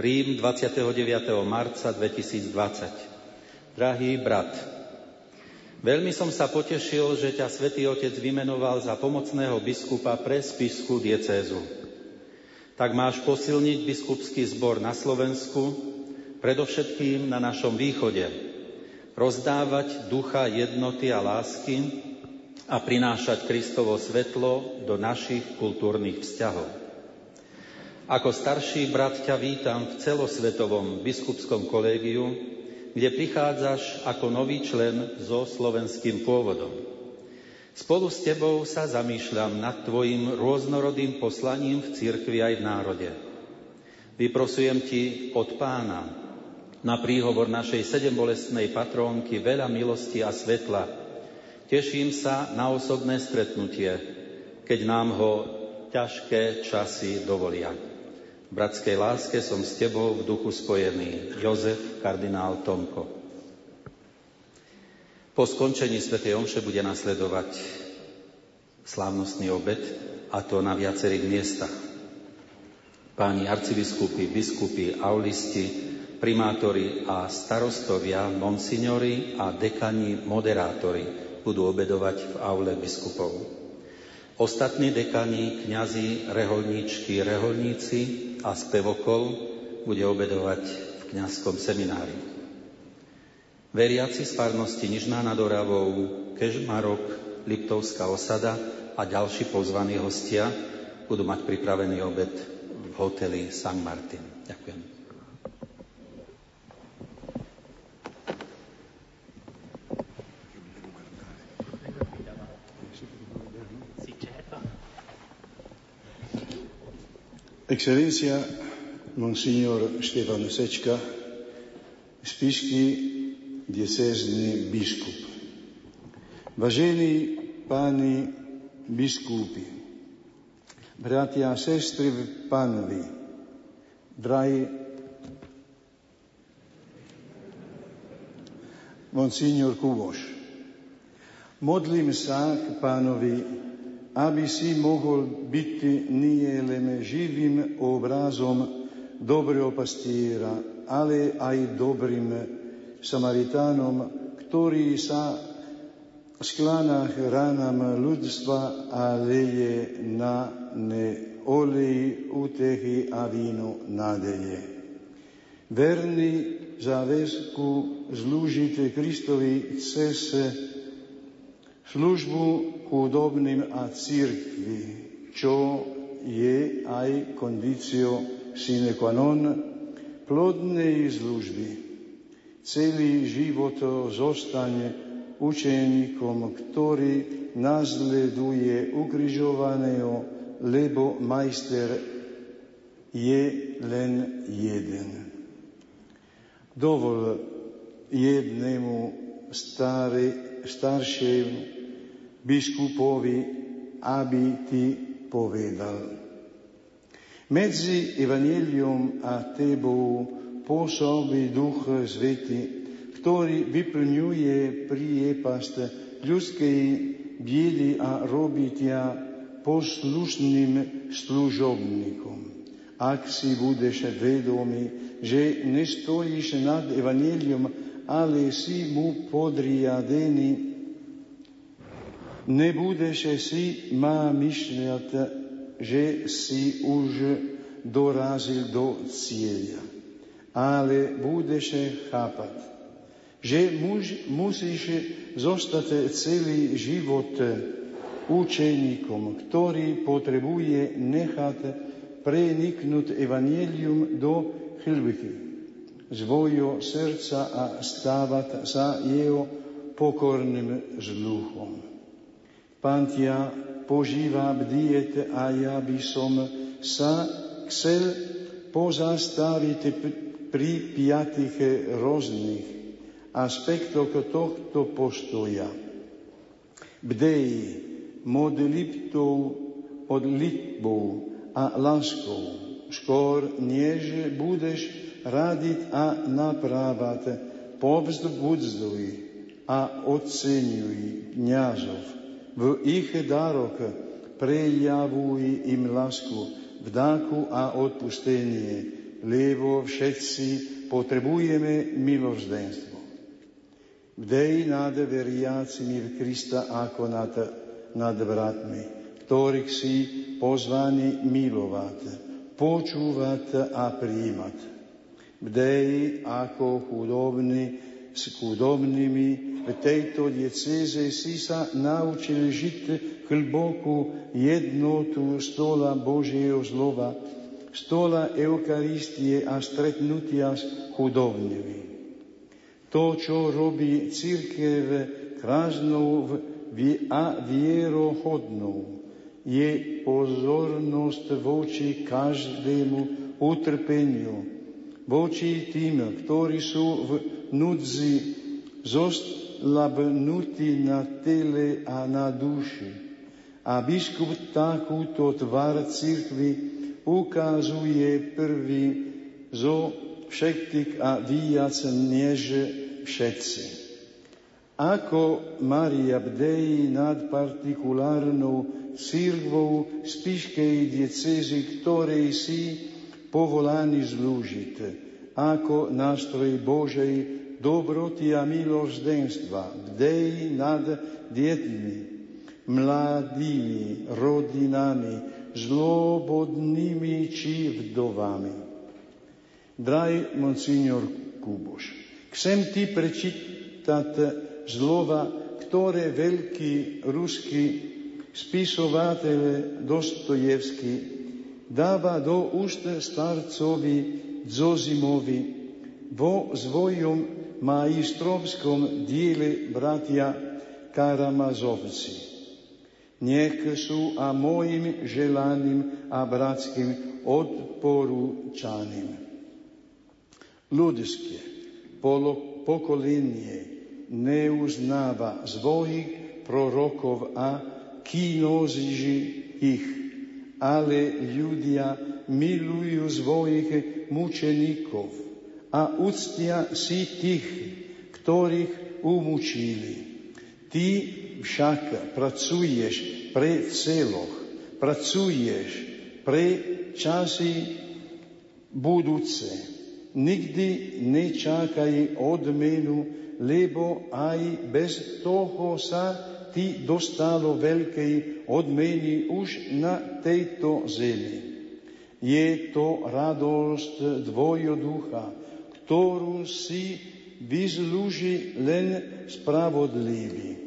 Rím, dvadsiateho deviateho marca dvetisícdvadsať. Drahý brat, veľmi som sa potešil, že ťa Svätý Otec vymenoval za pomocného biskupa pre Spišskú diecézu. Tak máš posilniť biskupský zbor na Slovensku, predovšetkým na našom východe, rozdávať ducha jednoty a lásky a prinášať Kristovo svetlo do našich kultúrnych vzťahov. Ako starší brat ťa vítam v celosvetovom biskupskom kolégiu, kde prichádzaš ako nový člen so slovenským pôvodom. Spolu s tebou sa zamýšľam nad tvojim rôznorodým poslaním v cirkvi aj v národe. Vyprosujem ti od pána na príhovor našej sedembolestnej patrónky veľa milosti a svetla. Teším sa na osobné stretnutie, keď nám ho ťažké časy dovolia. V bratskej láske som s tebou v duchu spojený. Jozef, kardinál Tomko. Po skončení svätej omše bude nasledovať slávnostný obed, a to na viacerých miestach. Páni arcibiskupy, biskupy, aulisti, primátori a starostovia, monsignori a dekani, moderátori budú obedovať v aule biskupov. Ostatní dekani, kňazi, reholníčky, reholníci a spevokol bude obedovať v kňazskom seminári. Veriaci z farnosti Nižná nad Oravou, Kežmarok, Liptovská osada a ďalší pozvaní hostia budú mať pripravený obed v hoteli San Martin. Ďakujem. Excelencia, monsignor Štefan Sečka, spišský diecézny biskup. Vážení páni biskupy, bratia a sestry v Pánovi, drahí monsignor Kuboš, modlím sa k Pánovi, aby si mohol byť nie len živým obrazom dobrého pastiera, ale aj dobrým Samaritánom, ktorý sa sklána k ranám ľudstva a leje na ne olej útechy a víno nádeje. Verný záväzku slúžiť Kristovi cez službu chudobným a cirkvi, čo je aj kondício sine qua non plodnej služby. Celý život zostane učeníkom, ktorý nasleduje ukrižovaného, lebo majster je len jeden. Dovol jednému staré, staršému biskupovi, aby ti povedal. Medzi Evangeliom a tebou pôsobí Duch Svätý, ktorý vyplňuje priepasť ľudskej biedy a robí ťa poslušným služobníkom. Ak si budeš vedomý, že nestojíš nad Evangeliom, ale si mu podriadený, nebudeš si má myšľať, že si už dorazil do cieľa, ale budeš chápať, že muž, musíš zostať celý život učeníkom, ktorý potrebuje nechať preniknúť Evangelium do hĺbky svojho srdca a stávať sa jeho pokorným sluchom. Pán ťa požíva bdieť a ja by som sa chcel pozastaviť pri piatich rôznych aspektoch tohto postoja. Bdej od litbou a láskou, skôr než budeš radiť a naprávať, povzbudzuj a oceňuj kňazov. V ich darok prejavuj im lásku, vďaku a odpustenie, lebo všetci potrebujeme milosrdenstvo. Bdej nad veriacimi v Krista ako nad, nad bratmi, ktorých si pozvaní milovať, počúvať a prijímať. Bdej ako chudobní s chudobnými, v tejto diecéze si sa naučil žiť hlbokú jednotu stola Božieho slova, stola Eucharistie a stretnutia s chudobnými. To, čo robí cirkev krásnou a vierohodnou, je pozornosť voči každému utrpeniu, voči tým, ktorí sú v núdzi zoslabnutí na tele a na duši. A biskup takúto tvár cirkvi ukazuje prvý zo všetkých a viac než všetci. Ako Mária bdejí nad partikulárnou cirkvou Spišskej diecézy, ktorej si povolaný slúžiť, ako nástroj Božej dobroty a milosrdenstva, bdejí nad deťmi, mladými, rodinami, zlobodnými či vdovami. Drahý monsignor Kuboš, chcem ti prečítať slova, ktoré veľký ruský spisovateľ Dostojevský dáva do úst starcovi Zosimovi vo svojom majstrovskom diele Bratia Karamazovci. Nech sú a mojim želaným a bratským odporúčaním. Ľudské pokolenie neuznáva svojich prorokov a kýnoziži ich, ale ľudia milujú svojich mučeníkov a uctia si tých, ktorých umučili. Ty však pracuješ pre celoch, pracuješ pre časy budúce. Nikdy nečakaj odmenu, lebo aj bez toho sa ti dostalo veľkej odmeny už na tejto zemi. Je to radosť tvojho ducha, ktorú si vyslúži len spravodlivý.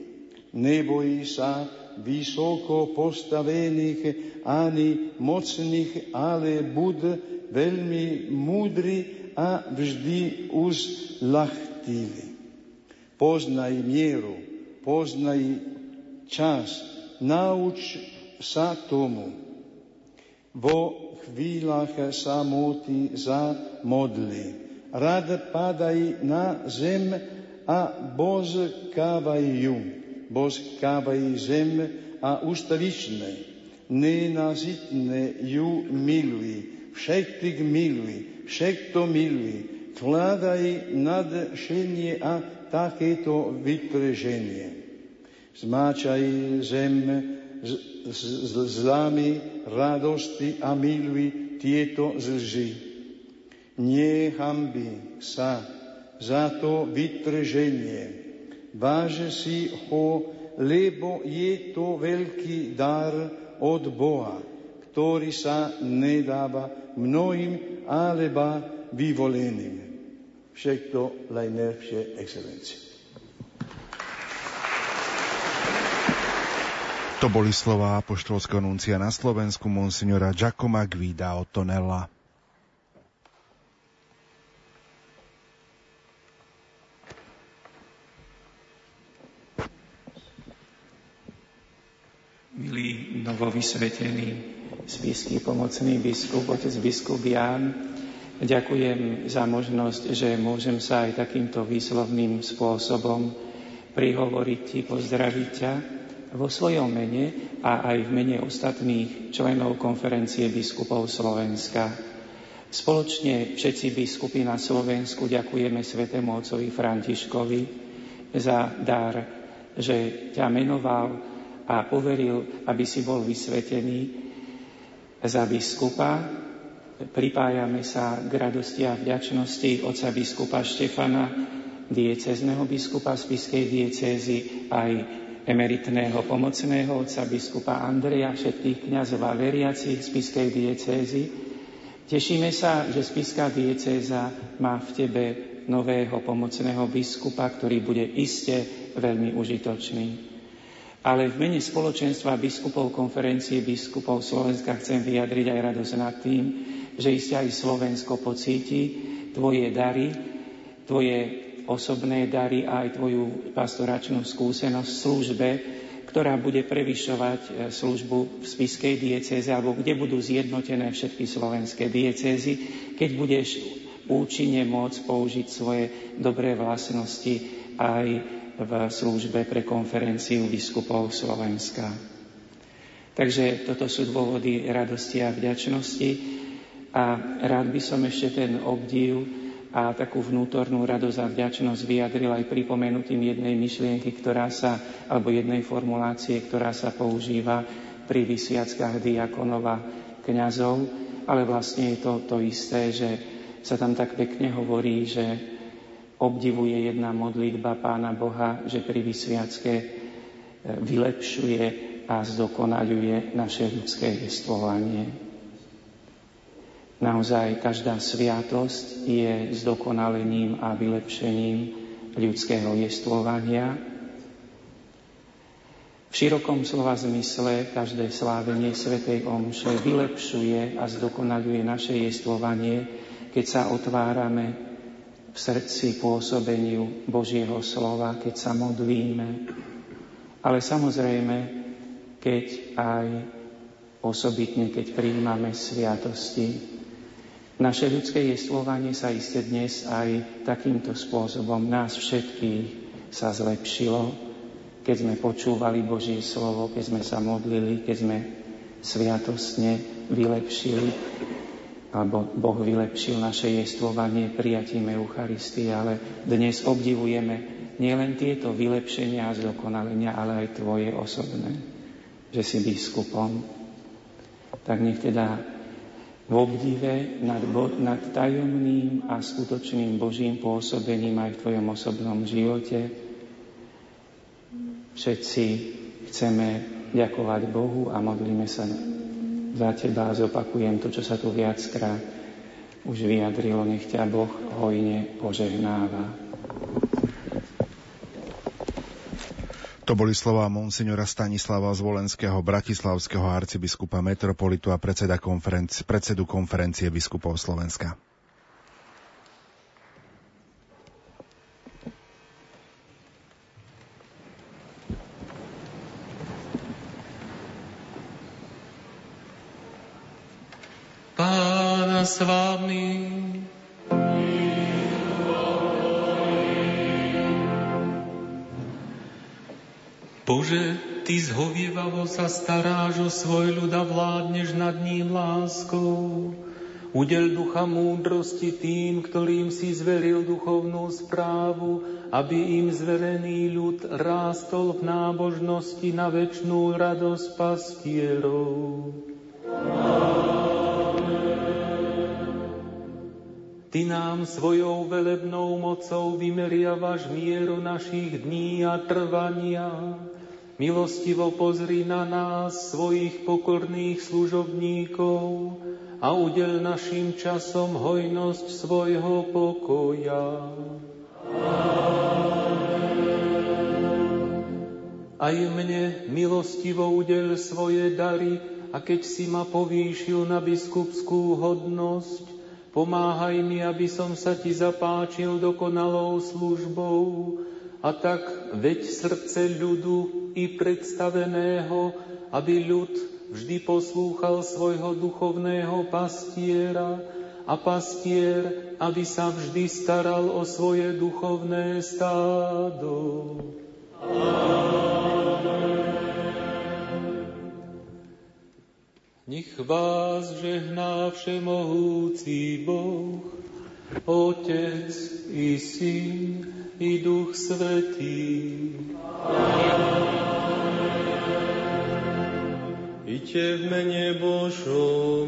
Neboj sa vysoko postavených ani mocných, ale buď veľmi múdry a vždy uzľahtivý. Poznaj mieru, poznaj čas, nauč sa tomu. Vo chvíľach samoty zamodli. Rad padaj na zem a bozkávaj ju, bozkávaj zem a ustavične, nenazitne ju miluj, všetkých miluj, všetko miluj, kladaj nadšenie a takéto vytrženie. Zmáčaj zem s zlami radosti a miluj tieto zlži. Nehambi sa za to vytrženie. Váž si ho, lebo je to veľký dar od Boha, ktorý sa nedáva mnohým, alebo vyvoleným. Všetko najlepšie, excelencie. To boli slová apoštolského nuncia na Slovensku monsignora Giacoma Guida Ottonella. Milý novovysvetený spišský pomocný biskup, otec biskup Ján, ďakujem za možnosť, že môžem sa aj takýmto výslovným spôsobom prihovoriť ti, pozdraviť ťa vo svojom mene a aj v mene ostatných členov Konferencie biskupov Slovenska. Spoločne všetci biskupy na Slovensku ďakujeme svätému otcovi Františkovi za dar, že ťa menoval a poveril, aby si bol vysvetený za biskupa. Pripájame sa k radosti a vďačnosti otca biskupa Štefana, diecézneho biskupa Spišskej diecézy, aj emeritného pomocného otca biskupa Andreja, všetkých kňazov a veriacich Spišskej diecézy. Tešíme sa, že Spišská diecéza má v tebe nového pomocného biskupa, ktorý bude iste veľmi užitočný. Ale v mene spoločenstva biskupov Konferencie biskupov Slovenska chcem vyjadriť aj radosť nad tým, že iste aj Slovensko pocíti tvoje dary, tvoje osobné dary a aj tvoju pastoračnú skúsenosť v službe, ktorá bude prevyšovať službu v Spišskej diecéze, alebo kde budú zjednotené všetky slovenské diecézy, keď budeš účinne môcť použiť svoje dobré vlastnosti aj v službe pre Konferenciu biskupov Slovenska. Takže toto sú dôvody radosti a vďačnosti a rád by som ešte ten obdiv a takú vnútornú radosť a vďačnosť vyjadril aj pripomenutím jednej myšlienky, ktorá sa, alebo jednej formulácie, ktorá sa používa pri vysviackách diakonov a kňazov, ale vlastne je to to isté, že sa tam tak pekne hovorí, že obdivuje jedna modlitba Pána Boha, že pri vysviacke vylepšuje a zdokonaľuje naše ľudské jestvovanie. Naozaj každá sviatosť je zdokonalením a vylepšením ľudského jestvovania. V širokom slova zmysle každé slávenie svätej omše vylepšuje a zdokonaľuje naše jestvovanie, keď sa otvárame v srdci pôsobeniu Božieho slova, keď sa modlíme, ale samozrejme, keď aj osobitne, keď prijímame sviatosti. Naše ľudské jestvovanie sa iste dnes aj takýmto spôsobom nás všetkých sa zlepšilo, keď sme počúvali Božie slovo, keď sme sa modlili, keď sme sviatostne vylepšili, alebo Boh vylepšil naše jestvovanie prijatím Eucharistie, ale dnes obdivujeme nielen tieto vylepšenia a zdokonalenia, ale aj tvoje osobné, že si biskupom. Tak nech teda v obdive nad, bo, nad tajomným a skutočným Božím pôsobením aj v tvojom osobnom živote všetci chceme ďakovať Bohu a modlíme sa za teba. Zopakujem to, čo sa tu viackrát už vyjadrilo. Nech ťa Boh hojne požehnáva. To boli slová monsignora Stanislava Zvolenského, bratislavského arcibiskupa, metropolitu a predseda konferenc- predsedu konferencie biskupov Slovenska. Pán s vámi. Bože, ty zhovievavo sa staráš o svoj ľud a vládneš nad ním láskou. Udeľ ducha múdrosti tým, ktorým si zveril duchovnú správu, aby im zverený ľud rástol v nábožnosti na večnú radosť pastierov. Ty nám svojou velebnou mocou vymeriavaš mieru našich dní a trvania. Milostivo pozri na nás, svojich pokorných služobníkov, a udeľ našim časom hojnosť svojho pokoja. Amen. Aj mne milostivo udeľ svoje dary, a keď si ma povýšil na biskupskú hodnosť, pomáhaj mi, aby som sa ti zapáčil dokonalou službou, a tak veď srdce ľudu i predstaveného, aby ľud vždy poslúchal svojho duchovného pastiera a pastier, aby sa vždy staral o svoje duchovné stádo. Amen. Nech vás žehná všemohúci Boh, Otec i Syn i Duch Svätý. Amen. Iďte v mene Božom.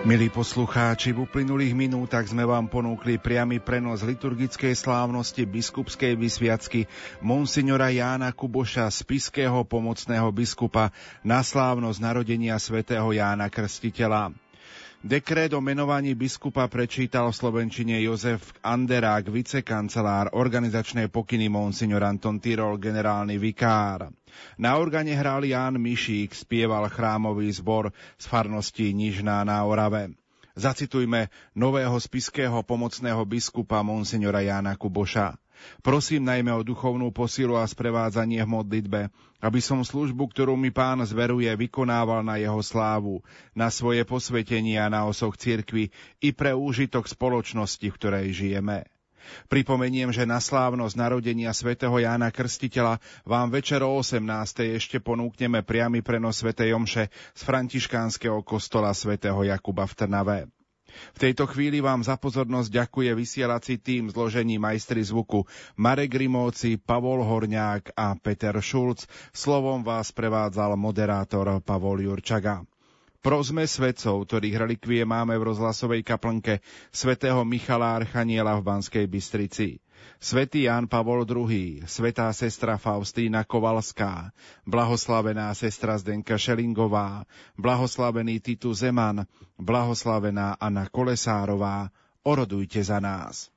Milí poslucháči, v uplynulých minútach sme vám ponúkli priamy prenos liturgickej slávnosti biskupskej vysviacky monsignora Jána Kuboša, spišského pomocného biskupa, na slávnosť narodenia svätého Jána Krstiteľa. Dekret o menovaní biskupa prečítal v slovenčine Jozef Vanderák, vicekancelár, organizačné pokyny monsignor Anton Tyrol, generálny vikár. Na organe hral Ján Mišík, spieval chrámový zbor z farnosti Nižná na Orave. Zacitujme nového spišského pomocného biskupa monsignora Jána Kuboša. Prosím najmä o duchovnú posilu a sprevádzanie v modlitbe, aby som službu, ktorú mi Pán zveruje, vykonával na jeho slávu, na svoje posvetenie a na osoch cirkvi i pre úžitok spoločnosti, v ktorej žijeme. Pripomeniem, že na slávnosť narodenia svätého Jána Krstiteľa vám večer o osemnástej ešte ponúkneme priamy prenos svätej omše z františkánskeho kostola svätého Jakuba v Trnave. V tejto chvíli vám za pozornosť ďakuje vysielací tím zložení majstri zvuku Marek Rimóci, Pavol Horniak a Peter Šulc. Slovom vás prevádzal moderátor Pavol Jurčaga. Prosme svetcov, ktorých relikvie máme v rozhlasovej kaplnke svätého Michala Archaniela v Banskej Bystrici. Svätý Ján Pavol druhý, svätá sestra Faustína Kovalská, blahoslavená sestra Zdenka Šelingová, blahoslavený Titu Zeman, blahoslavená Anna Kolesárová, orodujte za nás.